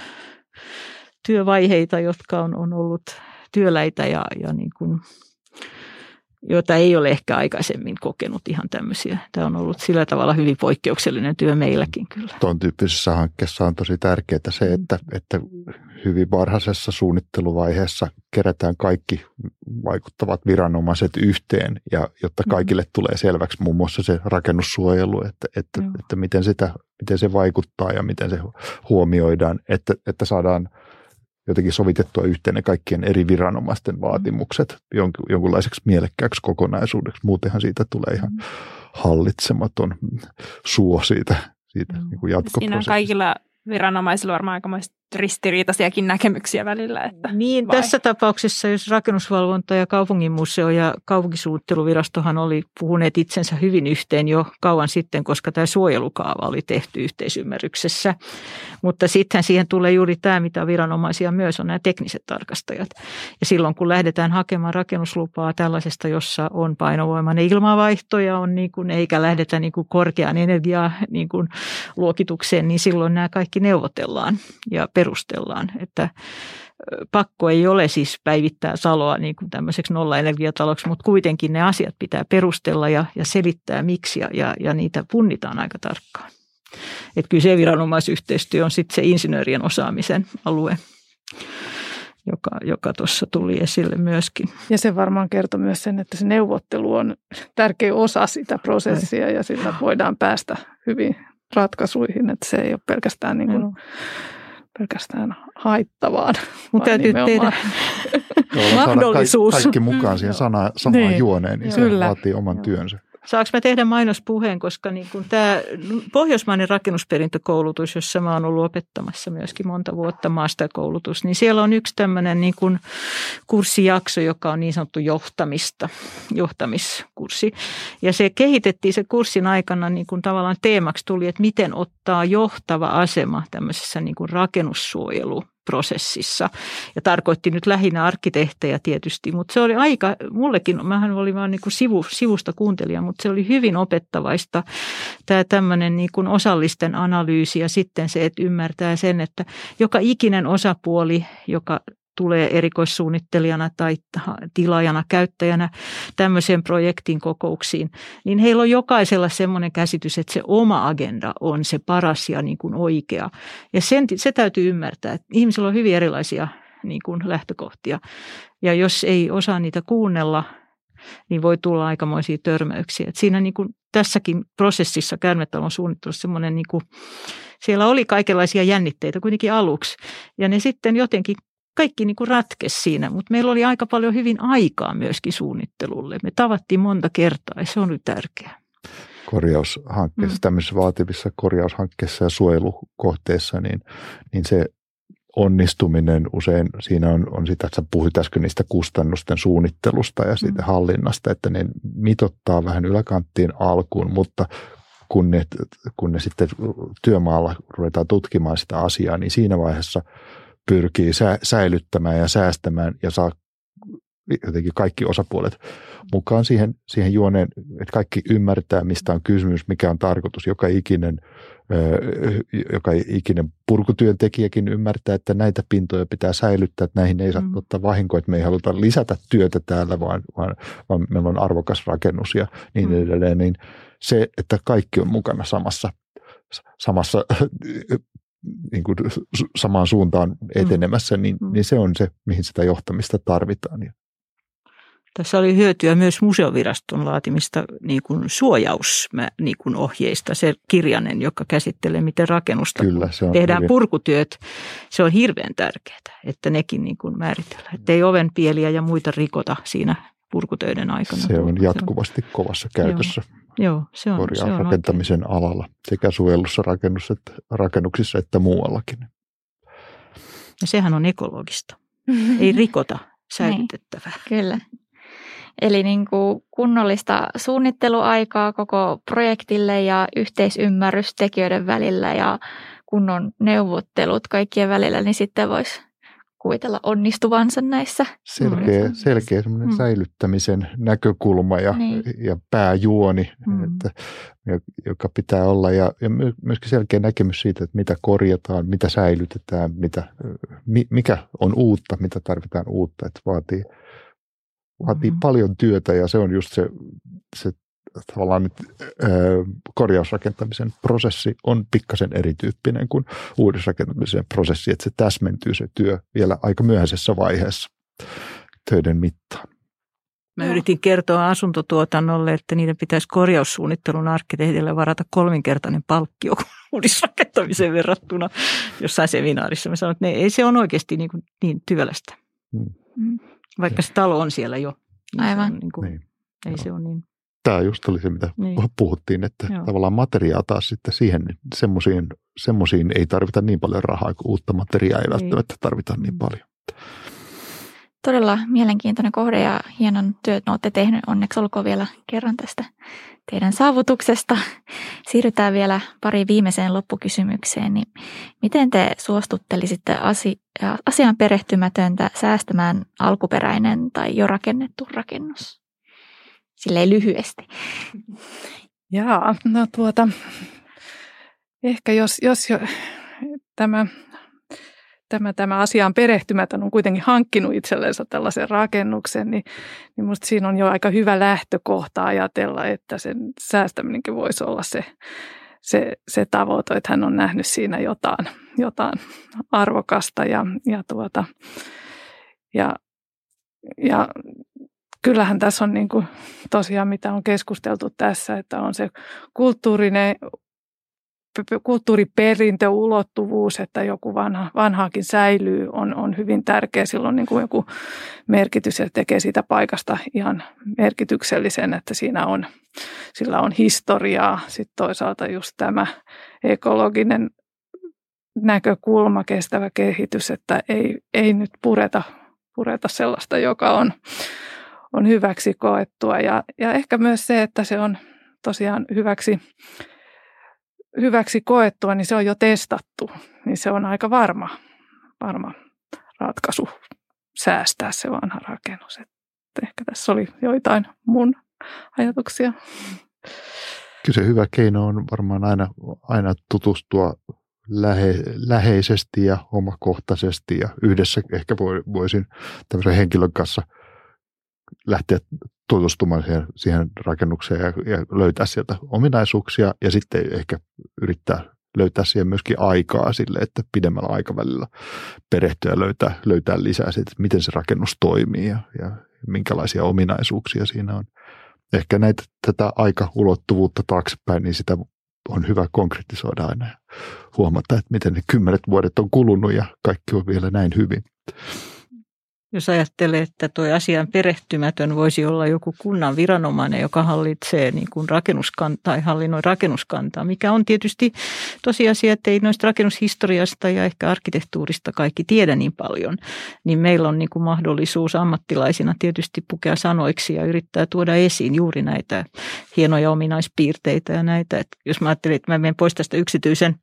työvaiheita, jotka on, on ollut työläitä ja, ja niin kuin, joita ei ole ehkä aikaisemmin kokenut ihan tämmöisiä. Tämä on ollut sillä tavalla hyvin poikkeuksellinen työ meilläkin kyllä. Tuon tyyppisessä hankkeessa on tosi tärkeää se, että, että hyvin varhaisessa suunnitteluvaiheessa kerätään kaikki vaikuttavat viranomaiset yhteen, ja jotta kaikille tulee selväksi muun muassa se rakennussuojelu, että, että, että miten, sitä, miten se vaikuttaa ja miten se huomioidaan, että, että saadaan jotenkin sovitettua yhteen ne kaikkien eri viranomaisten vaatimukset jonkunlaiseksi mielekkääksi kokonaisuudeksi. Muutenhan siitä tulee ihan hallitsematon suo siitä, siitä niin kuin jatkoprosessista. Siinä kaikilla viranomaisilla on varmaan aikamoista ristiriitaisiakin näkemyksiä välillä. Että niin, vai? Tässä tapauksessa, jos rakennusvalvonta ja kaupunginmuseo ja kaupunkisuunnitteluvirastohan oli puhuneet itsensä hyvin yhteen jo kauan sitten, koska tämä suojelukaava oli tehty yhteisymmärryksessä. Mutta sitten siihen tulee juuri tämä, mitä viranomaisia myös on, nämä tekniset tarkastajat. Ja silloin, kun lähdetään hakemaan rakennuslupaa tällaisesta, jossa on painovoimainen ilmavaihto ja on niin kuin, eikä lähdetä niin kuin korkeaan energiaan niin kuin luokitukseen, niin silloin nämä kaikki neuvotellaan ja perustellaan, että pakko ei ole siis päivittää saloa niin kuin tämmöiseksi nollaenergiataloksi, mutta kuitenkin ne asiat pitää perustella ja, ja selittää miksi ja, ja, ja niitä punnitaan aika tarkkaan. Että kyllä se viranomaisyhteistyö on sitten se insinöörien osaamisen alue, joka, joka tuossa tuli esille myöskin. Ja se varmaan kertoo myös sen, että se neuvottelu on tärkeä osa sitä prosessia ja sillä voidaan päästä hyvin ratkaisuihin, että se ei ole pelkästään niin kuin pelkästään haittavaan. Mutta täytyy tehdä mahdollisuus. Kaikki mukaan siihen sana, samaan niin, juoneen, niin se vaatii oman joo. työnsä. Saanko mä tehdä mainospuheen, koska niin kun tämä pohjoismainen rakennusperintökoulutus, jossa mä oon ollut opettamassa myöskin monta vuotta maastakoulutus, niin siellä on yksi tämmöinen niin kun kurssijakso, joka on niin sanottu johtamista, johtamiskurssi. Ja se kehitettiin se kurssin aikana niin kun tavallaan teemaksi tuli, että miten ottaa johtava asema tämmöisessä niin kun rakennussuojelu. prosessissa. Ja tarkoitti nyt lähinnä arkkitehtejä tietysti, mutta se oli aika, mullekin, mähän olin vaan niin kuin sivu, sivusta kuuntelija, mutta se oli hyvin opettavaista tämä tämmöinen niin kuin osallisten analyysi ja sitten se, että ymmärtää sen, että joka ikinen osapuoli, joka tulee erikoissuunnittelijana tai tilaajana, käyttäjänä tämmöiseen projektin kokouksiin, niin heillä on jokaisella semmoinen käsitys, että se oma agenda on se paras ja niin kuin oikea. Ja sen, se täytyy ymmärtää, että ihmisillä on hyvin erilaisia niin kuin lähtökohtia. Ja jos ei osaa niitä kuunnella, niin voi tulla aikamoisia törmäyksiä. Et siinä niin kuin tässäkin prosessissa Käärmetalon suunnittelussa semmoinen, niin kuin, siellä oli kaikenlaisia jännitteitä kuitenkin aluksi. Ja ne sitten jotenkin kaikki niin kuin ratkesi siinä, mutta meillä oli aika paljon hyvin aikaa myöskin suunnittelulle. Me tavattiin monta kertaa ja se on nyt tärkeää. Korjaushankkeessa, mm. tämmöisissä vaativissa korjaushankkeissa ja suojelukohteissa, niin, niin se onnistuminen usein siinä on, on sitä, että sä puhuit äsken niistä kustannusten suunnittelusta ja siitä mm. hallinnasta, että ne mitottaa vähän yläkanttiin alkuun, mutta kun ne, kun ne sitten työmaalla ruvetaan tutkimaan sitä asiaa, niin siinä vaiheessa pyrkii sä, säilyttämään ja säästämään ja saa jotenkin kaikki osapuolet mukaan siihen, siihen juoneen, että kaikki ymmärtää, mistä on kysymys, mikä on tarkoitus. Joka ikinen, joka ikinen purkutyöntekijäkin ymmärtää, että näitä pintoja pitää säilyttää, että näihin ei saa mm. ottaa vahinkoa, että me ei haluta lisätä työtä täällä, vaan, vaan, vaan meillä on arvokas rakennus ja niin mm. edelleen. Niin se, että kaikki on mukana samassa, samassa niin kuin samaan suuntaan etenemässä, niin, niin se on se, mihin sitä johtamista tarvitaan. Tässä oli hyötyä myös Museoviraston laatimista niin kuin suojaus, niin kuin ohjeista. Se kirjanen, joka käsittelee, miten rakennusta Kyllä, tehdään hyvin. Purkutyöt, se on hirveän tärkeää, että nekin niin kuin määritellään. Että ei ovenpieliä ja muita rikota siinä purkutöiden aikana. Se on jatkuvasti kovassa käytössä. Joo. Joo, se on, korjausrakentamisen se on alalla, sekä suojellussa rakennus, että, rakennuksissa että muuallakin. Ja sehän on ekologista. Ei rikota säilytettävää. Kyllä. Eli niin kuin kunnollista suunnitteluaikaa koko projektille ja yhteisymmärrys tekijöiden välillä ja kunnon neuvottelut kaikkien välillä, niin sitten voisi kuvitella onnistuvansa näissä. Selkeä, selkeä semmoinen mm. säilyttämisen näkökulma ja, niin. ja pääjuoni, mm. että, joka pitää olla. Ja, ja myöskin selkeä näkemys siitä, että mitä korjataan, mitä säilytetään, mitä, mikä on uutta, mitä tarvitaan uutta. Että vaatii vaatii mm. paljon työtä ja se on just se, se tavallaan nyt, äh, korjausrakentamisen prosessi on pikkasen erityyppinen kuin uudisrakentamisen prosessi, että se täsmentyy se työ vielä aika myöhäisessä vaiheessa töiden mittaan. Mä yritin kertoa asuntotuotannolle, että niiden pitäisi korjaussuunnittelun arkkitehdille varata kolminkertainen palkkio kuin uudisrakentamiseen verrattuna jossain seminaarissa. Mä sanoin, että ne, ei se on oikeasti niin, kuin niin työlästä, mm. vaikka se talo on siellä jo. Niin Aivan. Niin kuin, niin. Ei Joo. se ole niin. Tämä just oli se, mitä niin. puhuttiin, että Joo. tavallaan materiaa taas sitten siihen, semmoisiin, semmoisiin ei tarvita niin paljon rahaa, kuin uutta materiaa ei niin. välttämättä tarvita niin paljon. Todella mielenkiintoinen kohde ja hienon työt olette tehneet. Onneksi olkoon vielä kerran tästä teidän saavutuksesta. Siirrytään vielä pari viimeiseen loppukysymykseen. Niin miten te suostuttelisitte asiaan perehtymätöntä säästämään alkuperäinen tai jo rakennettu rakennus? Silleen lyhyesti. Jaa, no tuota, ehkä jos, jos jo, tämä, tämä, tämä asiaan perehtymätön on kuitenkin hankkinut itsellensä tällaisen rakennuksen, niin, niin musta siinä on jo aika hyvä lähtökohta ajatella, että sen säästäminenkin voisi olla se, se, se tavoite, että hän on nähnyt siinä jotain, jotain arvokasta ja, ja tuota, ja, ja kyllähän tässä on niin kuin tosiaan, mitä on keskusteltu tässä, että on se kulttuurinen, kulttuuriperintöulottuvuus, että joku vanha, vanhaakin säilyy, on, on hyvin tärkeä. Silloin niin kuin joku merkitys ja tekee siitä paikasta ihan merkityksellisen, että siinä on, sillä on historiaa. Sitten toisaalta just tämä ekologinen näkökulma, kestävä kehitys, että ei, ei nyt pureta, pureta sellaista, joka on... on hyväksi koettua ja, ja ehkä myös se, että se on tosiaan hyväksi, hyväksi koettua, niin se on jo testattu, niin se on aika varma, varma ratkaisu säästää se vanha rakennus. Et ehkä tässä oli joitain mun ajatuksia. Kyllä se hyvä keino on varmaan aina, aina tutustua Lähe, läheisesti ja omakohtaisesti ja yhdessä ehkä voisin tämmöisen henkilön kanssa lähteä tutustumaan siihen, siihen rakennukseen ja, ja löytää sieltä ominaisuuksia ja sitten ehkä yrittää löytää siihen myöskin aikaa sille, että pidemmällä aikavälillä perehtyä ja löytää, löytää lisää siitä, että miten se rakennus toimii ja, ja minkälaisia ominaisuuksia siinä on. Ehkä näitä, tätä aikaulottuvuutta taaksepäin, niin sitä on hyvä konkretisoida aina ja huomata, että miten ne kymmenet vuodet on kulunut ja kaikki on vielä näin hyvin. Jos ajattelee, että tuo asiaan perehtymätön voisi olla joku kunnan viranomainen, joka hallitsee niin kuin rakennuskantaa tai hallinnoi rakennuskantaa, mikä on tietysti tosiasia, että ei noista rakennushistoriasta ja ehkä arkkitehtuurista kaikki tiedä niin paljon, niin meillä on niin kuin mahdollisuus ammattilaisina tietysti pukea sanoiksi ja yrittää tuoda esiin juuri näitä hienoja ominaispiirteitä ja näitä. Että jos mä ajattelin, että mä menen pois tästä yksityisen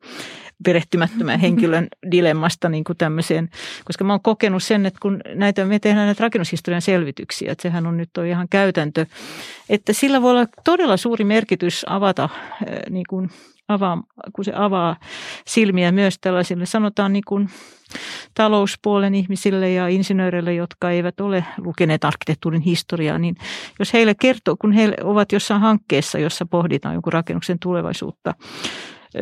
perehtymättömän henkilön dilemmasta niin kuin tämmöiseen, koska mä oon kokenut sen, että kun näitä, me tehdään näitä rakennushistorian selvityksiä, että sehän on nyt on ihan käytäntö, että sillä voi olla todella suuri merkitys avata niin kuin avaa, kun se avaa silmiä myös tällaisille, sanotaan niin kuin talouspuolen ihmisille ja insinööreille, jotka eivät ole lukeneet arkkitehtuurin historiaa, niin jos heille kertoo, kun he ovat jossain hankkeessa, jossa pohditaan jonkun rakennuksen tulevaisuutta,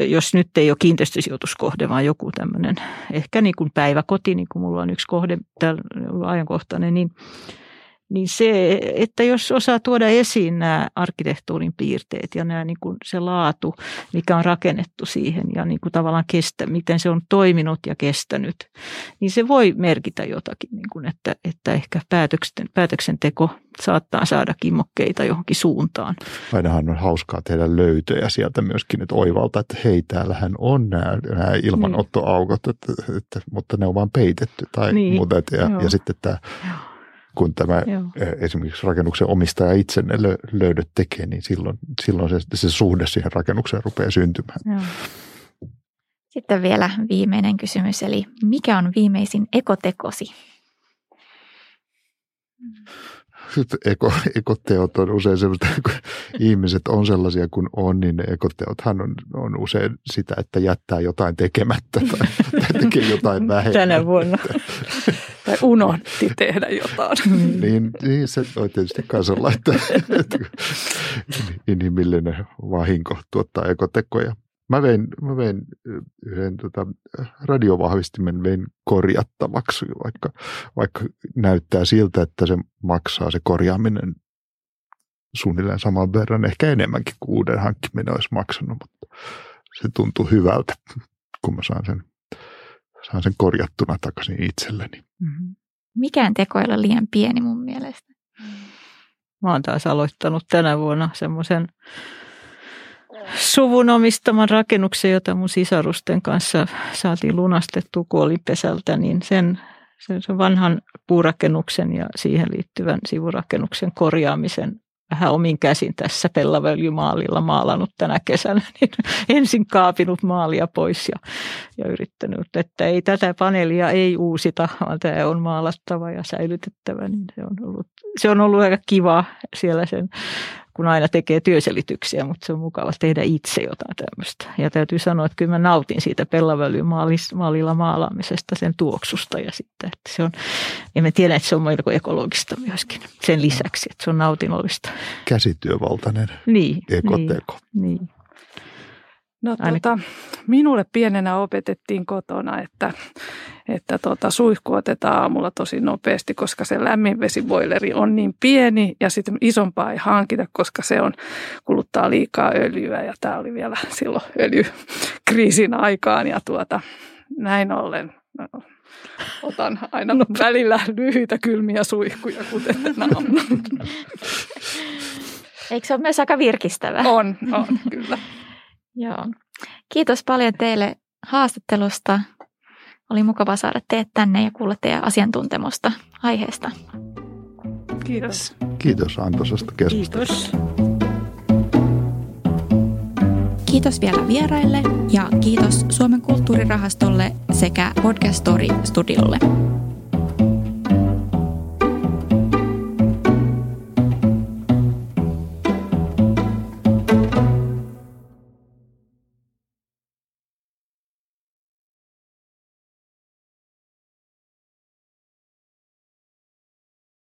jos nyt ei ole kiinteistösijoituskohde, vaan joku tämmöinen, ehkä niin kuin päiväkoti, niin kuin mulla on yksi kohde, täällä on ajankohtainen, niin Niin se, että jos osaa tuoda esiin nämä arkkitehtuurin piirteet ja nämä, niin kuin se laatu, mikä on rakennettu siihen ja niin kuin tavallaan kestä, miten se on toiminut ja kestänyt, niin se voi merkitä jotakin, niin kuin että, että ehkä päätöksenteko saattaa saada kimmokkeita johonkin suuntaan. Ainahan on hauskaa tehdä löytöjä sieltä myöskin, että oivalta, että hei, täällähän on nämä, nämä ilmanottoaukot, että, että, mutta ne on vaan peitetty tai niin, muuta. Ja, ja sitten tämä... kun tämä Joo. esimerkiksi rakennuksen omistaja itse ne löydöt tekee, niin silloin, silloin se, se suhde siihen rakennukseen rupeaa syntymään. Joo. Sitten vielä viimeinen kysymys, eli mikä on viimeisin ekotekosi? Eko, ekoteot on usein sellaista, kun ihmiset on sellaisia kuin on, niin ne ekoteothan on, on usein sitä, että jättää jotain tekemättä tai, tai tekee jotain vähemmän. Tänä vuonna. Tai unohti tehdä jotain. Niin, niin se on tietysti kansolla, että inhimillinen vahinko tuottaa ekotekoja. Mä vein, mä vein yhden tota, radiovahvistimen vein korjattavaksi, vaikka, vaikka näyttää siltä, että se maksaa se korjaaminen suunnilleen saman verran. Ehkä enemmänkin kuin uuden hankkiminen olisi maksanut, mutta se tuntui hyvältä, kun mä saan sen, saan sen korjattuna takaisin itselleni. Mikään teko ei ole liian pieni mun mielestä. Mä oon taas aloittanut tänä vuonna semmoisen suvun omistaman rakennuksen, jota mun sisarusten kanssa saatiin lunastettua kuolinpesältä, niin sen, sen vanhan puurakennuksen ja siihen liittyvän sivurakennuksen korjaamisen vähän omin käsin tässä pellaväljymaalilla maalannut tänä kesänä, niin ensin kaapinut maalia pois ja, ja yrittänyt, että ei tätä paneelia ei uusita, vaan tämä on maalattava ja säilytettävä, niin se on ollut, se on ollut aika kivaa siellä sen, kun aina tekee työselityksiä, mutta se on mukava tehdä itse jotain tämmöistä. Ja täytyy sanoa, että kyllä mä nautin siitä pellaväljymaalilla maalaamisesta, sen tuoksusta ja sitten, että se on, ja mä tiedän, että se on melko ekologista myöskin sen lisäksi, että se on nautinnollista. Käsityövaltainen niin, ekoteko. Niin, niin. No tuota, minulle pienenä opetettiin kotona, että, että tuota, suihku otetaan aamulla tosi nopeasti, koska se lämminvesiboileri on niin pieni ja sitten isompaa ei hankita, koska se on, kuluttaa liikaa öljyä ja tämä oli vielä silloin öljykriisin aikaan ja tuota, näin ollen no, otan aina no. välillä lyhyitä kylmiä suihkuja, kuten tänä aamuna. Eikö se ole myös aika virkistävää? On, on kyllä. Joo. Kiitos paljon teille haastattelusta. Oli mukava saada teet tänne ja kuulla teidän asiantuntemusta aiheesta. Kiitos. Kiitos antoisasta keskustelusta. Kiitos. Kiitos vielä vieraille ja kiitos Suomen kulttuurirahastolle sekä Podcast Story Studiolle.